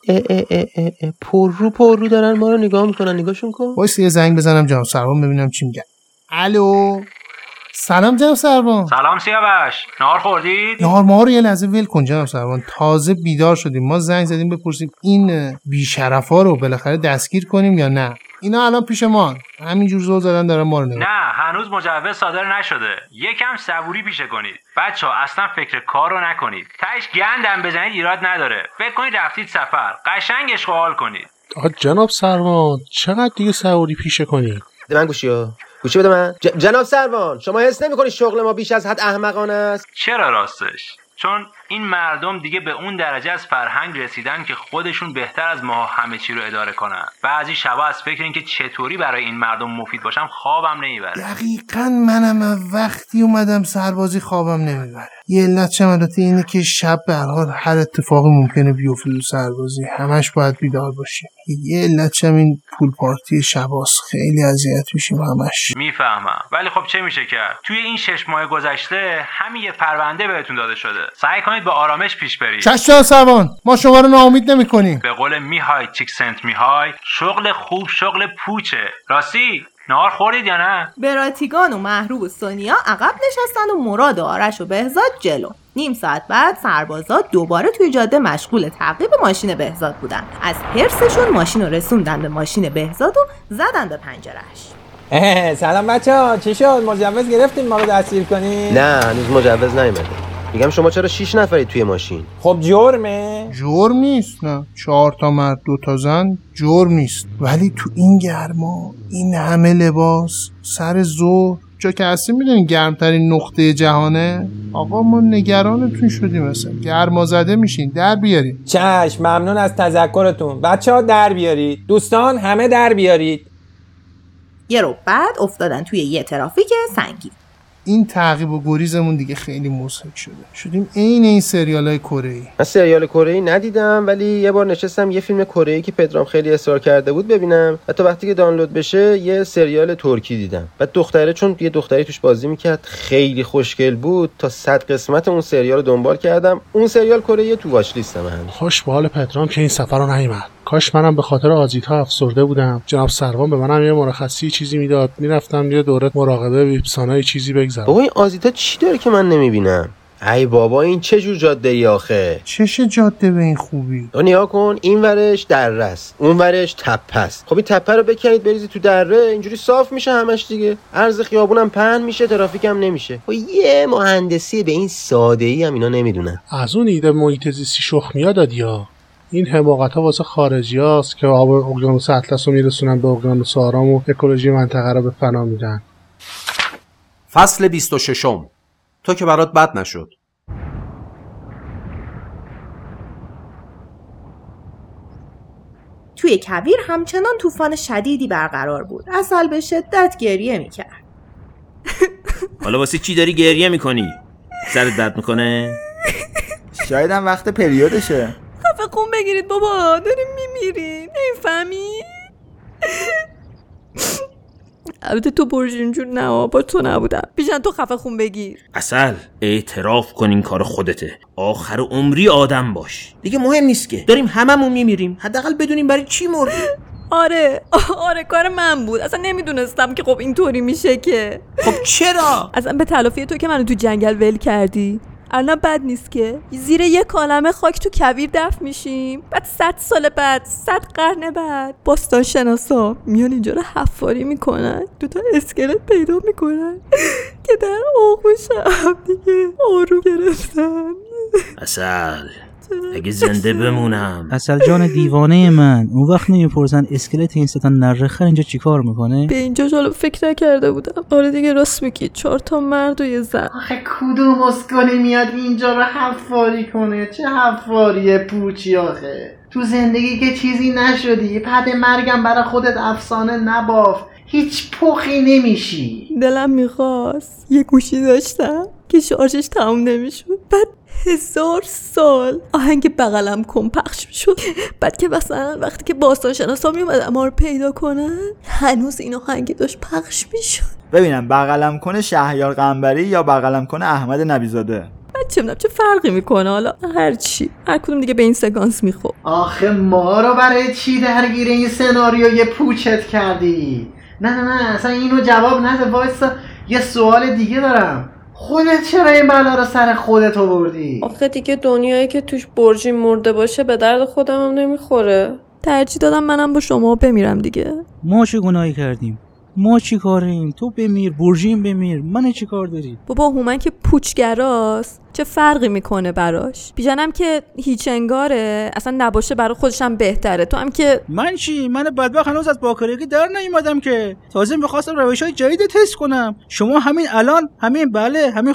پررو دارن ما رو نگاه می‌کنن. نگاهشون کن. وایس یه زنگ بزنم جناب سروان ببینم چی میگه. الو. سلام جناب سروان. سلام سیاوش، نهار خوردید؟ نهار ما رو یه لحظه ول کن جناب سروان، تازه بیدار شدیم. ما زنگ زدیم بپرسیم این بی‌شرفا رو بالاخره دستگیر کنیم یا نه. اینا الان پیش ما همینجور زل زدن دارن ما رو نگاه. نه هنوز مجوز صادر نشده، یکم صبوری پیشه کنید بچه‌ها. اصلا فکر کار رو نکنید، تهش گندم بزنید ایراد نداره. فکر کنید رفتید سفر، قشنگش خوال کنید. جناب سروان چقدر دیگه صبوری پیشه کنید؟ من گوشیو گوشی بده من. جناب سروان شما حس نمی‌کنید شغل ما بیش از حد احمقانه است؟ چرا راستش؟ چون این مردم دیگه به اون درجه از فرهنگ رسیدن که خودشون بهتر از ما همه چی رو اداره کنن. بعضی شبا از فکر این که چطوری برای این مردم مفید باشم خوابم نمیبره. دقیقاً منم وقتی اومدم سربازی خوابم نمیبره. یه علت چمداتی اینه که شب به هر اتفاقی ممکنه بیفته تو سربازی، همش باید بیدار باشیم. یه علت چم این پول پارتی شباس، خیلی اذیت میشیم همش. میفهمم ولی خب چه میشه کرد؟ توی این 6 ماه گذشته همین یه پرونده بهتون داده شده. سعی کنید با آرامش پیش برید. چشم سوان ما شما رو ناامید نمی‌کنیم. به قول میهای چیکسنت میهای، شغل خوب شغل پوچه. راستی نهار خورید یا نه؟ براتیگان و محروب و سونیا عقب نشستن و مراد و آرش و بهزاد جلو. نیم ساعت بعد سربازا دوباره توی جاده مشغول تعقیب ماشین بهزاد بودن. از حرصشون ماشین رو رسوندن به ماشین بهزاد و زدن به پنجره‌اش. سلام بچه‌ها، چی شد؟ مجوز گرفتین ما رو دستگیر کنین؟ نه هنوز مجوز نیومده. میگم شما چرا 6 نفرید توی ماشین؟ خب جرمه؟ جرم نیست، نه 4 تا مرد 2 تا زن جرم نیست. ولی تو این گرما این همه لباس سر زور جا که اصلا میدونی گرمترین نقطه جهانه. آقا ما نگرانتون شدیم، مثلا گرما زده میشین. در بیارید. چشم، ممنون از تذکرتون بچه‌ها. در بیارید دوستان، همه در بیارید. یه رو بعد افتادن توی یه ترافیک سنگین. این تعقیب و گریزمون دیگه خیلی مضحک شده. شدیم عین این سریال‌های کره‌ای. من سریال کره‌ای ندیدم ولی یه بار نشستم یه فیلم کره‌ای که پدرام خیلی اصرار کرده بود ببینم. حتی وقتی که دانلود بشه یه سریال ترکی دیدم. بعد دختره، چون یه دختری توش بازی میکرد خیلی خوشگل بود، تا 100 قسمت اون سریال رو دنبال کردم. اون سریال کره‌ای تو واچ لیستم هست. خوش به حال پدرام که این سفر رو نیومد. کاش منم به خاطر آزیتا افسرده بودم. جناب سروان به منم یه مرخصی چیزی میداد، میرفتم یه دوره مراقبه ویپسانای چیزی بگذرم. بابا این آزیتا چی داره که من نمیبینم؟ ای بابا این چه جور جاده ای آخه؟ چش جاده به این خوبی؟ نیا کن، این ورش دره است، اون ورش تپه است. خب این تپه رو بکنید بریزید تو دره، اینجوری صاف میشه همش دیگه. عرض خیابونم پهن میشه، ترافیک هم نمیشه. خب یه مهندسی به این سادگی هم اینا نمیدونن. از اون ایده محیط زیستی شخمیا دادیا. این حماقت‌ها واسه خارجی‌هاست که آب اقیانوس اطلس رو میرسونن به اقیانوس آرام و اکولوژی منطقه رو به فنا میدن. فصل 26م. تو که برات بد نشد. توی کویر همچنان طوفان شدیدی برقرار بود. عسل به شدت گریه میکرد. حالا واسه چی داری گریه میکنی؟ سرت درد میکنه؟ شاید هم وقت پریودشه. خفه خون بگیرید بابا، داریم میمیریم. نمیفهمی؟ البته تو برج اینجور نه، با تو نبودم. بیشن تو خفه خون بگیر. عسل، اعتراف کن این کار خودته. آخر عمری آدم باش. دیگه مهم نیست که. داریم هممون میمیریم. حداقل بدونیم برای چی مردیم. آره کار من بود. اصلا نمیدونستم که خب اینطوری میشه که. خب چرا؟ اصلا به تلافی تو که منو تو جنگل ول کردی. الان بد نیست که زیر یه کالمه خاک تو کویر دفن میشیم، بعد 100 سال بعد، 100 قرن بعد باستانشناسا میان اینجا رو حفاری میکنن، دوتا اسکلت پیدا میکنن که در آغوش هم دیگه آروم گرفتن. عسل، اگه زنده بمونم. عسل جان دیوانه من، اون وقت نمیپرسن اسکلت این ستن نرخر اینجا چیکار میکنه؟ به اینجا جالب فکر نکرده بودم. آره دیگه راست میگی، 4 مرد و یه زن. آخه کدوم اسکلی میاد اینجا رو حفاری کنه؟ چه حفاریه پوچی. آخه تو زندگی که چیزی نشدی، پد مرگم برای خودت افسانه نباف، هیچ پخی نمیشی. دلم میخواست یه گوشی داشتم که شارژش تموم نمیشود، بعد 1000 سال آهنگ بغلم کم پخش میشد. بعد که مثلا وقتی که باستانشناسا میومدن ما رو پیدا کنن، هنوز این آهنگ داشت پخش میشد. ببینم بغلم کنه شهریار قنبری یا بغلم کنه احمد نبیزاده، چه فرقی میکنه. حالا هرچی، هر کدوم دیگه به این سکانس میخوره. آخه ما رو برای چی درگیر این سناریوی پوچت کردی؟ نه اصلا اینو جواب نده، وایسا یه سوال دیگه دارم. خودت چرا این بلا رو سر خودت آوردی؟ آخه دیگه دنیایی که توش برجی مرده باشه به درد خودم هم نمیخوره. ترجیح دادم منم با شما بمیرم دیگه. ما چه گناهی کردیم؟ ما چی کاریم؟ تو بمیر، برجیم بمیر، من چی کار داری؟ بابا هومن که پوچگراست، چه فرقی میکنه براش؟ بیژنم که هیچ انگاره، اصلا نباشه برای خودشم بهتره. تو هم که من چی؟ من بدبخت هنوز از باکرگی در نیومدم که. تازه میخواستم روش‌های جدید تست کنم. شما همین الان، همین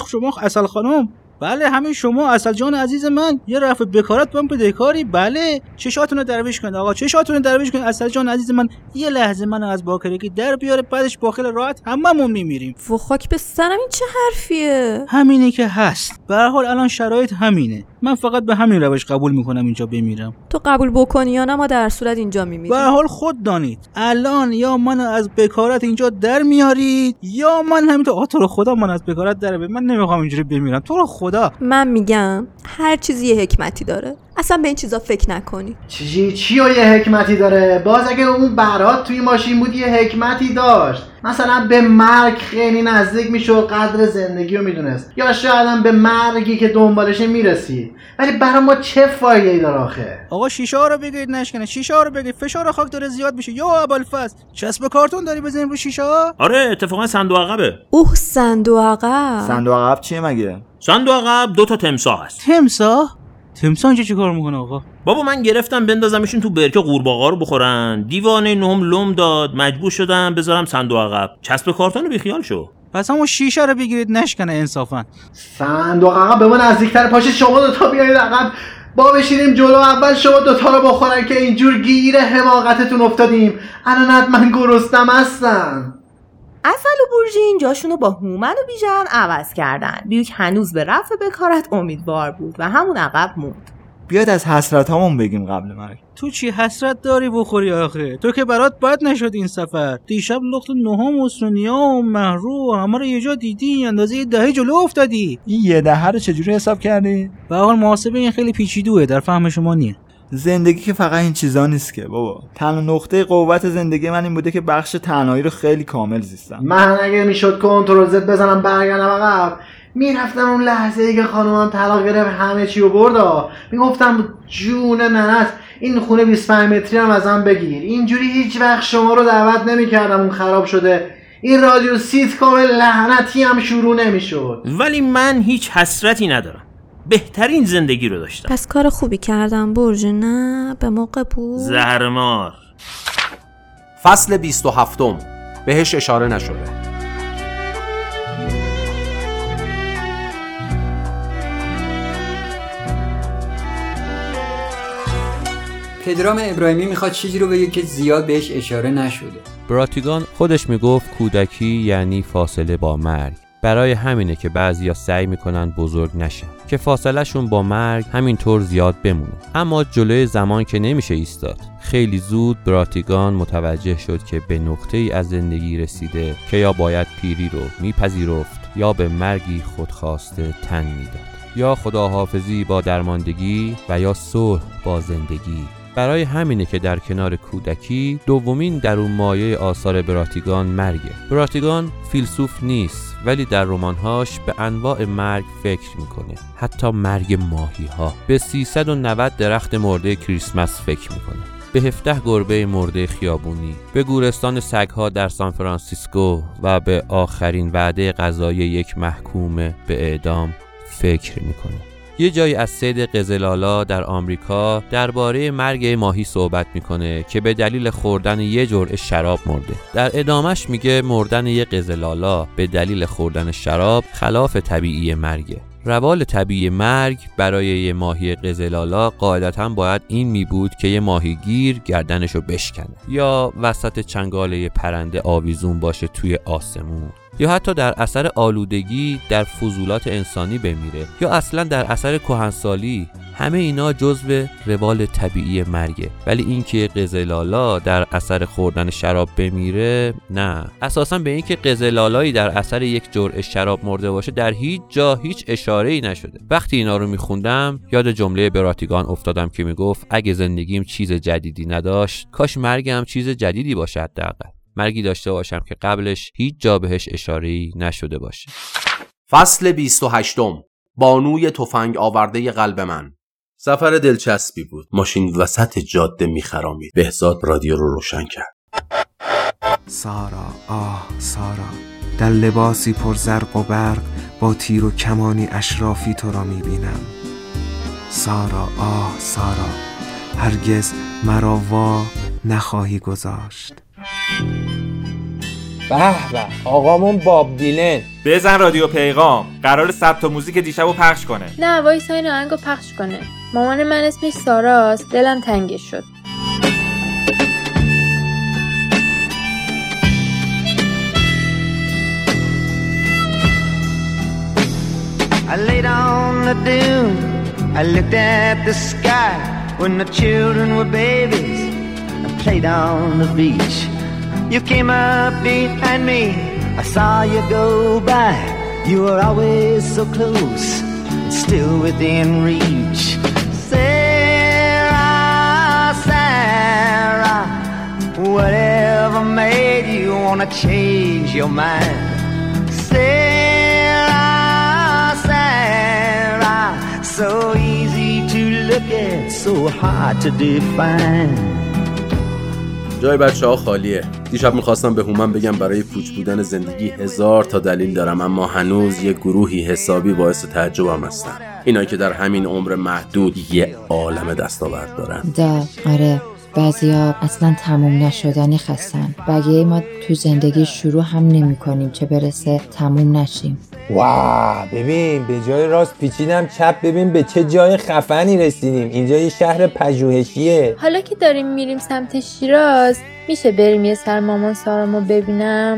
شما عسل خانم، بله همین شما عسل جان عزیز من، یه رفع بکارت بم بدهکاری، بله چشاتون رو درویش کنید آقا، چشاتون رو درویش کنید. عسل جان عزیز من یه لحظه منو از باکرگی در بیاره، بعدش با خیال راحت هممون میمیریم. و خاک به سرم، این چه حرفیه؟ همینی که هست. به هر حال الان شرایط همینه. من فقط به همین روش قبول میکنم اینجا بمیرم. تو قبول بکنی یا نه، ما در صورت اینجا میمیریم. به هر حال خود دانید، الان یا منو از بکارت اینجا در میارید یا من همینطور. آقا تو رو خدا من از بکارت در بیار، من نمیخوام اینجوری بمیرم. تو رو خدا. من میگم هر چیزی یه حکمتی داره، اصلا به این چیزا فکر نکنی. چی یه حکمتی داره؟ باز اگه اون برات توی ماشین بود یه حکمتی داشت. مثلا به مرگ خیلی نزدیک میشه و قدر زندگی رو میدونست، یا شاید هم به مرگی که دنبالشه میرسید. ولی برای ما چه فایده‌ای داره آخه؟ آقا شیشه ها رو بگید نشکنه، شیشه ها رو بگید. فشار خاک داره زیاد میشه. یا ابوالفضل چسب کارتون داری بزنیم رو شیشه ها؟ آره اتفاقا صندوق عقبه. اوه صندوق عقب. صندوق عقب چیه مگه؟ صندوق عقب 2 تا تمساح هست. تمساح چه کار میکنه آقا؟ بابا من گرفتم بندازمشون تو برکه قورباغا رو بخورن. دیوانه نهم لم داد، مجبور شدم بذارم صندوق عقب. چسب کارتون بیخیال شو. پس همون شیشه رو بگیرید نشکنه انصافا. صندوق عقب به ما نزدیک‌تر، پاشید شما دوتا بیایید عقب، با بشینیم جلو، اول شما دوتا رو بخورن که اینجور گیر حماقتتون افتادیم. الان من گرسنم هستم. عسل و برژین جاشونو با هومن و بیژن عوض کردن. بیوک هنوز به رفع بکارت امیدوار بود و همون عقب موند. بیاد از حسرت همون بگیم قبل مرگ. تو چی حسرت داری بخوری آخه؟ تو که برات بد نشد این سفر. دیشب لخت نهم و سونیا و مهرو همه رو یه جا دیدی، اندازه یه دهه جلو افتادی. این یه دهه رو چجوری حساب کردی؟ به هر حال محاسبه این خیلی پیچیده‌ه، در فهم شما نیست. زندگی که فقط این چیزا نیست که بابا. تنها نقطه قوت زندگی من این بوده که بخش تنهایی رو خیلی کامل زیستم. من اگه میشد کنترل زد بزنم برگردم عقب، میرفتم اون لحظه‌ای که خانومم طلاق گرفت همه چی رو برد، میگفتم جون ننت این خونه 25 متری هم ازم بگیر. اینجوری هیچ وقت شما رو دعوت نمی‌کردم، اون خراب شده. این رادیو سیت کامل لعنتی هم شروع نمی‌شد. ولی من هیچ حسرتی ندارم. بهترین زندگی رو داشتم. پس کار خوبی کردم برج، نه به موقع بود. زهرمار. فصل 27م بهش اشاره نشده. پدرام ابراهیمی میخواد چیزی رو بگه که زیاد بهش اشاره نشده. براتیگان خودش میگفت کودکی یعنی فاصله با مرگ. برای همینه که بعضیا سعی میکنن بزرگ نشن که فاصله شون با مرگ همینطور زیاد بمونه. اما جلوی زمان که نمیشه ایستاد. خیلی زود براتیگان متوجه شد که به نقطه‌ای از زندگی رسیده که یا باید پیری رو میپذیرفت یا به مرگی خودخواسته تن میداد. یا خداحافظی با درماندگی و یا صلح با زندگی. برای همینه که در کنار کودکی دومین درون مایه آثار براتیگان مرگه. براتیگان فیلسوف نیست ولی در رمان‌هاش به انواع مرگ فکر میکنه. حتی مرگ ماهی‌ها. به 390 درخت مرده کریسمس فکر میکنه. به 17 گربه مرده خیابونی، به گورستان سگها در سان فرانسیسکو و به آخرین وعده قضایی یک محکوم به اعدام فکر میکنه. یه جایی از سید قزلالا در آمریکا درباره مرگ ماهی صحبت میکنه که به دلیل خوردن یه جرعه شراب مرده. در ادامش میگه مردن یه قزلالا به دلیل خوردن شراب خلاف طبیعی مرگه. روال طبیعی مرگ برای یه ماهی قزلالا قاعدتاً باید این میبود که یه ماهیگیر گردنشو بشکنه یا وسط چنگال یه پرنده آویزون باشه توی آسمون یا حتی در اثر آلودگی در فضولات انسانی بمیره یا اصلا در اثر کهنسالی. همه اینا جزو روال طبیعی مرگه. ولی اینکه قزلالا در اثر خوردن شراب بمیره نه. اساساً به اینکه قزلالایی در اثر یک جرعه شراب مرده باشه در هیچ جا هیچ اشاره‌ای نشده. وقتی اینا رو میخوندم یاد جمله براتیگان افتادم که میگفت اگه زندگیم چیز جدیدی نداشت کاش مرگم چیز جدیدی باشه. حداقل مرگی داشته باشم که قبلش هیچ جا بهش اشاره‌ای نشده باشه. فصل 28 بانوی تفنگ آورده قلب من. سفر دلچسبی بود. ماشین وسط جاده میخرامید. بهزاد رادیو رو روشن کرد. سارا آه سارا، در لباسی پر زرق و برق با تیر و کمانی اشرافی تو را میبینم. سارا آه سارا، هرگز مرا وا نخواهی گذاشت. به به، آقامون باب دیلن. بزن رادیو پیغام، قرار ثبت موزیک دیشبو پخش کنه. نه وایس این آهنگو پخش کنه. مامان من اسمش ساراست، دلم تنگش شد. I laid on the dune, I looked at the sky when the children were babies. I played on the beach. You came up behind me, I saw you go by. You were always so close, still within reach. Sarah, Sarah, whatever made you wanna change your mind? Sarah, Sarah, so easy to look at, so hard to define. جای بچه‌ها خالیه. دیشب می‌خواستم به هومن بگم برای پوچ بودن زندگی 1000 تا دلیل دارم، اما هنوز یه گروهی حسابی باعث تعجبم هستن. اینا که در همین عمر محدود یه عالمه دستاورد دارن. آره، بعضیا اصلا تموم نشدنی خستن. بقیه ما تو زندگی شروع هم نمی‌کنیم چه برسه تموم نشیم. واو، ببین به جای راست پیچیدم چپ، ببین به چه جای خفنی رسیدیم. اینجا یه شهر پژوهشیه. حالا که داریم میریم سمت شیراز، میشه بریم یه سر مامان سارامو ببینم؟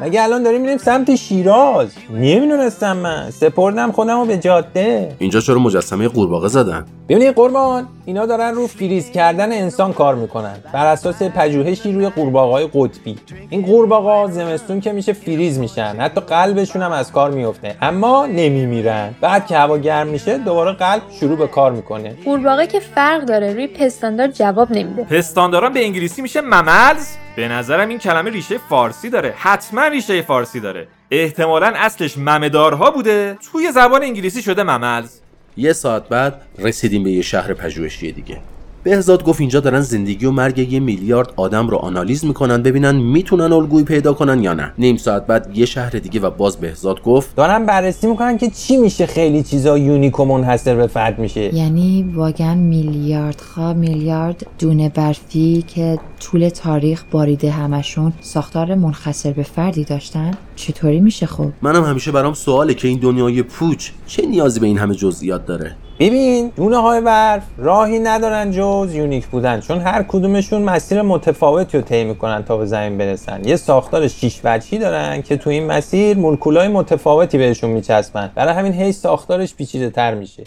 مگه الان داریم میریم سمت شیراز؟ نمیدونستم، من سپردم خودمو به جاده. اینجا چرا مجسمه قورباغه زدن؟ ببینید قربان، اینا دارن رو فریز کردن انسان کار میکنن بر اساس پژوهشی روی قورباغه‌های قطبی. این قورباغه‌ها زمستون که میشه فریز میشن، حتی قلبشون هم از کار میفته، اما نمیمیرن. بعد که هوا گرم میشه دوباره قلب شروع به کار میکنه. قورباغه که فرق داره، روی پستاندار جواب نمیده. پستاندارا به انگلیسی میشه مملز. به نظرم این کلمه ریشه فارسی داره. حتما ریشه فارسی داره. احتمالاً اصلش ممدارها بوده، توی زبان انگلیسی شده مملز. یه ساعت بعد رسیدیم به یه شهر پژوهشی دیگه. بهزاد گفت اینجا دارن زندگی و مرگ 1 میلیارد آدم رو آنالیز میکنن ببینن میتونن الگویی پیدا کنن یا نه. نیم ساعت بعد یه شهر دیگه و باز بهزاد گفت دارن بررسی میکنن که چی میشه خیلی چیزا یونیک و منحصر به فرد میشه. یعنی واقعا میلیاردها میلیارد دونه برفی که طول تاریخ باریده همشون ساختار منحصر به فردی داشتن؟ چطوری میشه خب؟ منم همیشه برام سواله که این دنیای پوچ چه نیازی به این همه جزئیات داره. ببین نونه های برف راهی ندارن جز یونیک بودن، چون هر کدومشون مسیر متفاوتی رو طی میکنن تا به زمین برسن. یه ساختار شش وجهی دارن که تو این مسیر مولکولای متفاوتی بهشون میچسبن، برای همین هی ساختارش پیچیده تر میشه.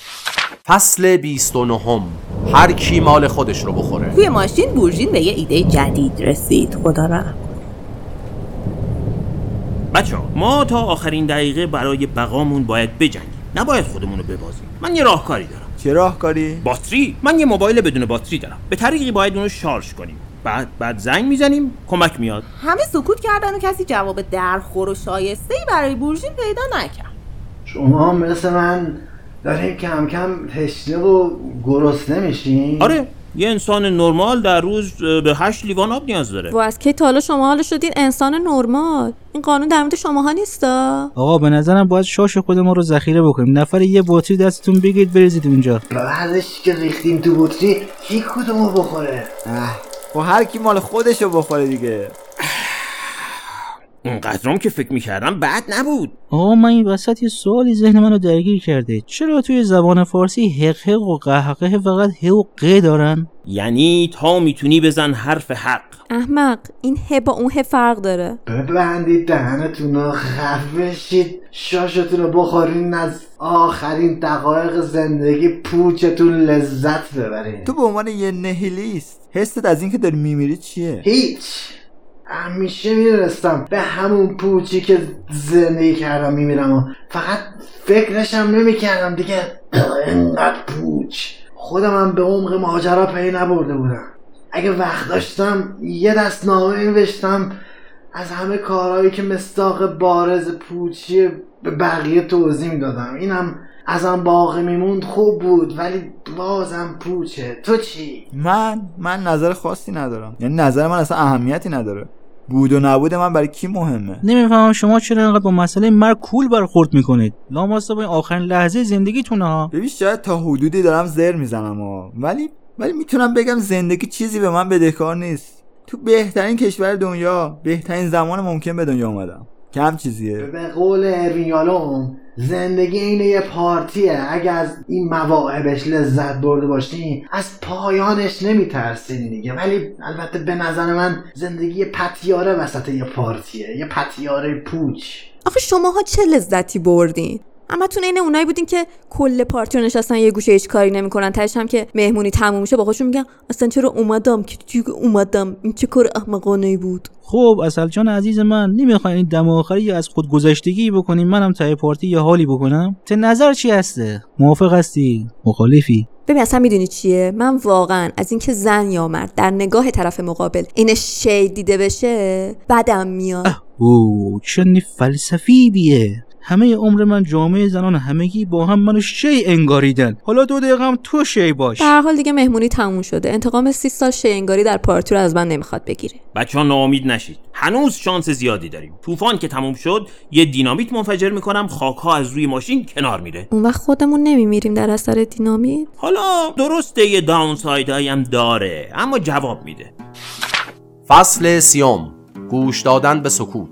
فصل 29، هر کی مال خودش رو بخوره. توی ماشین بورژین به یه ایده جدید رسید. خدا را بچه ها، ما تا آخرین دقیقه برای بقامون باید بجنگیم، نباید خودمون رو ببازیم. من یه راهکاری دارم. چه راهکاری؟ باتری. من یه موبایل بدون باتری دارم، به طریقی باید اون رو شارژ کنیم، بعد زنگ میزنیم کمک میاد. همه سکوت کردن و کسی جواب درخور و شایسته‌ای برای بورژین پیدا نکرد. شما مثل من داریم کم کم تشنه و گرسنه میشین. آره، یه انسان نرمال در روز به 8 لیوان آب نیاز داره. و از کی تا حالا شما حالا شدین انسان نرمال؟ این قانون در مورد شماها نیستا. آقا به نظرم باید شاش خودمون رو ذخیره بکنیم. نفر یه بطری دستتون بگیرید بریزید اونجا. بعدش که ریختیم تو بطری کی کدومو بخوره؟ و هر کی مال خودشو بخوره دیگه. اونقدرم که فکر می‌کردم بد نبود. آقا من این وسط یه سوالی ذهن منو درگیر کرده. چرا توی زبان فارسی حقق و قهقه فقط ه و ق دارن؟ یعنی تا میتونی بزن حرف حق. احمق، این ه با اون ه فرق داره. ببندید دهنتون رو، خفه شید، شاشتون رو بخورین، از آخرین دقایق زندگی پوچتون لذت ببرین. تو به عنوان یه نهیلیست حست از اینکه داری میمیری چیه؟ هیچ. همیشه میرسم به همون پوچی که زندگی کردم میمیرم و فقط فکرشم نمیکردم دیگه اینقدر پوچ. خودم هم به عمق ماجرا پی نبرده بودم. اگه وقت داشتم یه دست نامه نوشتم از همه کارهایی که مصداق بارز پوچی به بقیه توضیح میدادم. اینم ازم باقی میموند خوب بود، ولی بازم پوچه. تو چی؟ من نظر خاصی ندارم، یعنی نظر من اصلا اهمیتی نداره. بود و نبود من برای کی مهمه؟ نمیفهمم شما چرا اینقدر با مسئله مرگ کول برخورد میکنید. لاماستا با این آخرین لحظه زندگیتونه ها. ببین شاید تا حدودی دارم زر میزنم ها، ولی میتونم بگم زندگی چیزی به من بدهکار نیست. تو بهترین کشور دنیا، بهترین زمان ممکن به دنیا اومدم. کم چیزیه. به قول اروین یالوم زندگی اینه یه پارتیه. اگه از این مواهبش لذت برده باشین از پایانش نمیترسین دیگه. ولی البته به نظر من زندگی پتیاره وسط یه پارتیه، یه پتیاره پوچ. آخه شماها چه لذتی بردین؟ اما تون اینه اونایی بودین که کل پارتیو نشستن یه گوشه هیچ کاری نمی‌کنن، تاش هم که مهمونی تموم میشه با خودشون میگن اصلا چرا اومدم، چی اومدم، این چه کار احمقانه‌ای بود. خب اصل جان عزیز من، نمیخواین این دم آخری از خودگذشتگی بکنین منم تای پارتی یه حالی بکنم؟ ته نظر چی هسته؟ موافق هستی؟ مخالفی؟ ببین اصلا میدونی چیه، من واقعا از اینکه زن یا مرد در نگاه طرف مقابل این شی دیده بشه بدم میاد. اوه چه فلسفی بیه. همه عمر من جامعه زنان همگی با هم منو شی انگاریدن، حالا 2 دقیقه هم تو شی باش. در حال دیگه مهمونی تموم شده. انتقام 30 سال شی انگاری در پارتور از من نمیخواد بگیره. بچه‌ها ناامید نشید، هنوز شانس زیادی داریم. طوفان که تموم شد یه دینامیت منفجر میکنم، خاک‌ها از روی ماشین کنار میره. اون وقت خودمون نمیمیریم در اثر دینامیت. حالا درسته یه داونسایدایی هم داره، اما جواب میده. فصل 30، گوش دادن به سکوت.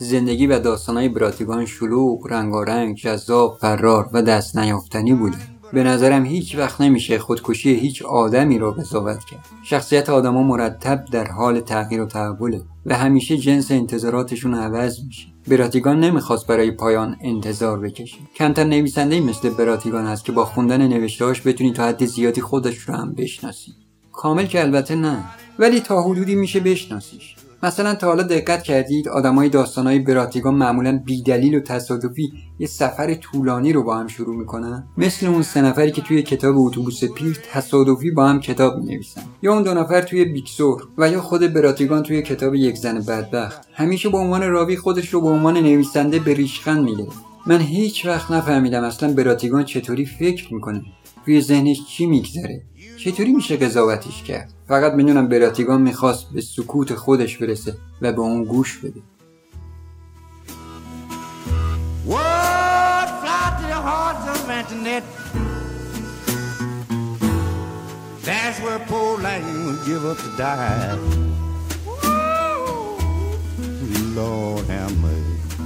زندگی و داستان‌های براتیگان شلوغ، رنگارنگ، جذاب، فرار و دست نیافتنی بوده. به نظرم هیچ وقت نمیشه خودکشی هیچ آدمی را قضاوت کرد. شخصیت آدم‌ها مرتب در حال تغییر و تحوله و همیشه جنس انتظاراتشون عوض میشه. براتیگان نمیخواست برای پایان انتظار بکشه. کمتر نویسنده‌ای مثل براتیگان هست که با خوندن نوشته‌هاش بتونی تا حد زیادی خودش رو هم بشناسی. کامل که البته نه، ولی تا حدودی میشه بشناسیش. مثلا تا حالا دقت کردید آدمای داستانای براتیگان معمولا بی‌دلیل و تصادفی یه سفر طولانی رو با هم شروع میکنن؟ مثل اون 3 نفری که توی کتاب اتوبوس پیر تصادفی با هم کتاب می‌نویسن، یا اون 2 نفر توی بیکسور، و یا خود براتیگان توی کتاب یک زن بدبخت. همیشه به عنوان راوی خودش رو به عنوان نویسنده به ریشخند می‌گیره. من هیچ وقت نفهمیدم اصلا براتیگان چطوری فکر میکنه، توی ذهنش چی میگذره، چطوری میشه قضاوتش کرد. فقط میدونم براتیگان میخواست به سکوت خودش برسه و به اون گوش بده. Lord have mercy,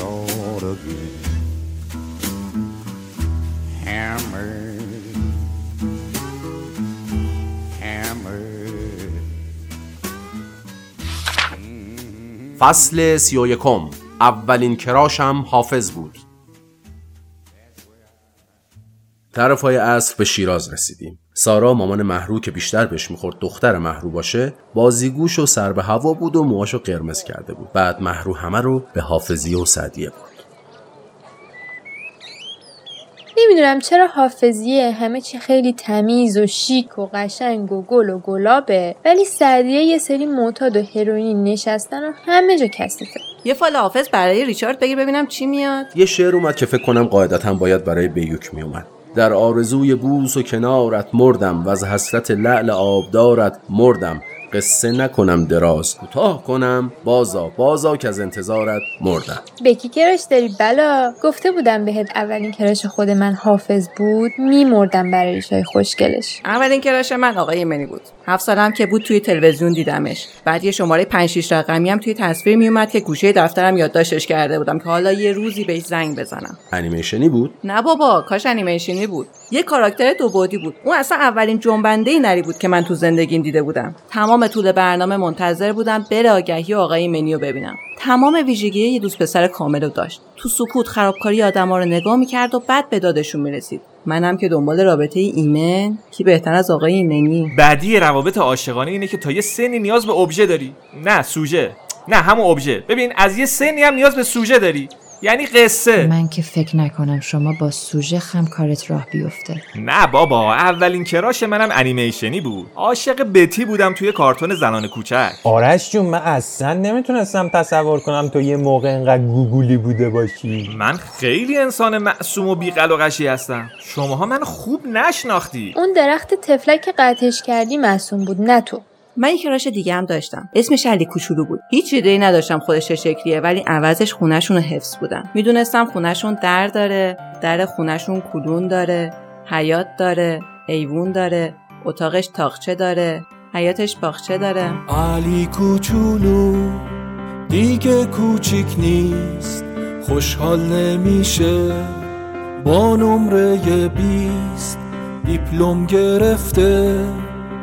Lord again, have mercy, have mercy. فصل 31. اولین کراشم حافظ بود. طرفای عصر به شیراز رسیدیم. سارا مامان مهرو که بیشتر بهش میخورد دختر مهرو باشه، بازیگوش و سر به هوا بود و موهاشو قرمز کرده بود. بعد مهرو همه رو به حافظی و سعدیه بود. نمیدونم چرا حافظیه همه چی خیلی تمیز و شیک و قشنگ و گل و گلابه، ولی سعدیه یه سری معتاد و هروئین نشستن و همه جا کثیفه. یه فال حافظ برای ریچارد بگیر ببینم چی میاد. یه شعر اومد که فکر کنم قاعدتاً باید برای بیوک میومد. در آرزوی بوس و کنارت مردم و از حسرت لعل آبدارت مردم، قصه نکنم دراز کوتاه کنم، بازا بازا که از انتظارت مردم. به کی کراش داری بلا؟ گفته بودم بهت اولین کراش خود من حافظ بود، میمردم برای ریشای خوشگلش. اولین کراش من آقای ایمنی بود. 7 سالم که بود توی تلویزیون دیدمش. بعد یه شماره 5-6 رقمی هم توی تصویر میومد که گوشه دفترم یادداشتش کرده بودم که حالا یه روزی بهش زنگ بزنم. انیمیشنی بود؟ نه بابا، کاش انیمیشنی بود. یه کاراکتر دوبعدی بود. اون اصلا اولین جنبنده‌ای نری بود که من تو زندگیم دیده بودم. تمام طول برنامه منتظر بودم بره آگهی آقای منیو ببینم. تمام ویژگی یه دوست پسر کامل رو داشت. تو سکوت خرابکاری آدما رو نگاه می‌کرد و بعد به دادشون می‌رسید. منم که دنبال رابطه ایمن، کی بهتر از آقای ایمنی. بعدی روابط عاشقانه اینه که تا یه سنی نیاز به ابژه داری، نه سوژه، نه همون ابژه. ببین از یه سنی هم نیاز به سوژه داری، یعنی قصه. من که فکر نکنم شما با سوژه خم کارت راه بیفته. نه بابا، اولین کراش منم انیمیشنی بود. عاشق بتی بودم توی کارتون زنان کوچک. آرش جون، من اصلا نمیتونستم تصور کنم تو یه موقع اینقدر گوگولی بوده باشی. من خیلی انسان معصوم و بی‌قلقشی هستم. شماها من خوب نشناختی. اون درخت طفلک که قطعش کردی معصوم بود، نه تو. من یک کراش دیگه هم داشتم، اسمش علی کوچولو بود. هیچ ایده‌ای نداشتم خودش چه شکلیه، ولی عوضش خونه‌شون رو حفظ بودم. میدونستم خونه‌شون در داره، در خونه‌شون کلون داره، حیاط داره، ایوون داره، اتاقش تاقچه داره، حیاطش باغچه داره. علی کوچولو دیگه کوچیک نیست، خوشحال نمیشه با نمره 20 دیپلم گرفته،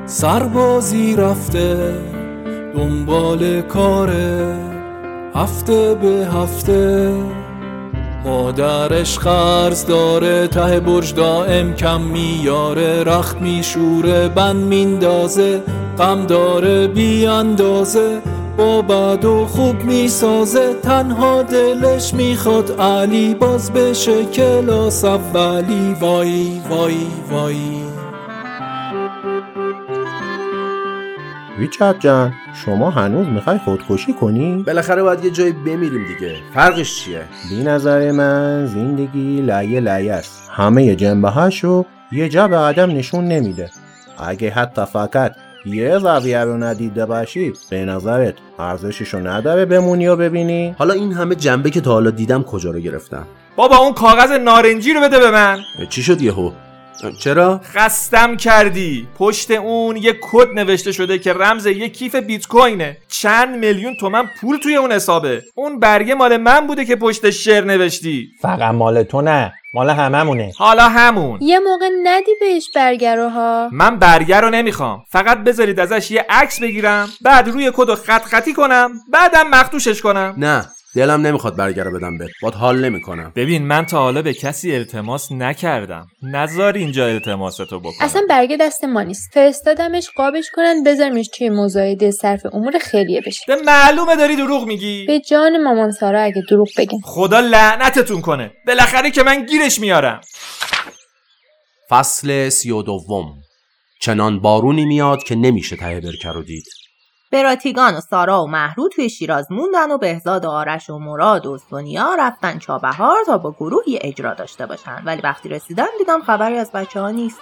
سربازی رفته دنبال کاره، هفته به هفته مادرش قرض داره، ته برج دائم کم میاره، رخت میشوره بند میندازه، غم داره بی اندازه، با بد و خوب میسازه، تنها دلش میخواد علی باز بشه کلاس اولی. وای وای وای. ریچارد جان، شما هنوز میخوای خودکشی کنی؟ بالاخره باید یه جایی بمیریم دیگه، فرقش چیه؟ به نظر من زندگی لایه لایه است، همه جنبه‌هاشو یه جا به آدم نشون نمیده. اگه حتی فقط یه زاویه رو ندیده باشی، به نظرت ارزششو نداره بمونی و ببینی؟ حالا این همه جنبه که تا حالا دیدم کجا رو گرفتم؟ بابا اون کاغذ نارنجی رو بده به من. چی شد یهو؟ چرا؟ خستم کردی. پشت اون یه کد نوشته شده که رمز یه کیف بیت کوینه. چند میلیون تومن پول توی اون حسابه. اون برگه مال من بوده که پشت شعر نوشتی. فقط مال تو نه، مال هممونه. حالا همون یه موقع ندی بهش برگه رو ها. من برگه رو نمیخوام، فقط بذارید ازش یه عکس بگیرم، بعد روی کد رو خط خطی کنم، بعدم مخدوشش کنم. نه دلم نمیخواد برگره بدم بهت، باید حال نمیکنم. ببین من تا حالا به کسی التماس نکردم، نذار اینجا التماستو بکنم. اصلا برگه دست ما نیست، فرستادمش قابش کنن بذارمش توی مزایده صرف امور خیریه بشه. به معلومه داری دروغ میگی. به جان مامان سارا اگه دروغ بگم. خدا لعنتتون کنه، بالاخره که من گیرش میارم. فصل 32. چنان بارونی میاد که نمیشه ته برکه رو دید. براتیگان و سارا و مهرو توی شیراز موندن و بهزاد و آرش و مراد و سونیا رفتن چابهار تا با گروهی اجرا داشته باشن، ولی وقتی رسیدن دیدم خبری از بچه‌ها نیست.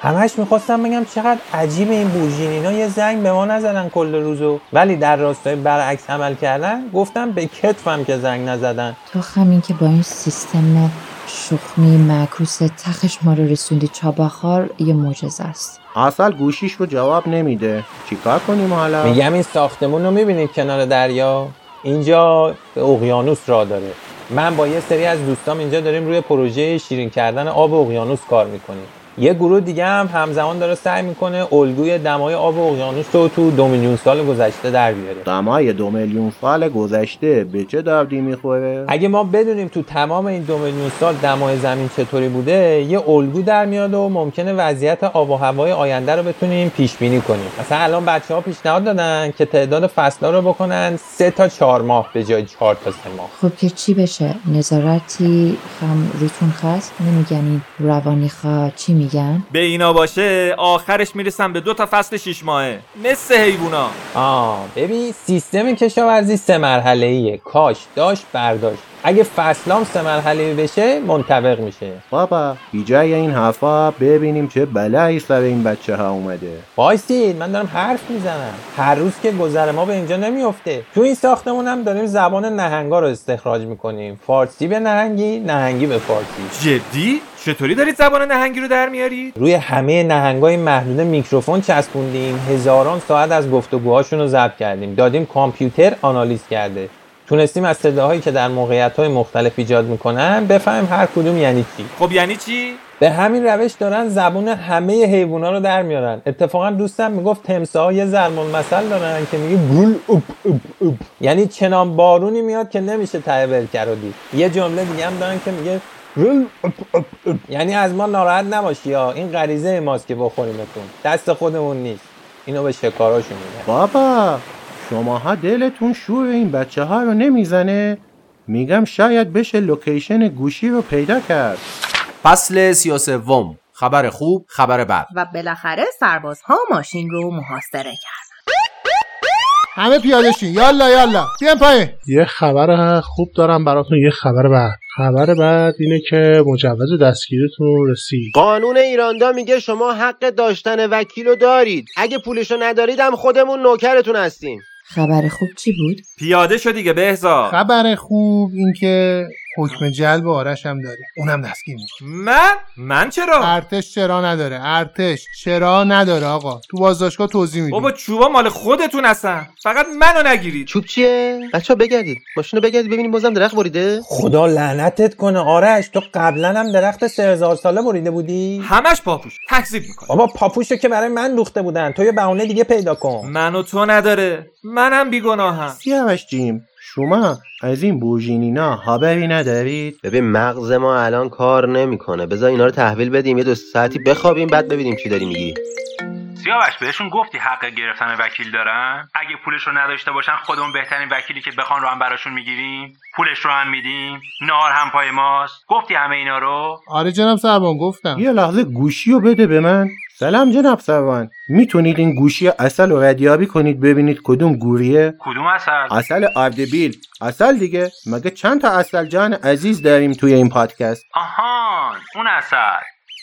همش میخواستم بگم چقدر عجیب این بورژینی‌ها یه زنگ به ما نزدن کل روزو، ولی در راستای برعکس عمل کردن. گفتم به کتفم که زنگ نزدن. تو همین که با این سیستم شخمی معکوس تخش ما رو رسوندی چاباخار یه معجزه است. اصل گوشیش رو جواب نمیده. چیکار کنیم حالا؟ میگم این ساختمون رو میبینید کنار دریا؟ اینجا به اقیانوس راه داره. من با یه سری از دوستام اینجا داریم روی پروژه شیرین کردن آب اقیانوس کار میکنیم. یه گروه دیگه هم همزمان داره سعی میکنه الگوی دمای آب اقیانوس رو تو 2 میلیون سال گذشته در بیاره. دمای 2 میلیون سال گذشته به چه دردی میخوره؟ اگه ما بدونیم تو تمام این 2 میلیون سال دمای زمین چطوری بوده، یه الگو در میاد و ممکنه وضعیت آب و هوای آینده رو بتونیم پیش بینی کنیم. مثلا الان بچه‌ها پیشنهاد دادن که تعداد فصل‌ها رو بکنن 3 تا 4 ماه به جای 4 تا 3 ماه. خب که چی بشه؟ نظارتی هم روتون خاص نمیگن روانی خاصی میگن؟ به اینا باشه آخرش میرسن به 2 تا فصل 6 ماهه مثل حیونا. ببین سیستم کشاورزی 3 مرحله‌ایه. کاش، داشت، برداشت. اگه فصلام 3 مرحله‌ای بشه منطبق میشه. بابا بیجای این حرفا ببینیم چه بلایی سر این بچه ها اومده. وایسید، من دارم حرف میزنم. هر روز که گذر ما به اینجا نمیفته. تو این ساختمون هم داریم زبان نهنگا رو استخراج میکنیم. فارسی به نهنگی، نهنگی به فارسی. جدی؟ چطوری دارید زبان نهنگی رو در میارید؟ روی همه نهنگای محدوده میکروفون چسبوندیم. هزاران ساعت از گفتگوهاشون رو ضبط کردیم. دادیم کامپیوتر آنالیز کرده. تونستیم از صداهایی که در موقعیت‌های مختلف ایجاد می‌کنن بفهمیم هر کدوم یعنی چی. خب یعنی چی؟ به همین روش دارن زبون همه حیونا رو در میارن. اتفاقا دوستم میگفت تمساح‌ها یه ضرب المثل دارن که میگه گول اوپ اوپ اوپ، یعنی چنان بارونی میاد که نمیشه ته برکه رو دید. یه جمله دیگه هم دارن که میگه گول اوپ اوپ اوپ، یعنی از ما ناراحت نباشی یا این غریزه ماست که بخوریمتون، دست خودمون نیست. اینو به شکاراشون میگن. بابا شماها دلتون شور این بچه ها رو نمیزنه؟ میگم شاید بشه لوکیشن گوشی رو پیدا کرد. فصل 33، خبر خوب، خبر بد. و بالاخره سربازها ماشین رو محاصره کردن. همه پیاده شین، یالا یالا بیان پایین. یه خبر خوب دارم براتون، یه خبر بد. خبر بعد اینه که مجوز دستگیریتون رسید. قانون ایراندا میگه شما حق داشتن وکیل رو دارید. اگه پولشو ندارید هم خودمون نوکرتون هستیم. خبر خوب چی بود؟ پیاده شو دیگه بهزاد. خبر خوب این که حکم جلب آرش هم داره. اونم دستگیر میشه. من چرا؟ ارتش چرا نداره؟ ارتش چرا نداره آقا؟ تو بازداشتگاه توضیح میدم. بابا چوبا مال خودتون هستن. فقط منو نگیرید. چوب چیه؟ بچا بگردید. ماشینو بگردید ببینیم بازم درخت بریده؟ خدا لعنتت کنه آرش، تو قبلا هم درخت 3000 ساله بریده بودی؟ همش پاپوش. تکذیب میکنه. بابا پاپوشو که برای من دوخته بودن. تو یه بهونه دیگه پیدا کن. منو تو نداره. منم بیگناهم. سیاوش جیم، شما از این بوژینینا خبری ندارید؟ ببین مغز ما الان کار نمیکنه. بذار اینا رو تحویل بدیم، یه 2 ساعتی بخوابیم بعد ببینیم چی داری میگی. سیاوش بهشون گفتی حق گرفتن وکیل دارن؟ اگه پولش رو نداشته باشن خودمون بهترین وکیلی که بخوان رو هم براشون میگیریم، پولش رو هم میدیم، نهار هم پای ماست. گفتی همه اینا رو؟ آره جناب سروان گفتم. یه لحظه گوشی رو بده به من. سلام جناب سروان، میتونید این گوشی عسل رو ردیابی کنید ببینید کدوم گوریه؟ کدوم عسل؟ عسل اردبیل. عسل دیگه، مگه چند تا عسل جان عزیز داریم توی این پادکست؟ آها اون عسل.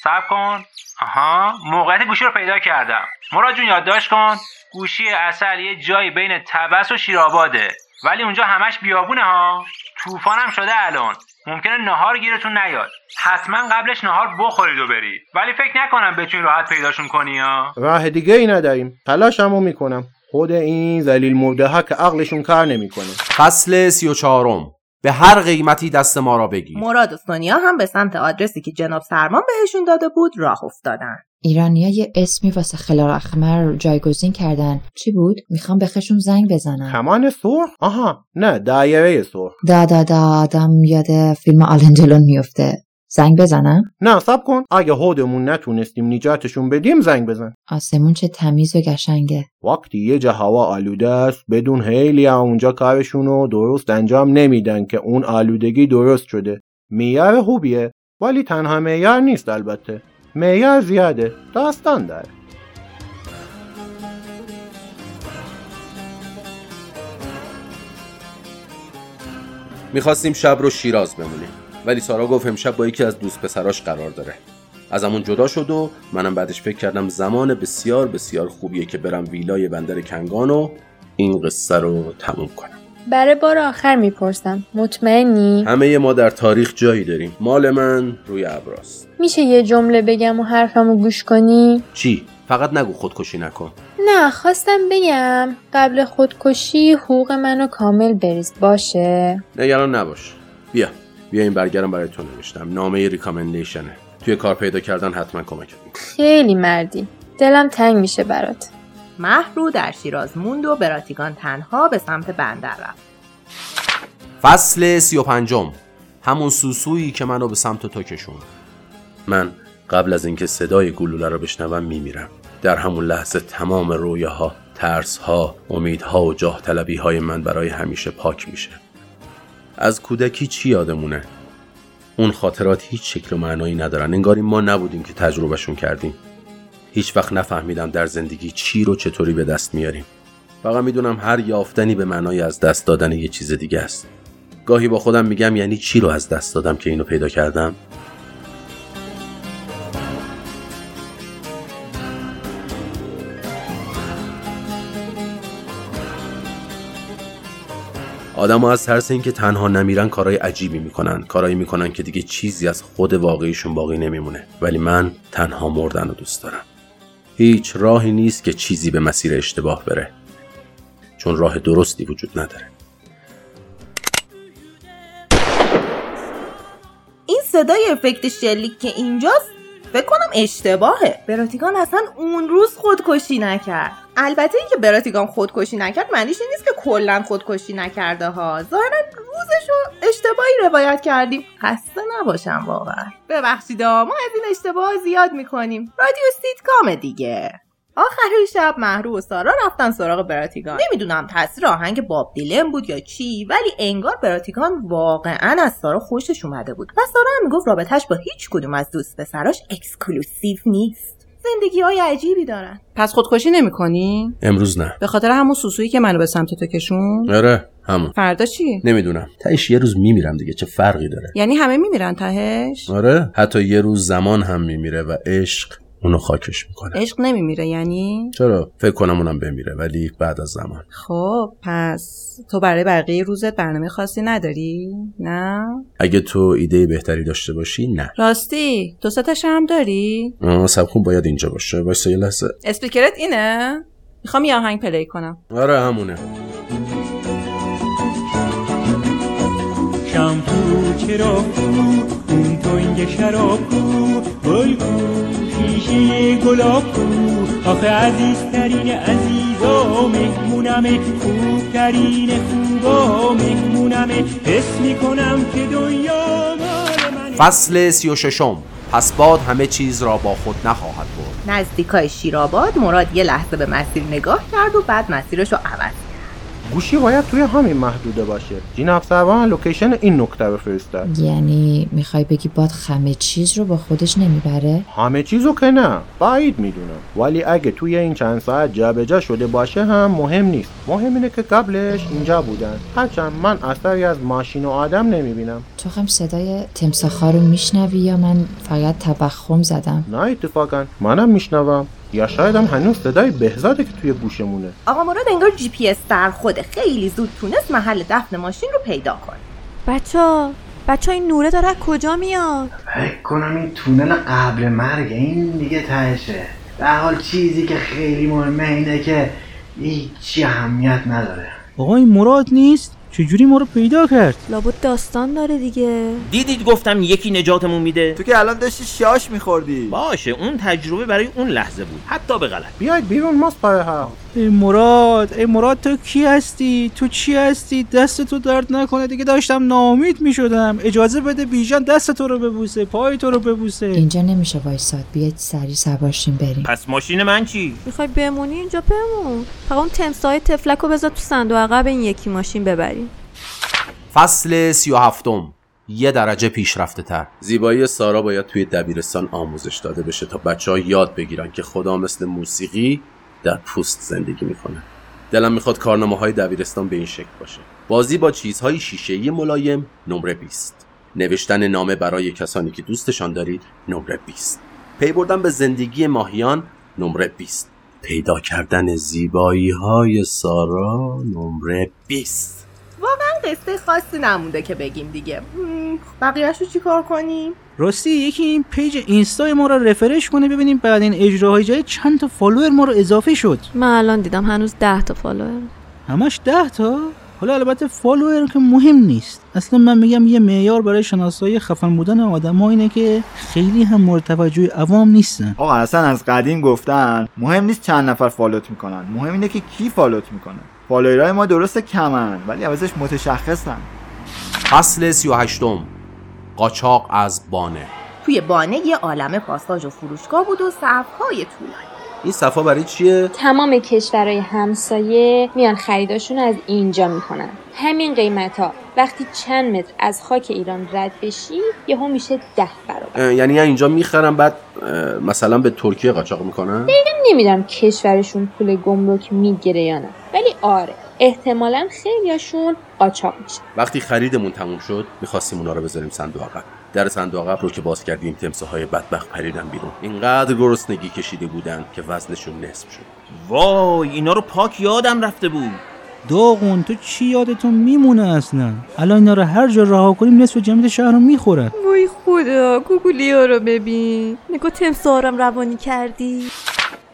صبر کن. آها موقعیت گوشی رو پیدا کردم. مراد جون یادداشت کن. گوشی عسل یه جایی بین طبس و شیرآباده، ولی اونجا همش بیابونه ها. طوفان هم شده الان، ممکنه نهار گیرتون نیاد. حتما قبلش نهار بخورید و برید، ولی فکر نکنم بتونی راحت پیداشون کنی ها. راه دیگه ای نداریم. تلاشمو میکنم. خود این ذلیل مرده ها که عقلشون کار نمیکنه. فصل 34، به هر قیمتی دست ما را بگیر. مراد و سونیا هم به سمت آدرسی که جناب سرمان بهشون داده بود راه افتادن. ایرانی‌ها یه اسمی واسه خلال اخمر جایگزین کردن. چی بود؟ میخوام بخشون زنگ بزنم. کمان سرخ؟ آها نه، دایره سرخ. دا آدم یاد فیلم آلنجلون میفته. زنگ بزنم؟ نه صبر کن، اگه خودمون نتونستیم نجاتشون بدیم زنگ بزن. آسمون چه تمیز و قشنگه. وقتی یه جا هوا آلوده است بدون هیلی اونجا کارشون رو درست انجام نمیدن که اون آلودگی درست شده. معیار خوبیه، ولی تنها معیار نیست البته. معیار زیاده، داستان داره. میخواستیم شب رو شیراز بمونیم، ولی سارا گفت امشب با یکی از دوست پسراش قرار داره. از همون جدا شد و منم بعدش فکر کردم زمان بسیار بسیار خوبیه که برم ویلای بندر کنگان و این قصه رو تموم کنم. برای بار آخر میپرسم، مطمئنی؟ همه ما در تاریخ جایی داریم. مال من روی ابراست. میشه یه جمله بگم و حرفمو گوش کنی؟ چی؟ فقط نگو خودکشی نکن. نه، خواستم بگم قبل خودکشی حقوق منو کامل بریز، باشه؟ نگران نباش. بیا این برگرم برای تو نوشتم. نامه ریکامندیشنه. توی کار پیدا کردن حتما کمکت می‌کنه. خیلی مردی. دلم تنگ میشه برات. مهرو در شیراز موند و براتیگان تنها به سمت بندر رفت. فصل 35، همون سوسویی که منو به سمت تو کشوند. من قبل از اینکه صدای گلوله رو بشنوم میمیرم. در همون لحظه تمام رویاها، ترسها، امیدها و جاه طلبیهای من برای همیشه پاک میشه. از کودکی چی یادمونه؟ اون خاطرات هیچ شکل و معنایی ندارن. انگاری ما نبودیم که تجربهشون کردیم. هیچ وقت نفهمیدم در زندگی چی رو چطوری به دست میاریم. فقط میدونم هر یافتنی به معنای از دست دادن یه چیز دیگه است. گاهی با خودم میگم یعنی چی رو از دست دادم که اینو پیدا کردم؟ آدم‌ها از ترس اینکه تنها نمیرن کارهای عجیبی میکنن. کارهایی میکنن که دیگه چیزی از خود واقعیشون باقی نمیمونه. ولی من تنها مردن رو دوست دارم. هیچ راهی نیست که چیزی به مسیر اشتباه بره. چون راه درستی وجود نداره. این صدای افکت شلیک که اینجاست فکر کنم اشتباهه. براتیگان اصلا اون روز خودکشی نکرد. البته اینکه براتیگان خودکشی نکرد معنیش این نیست که کلا خودکشی نکرده ها. ظاهرا روزشو اشتباهی روایت کردیم. خسته نباشم واقعا. ببخشید ما از این اشتباه زیاد میکنیم. رادیو سیت کام دیگه. آخر شب مهرو و سارا رفتن سراغ براتیگان. نمیدونم تاثیر آهنگ باب دیلن بود یا چی، ولی انگار براتیگان واقعا از سارا خوشش اومده بود و سارا هم میگفت رابطه‌اش با هیچ کدوم از دوست پسراش اکسکلوسیو نیست. زندگی‌های عجیبی دارن. پس خودکشی نمی‌کنی؟ امروز نه. به خاطر همون سوسویی که منو به سمت تو کشون؟ آره، همون. فردا چی؟ نمیدونم. تهش یه روز میمیرم دیگه، چه فرقی داره؟ یعنی همه میمیرن تهش؟ آره، حتی یه روز زمان هم میمیره و عشق اونو خاکش میکنه. عشق نمیمیره یعنی؟ چرا؟ فکر کنم اونم بمیره ولی بعد از زمان. خب پس تو برای بقیه روزت برنامه خاصی نداری؟ نه؟ اگه تو ایده بهتری داشته باشی نه. راستی تو ساتش هم داری؟ سبخون باید اینجا باشه. وایسا یه لحظه. اسپیکرت اینه؟ میخوام یه آهنگ پلی کنم. آره همونه. شامپو چرا اون تنگ شراب بلگو شیشه گلاب کو آخه عزیزترین عزیزا مهمونمه خوبترین خوبا مهمونمه حس میکنم که دنیا مال منه. فصل 36، پس باد همه چیز را با خود نخواهد برد. نزدیکای شیرآباد مراد یه لحظه به مسیر نگاه کرد و بعد مسیرش رو عوض کرد. گوشی باید توی همین محدوده باشه. جین افسروان لوکیشن این نکته رو فرستاد. یعنی میخوای بگی باد همه چیز رو با خودش نمیبره؟ همه چیزو که نه، بعید میدونم. ولی اگه توی این چند ساعت جابجا شده باشه هم مهم نیست. مهم اینه که قبلش اینجا بودن. هرچند من اثری از ماشین و آدم نمیبینم. تو هم صدای تمساخا رو میشنوی یا من فقط توهم زدم؟ نه اتفاقا منم میشنوم. یا شاید هم هنوز صدای بهزاده که توی گوشمونه. آقا مراد انگار جی پی اس در خوده. خیلی زود تونست محل دفن ماشین رو پیدا کنه. بچه این نوره داره کجا میاد؟ فکر کنم این تونل قبل مرگ این دیگه تهشه. در حال چیزی که خیلی مهمه اینه که هیچی اهمیت نداره. آقا این مراد نیست؟ چجوری ما رو پیدا کرد؟ لابد داستان داره دیگه. دیدید گفتم یکی نجاتمون میده. تو که الان داشتی شاش میخوردی. باشه اون تجربه برای اون لحظه بود، حتی به غلط. بیاید بیرون ماستای ها. ای مراد تو کی هستی؟ تو چی هستی؟ دست تو درد نکنه دیگه، داشتم ناامید میشدم. اجازه بده بیژن دست تو رو ببوسه، پای تو رو ببوسه. اینجا نمیشه وایساد، بیاید سریع سوارشیم بریم. پس ماشین من چی؟ میخوای بمونی اینجا بمون. فقط اون تمساهای تفلکو بذار تو صندوق عقب این یکی ماشین ببریم. فصل 37، یه درجه پیشرفته تر. زیبایی سارا باید توی دبیرستان آموزش داده بشه تا بچه‌ها یاد بگیرن که خدا مثل موسیقی در پوست زندگی میکنه. دلم میخواد کارنامه‌های دبیرستان به این شکل باشه. بازی با چیزهای شیشه‌ای ملایم نمره 20. نوشتن نامه برای کسانی که دوستشان دارید نمره 20. پی بردن به زندگی ماهیان نمره 20. پیدا کردن زیبایی‌های سارا نمره 20. قصه خاصی نمونده که بگیم دیگه. بقیه‌شو چیکار کنیم؟ راستی یکی این پیج اینستا ما رو رفرش کنه ببینیم بعد این اجراهای جای چند تا فالوور ما رو اضافه شد. من الان دیدم هنوز 10 تا فالوور. همش 10 تا؟ حالا البته فالوور که مهم نیست. اصلا من میگم یه معیار برای شناسایی خفن بودن آدم‌ها اینه که خیلی هم مورد توجه عوام نیستن. آقا اصلا از قدیم گفتن مهم نیست چند نفر فالوت میکنن، مهم اینه که کی فالوت میکنه. فالوورای ما درسته کمن ولی عوضش متشخصن. فصل 38 قاچاق از بانه. توی بانه یه عالمه پاساژ و فروشگاه بود و صف‌های طولانی. این صفا برای چیه؟ تمام کشورهای همسایه میان خریداشون از اینجا میکنن. همین قیمتا وقتی چند متر از خاک ایران رد بشی یهو میشه 10 برابر. یعنی اینجا میخرن بعد مثلا به ترکیه قاچاق میکنن؟ دقیقاً نمیدونم کشورشون پول گمرک میگیره یا نه، ولی آره احتمالاً خیلیاشون قاچاق میشه. وقتی خریدمون تموم شد میخواستیم اونا رو بذاریم صندوق عقب. در صندوق عقب رو که باز کردیم تمساح‌های بدبخت پریدن بیرون. اینقدر گرسنگی کشیده بودن که وزنشون نصف شد. وای اینا رو پاک یادم رفته بود. داغون تو چی یادتون میمونه اصلا؟ الان اینا رو هر جا رها کنیم نصف جمعیت شهر رو میخورن. وای خدا گوگولیا رو ببین. نگاه تمساح‌هارم روانی کردی.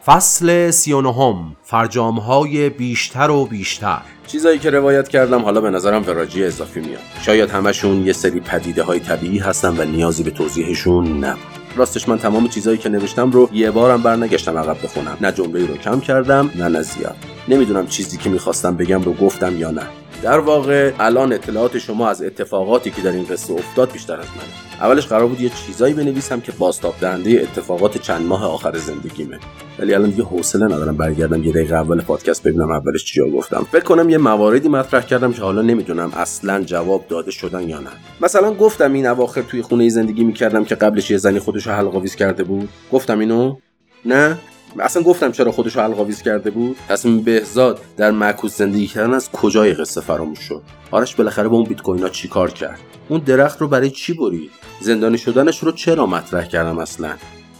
فصل 39 فرجام‌های بیشتر و بیشتر. چیزایی که روایت کردم حالا به نظرم وراجی اضافی میاد. شاید همشون یه سری پدیده‌های طبیعی هستن و نیازی به توضیحشون نبود. راستش من تمام چیزایی که نوشتم رو یه بارم برنگشتم عقب بخونم. نه جمله‌ای رو کم کردم نه زیاد. نمیدونم چیزی که می‌خواستم بگم رو گفتم یا نه. در واقع الان اطلاعات شما از اتفاقاتی که در این قصه افتاد بیشتر از منه. اولش قرار بود یه چیزایی بنویسم که بازتاب‌دهنده اتفاقات چند ماه آخر زندگیمه، ولی الان دیگه حوصله ندارم برگردم یه دقیقه اول پادکست ببینم اولش چیا گفتم. فکر کنم یه مواردی مطرح کردم که حالا نمیدونم اصلاً جواب داده شدن یا نه. مثلا گفتم این اواخر توی خونه زندگی می‌کردم که قبلش یه زنی خودش رو حلق‌آویز کرده بود. گفتم اینو؟ نه. اصلا گفتم چرا خودش رو حلق‌آویز کرده بود؟ تصمیم بهزاد در معکوس زندگی کردن از کجای قصه فراموش شد؟ آرش بالاخره با اون بیت کوینا چیکار کرد؟ اون درخت رو برای چی برید؟ زندانی شدنش رو چرا مطرح کردم اصلا؟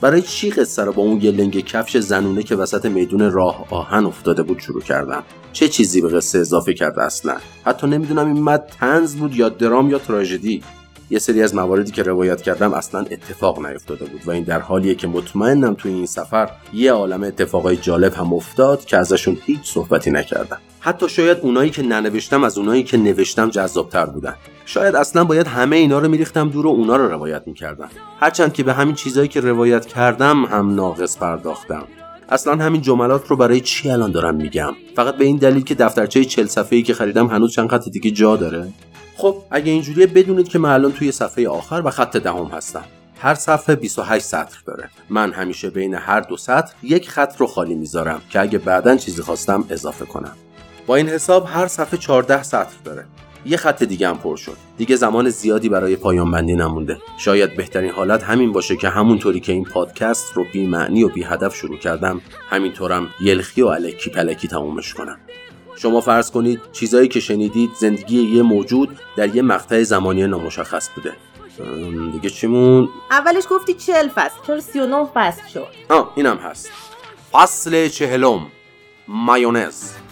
برای چی قصه رو با اون یه لنگ کفش زنونه که وسط میدون راه آهن افتاده بود شروع کردم؟ چه چیزی به قصه اضافه کرد اصلا؟ حتی نمیدونم این مد طنز بود یا درام یا تراژدی. یه سری از مواردی که روایت کردم اصلا اتفاق نیفتاده بود و این در حالیه که مطمئنم توی این سفر یه عالم اتفاقای جالب هم افتاد که ازشون هیچ صحبتی نکردم. حتی شاید اونایی که ننوشتم از اونایی که نوشتم جذاب‌تر بودن. شاید اصلا باید همه اینا رو میریختم دور و اونا رو روایت میکردم. هرچند که به همین چیزایی که روایت کردم هم ناقص پرداختم. اصلا همین جملات رو برای چی الان دارم میگم؟ فقط به این دلیل که دفترچه 40 صفحه‌ای که خریدم هنوز چند خط دیگه جا داره. خب اگه اینجوریه بدونید که من الان توی صفحه آخر و خط دهم هستم. هر صفحه 28 سطر داره. من همیشه بین هر دو سطر یک خط رو خالی میذارم که اگه بعداً چیزی خواستم اضافه کنم. با این حساب هر صفحه 14 سطر داره. یه خط دیگه هم پر شد. دیگه زمان زیادی برای پایان بندی نمونده. شاید بهترین حالت همین باشه که همونطوری که این پادکست رو بی معنی و بی هدف شروع کردم، همینطورم یلخی و الکی پلکی تمومش کنم. شما فرض کنید چیزایی که شنیدید زندگی یه موجود در یه مقطع زمانی نامشخص بوده. دیگه چیمون؟ اولش گفتی 40 فصل، چرا 39 فصل شد؟ اینم هست. فصل 40 مایونز.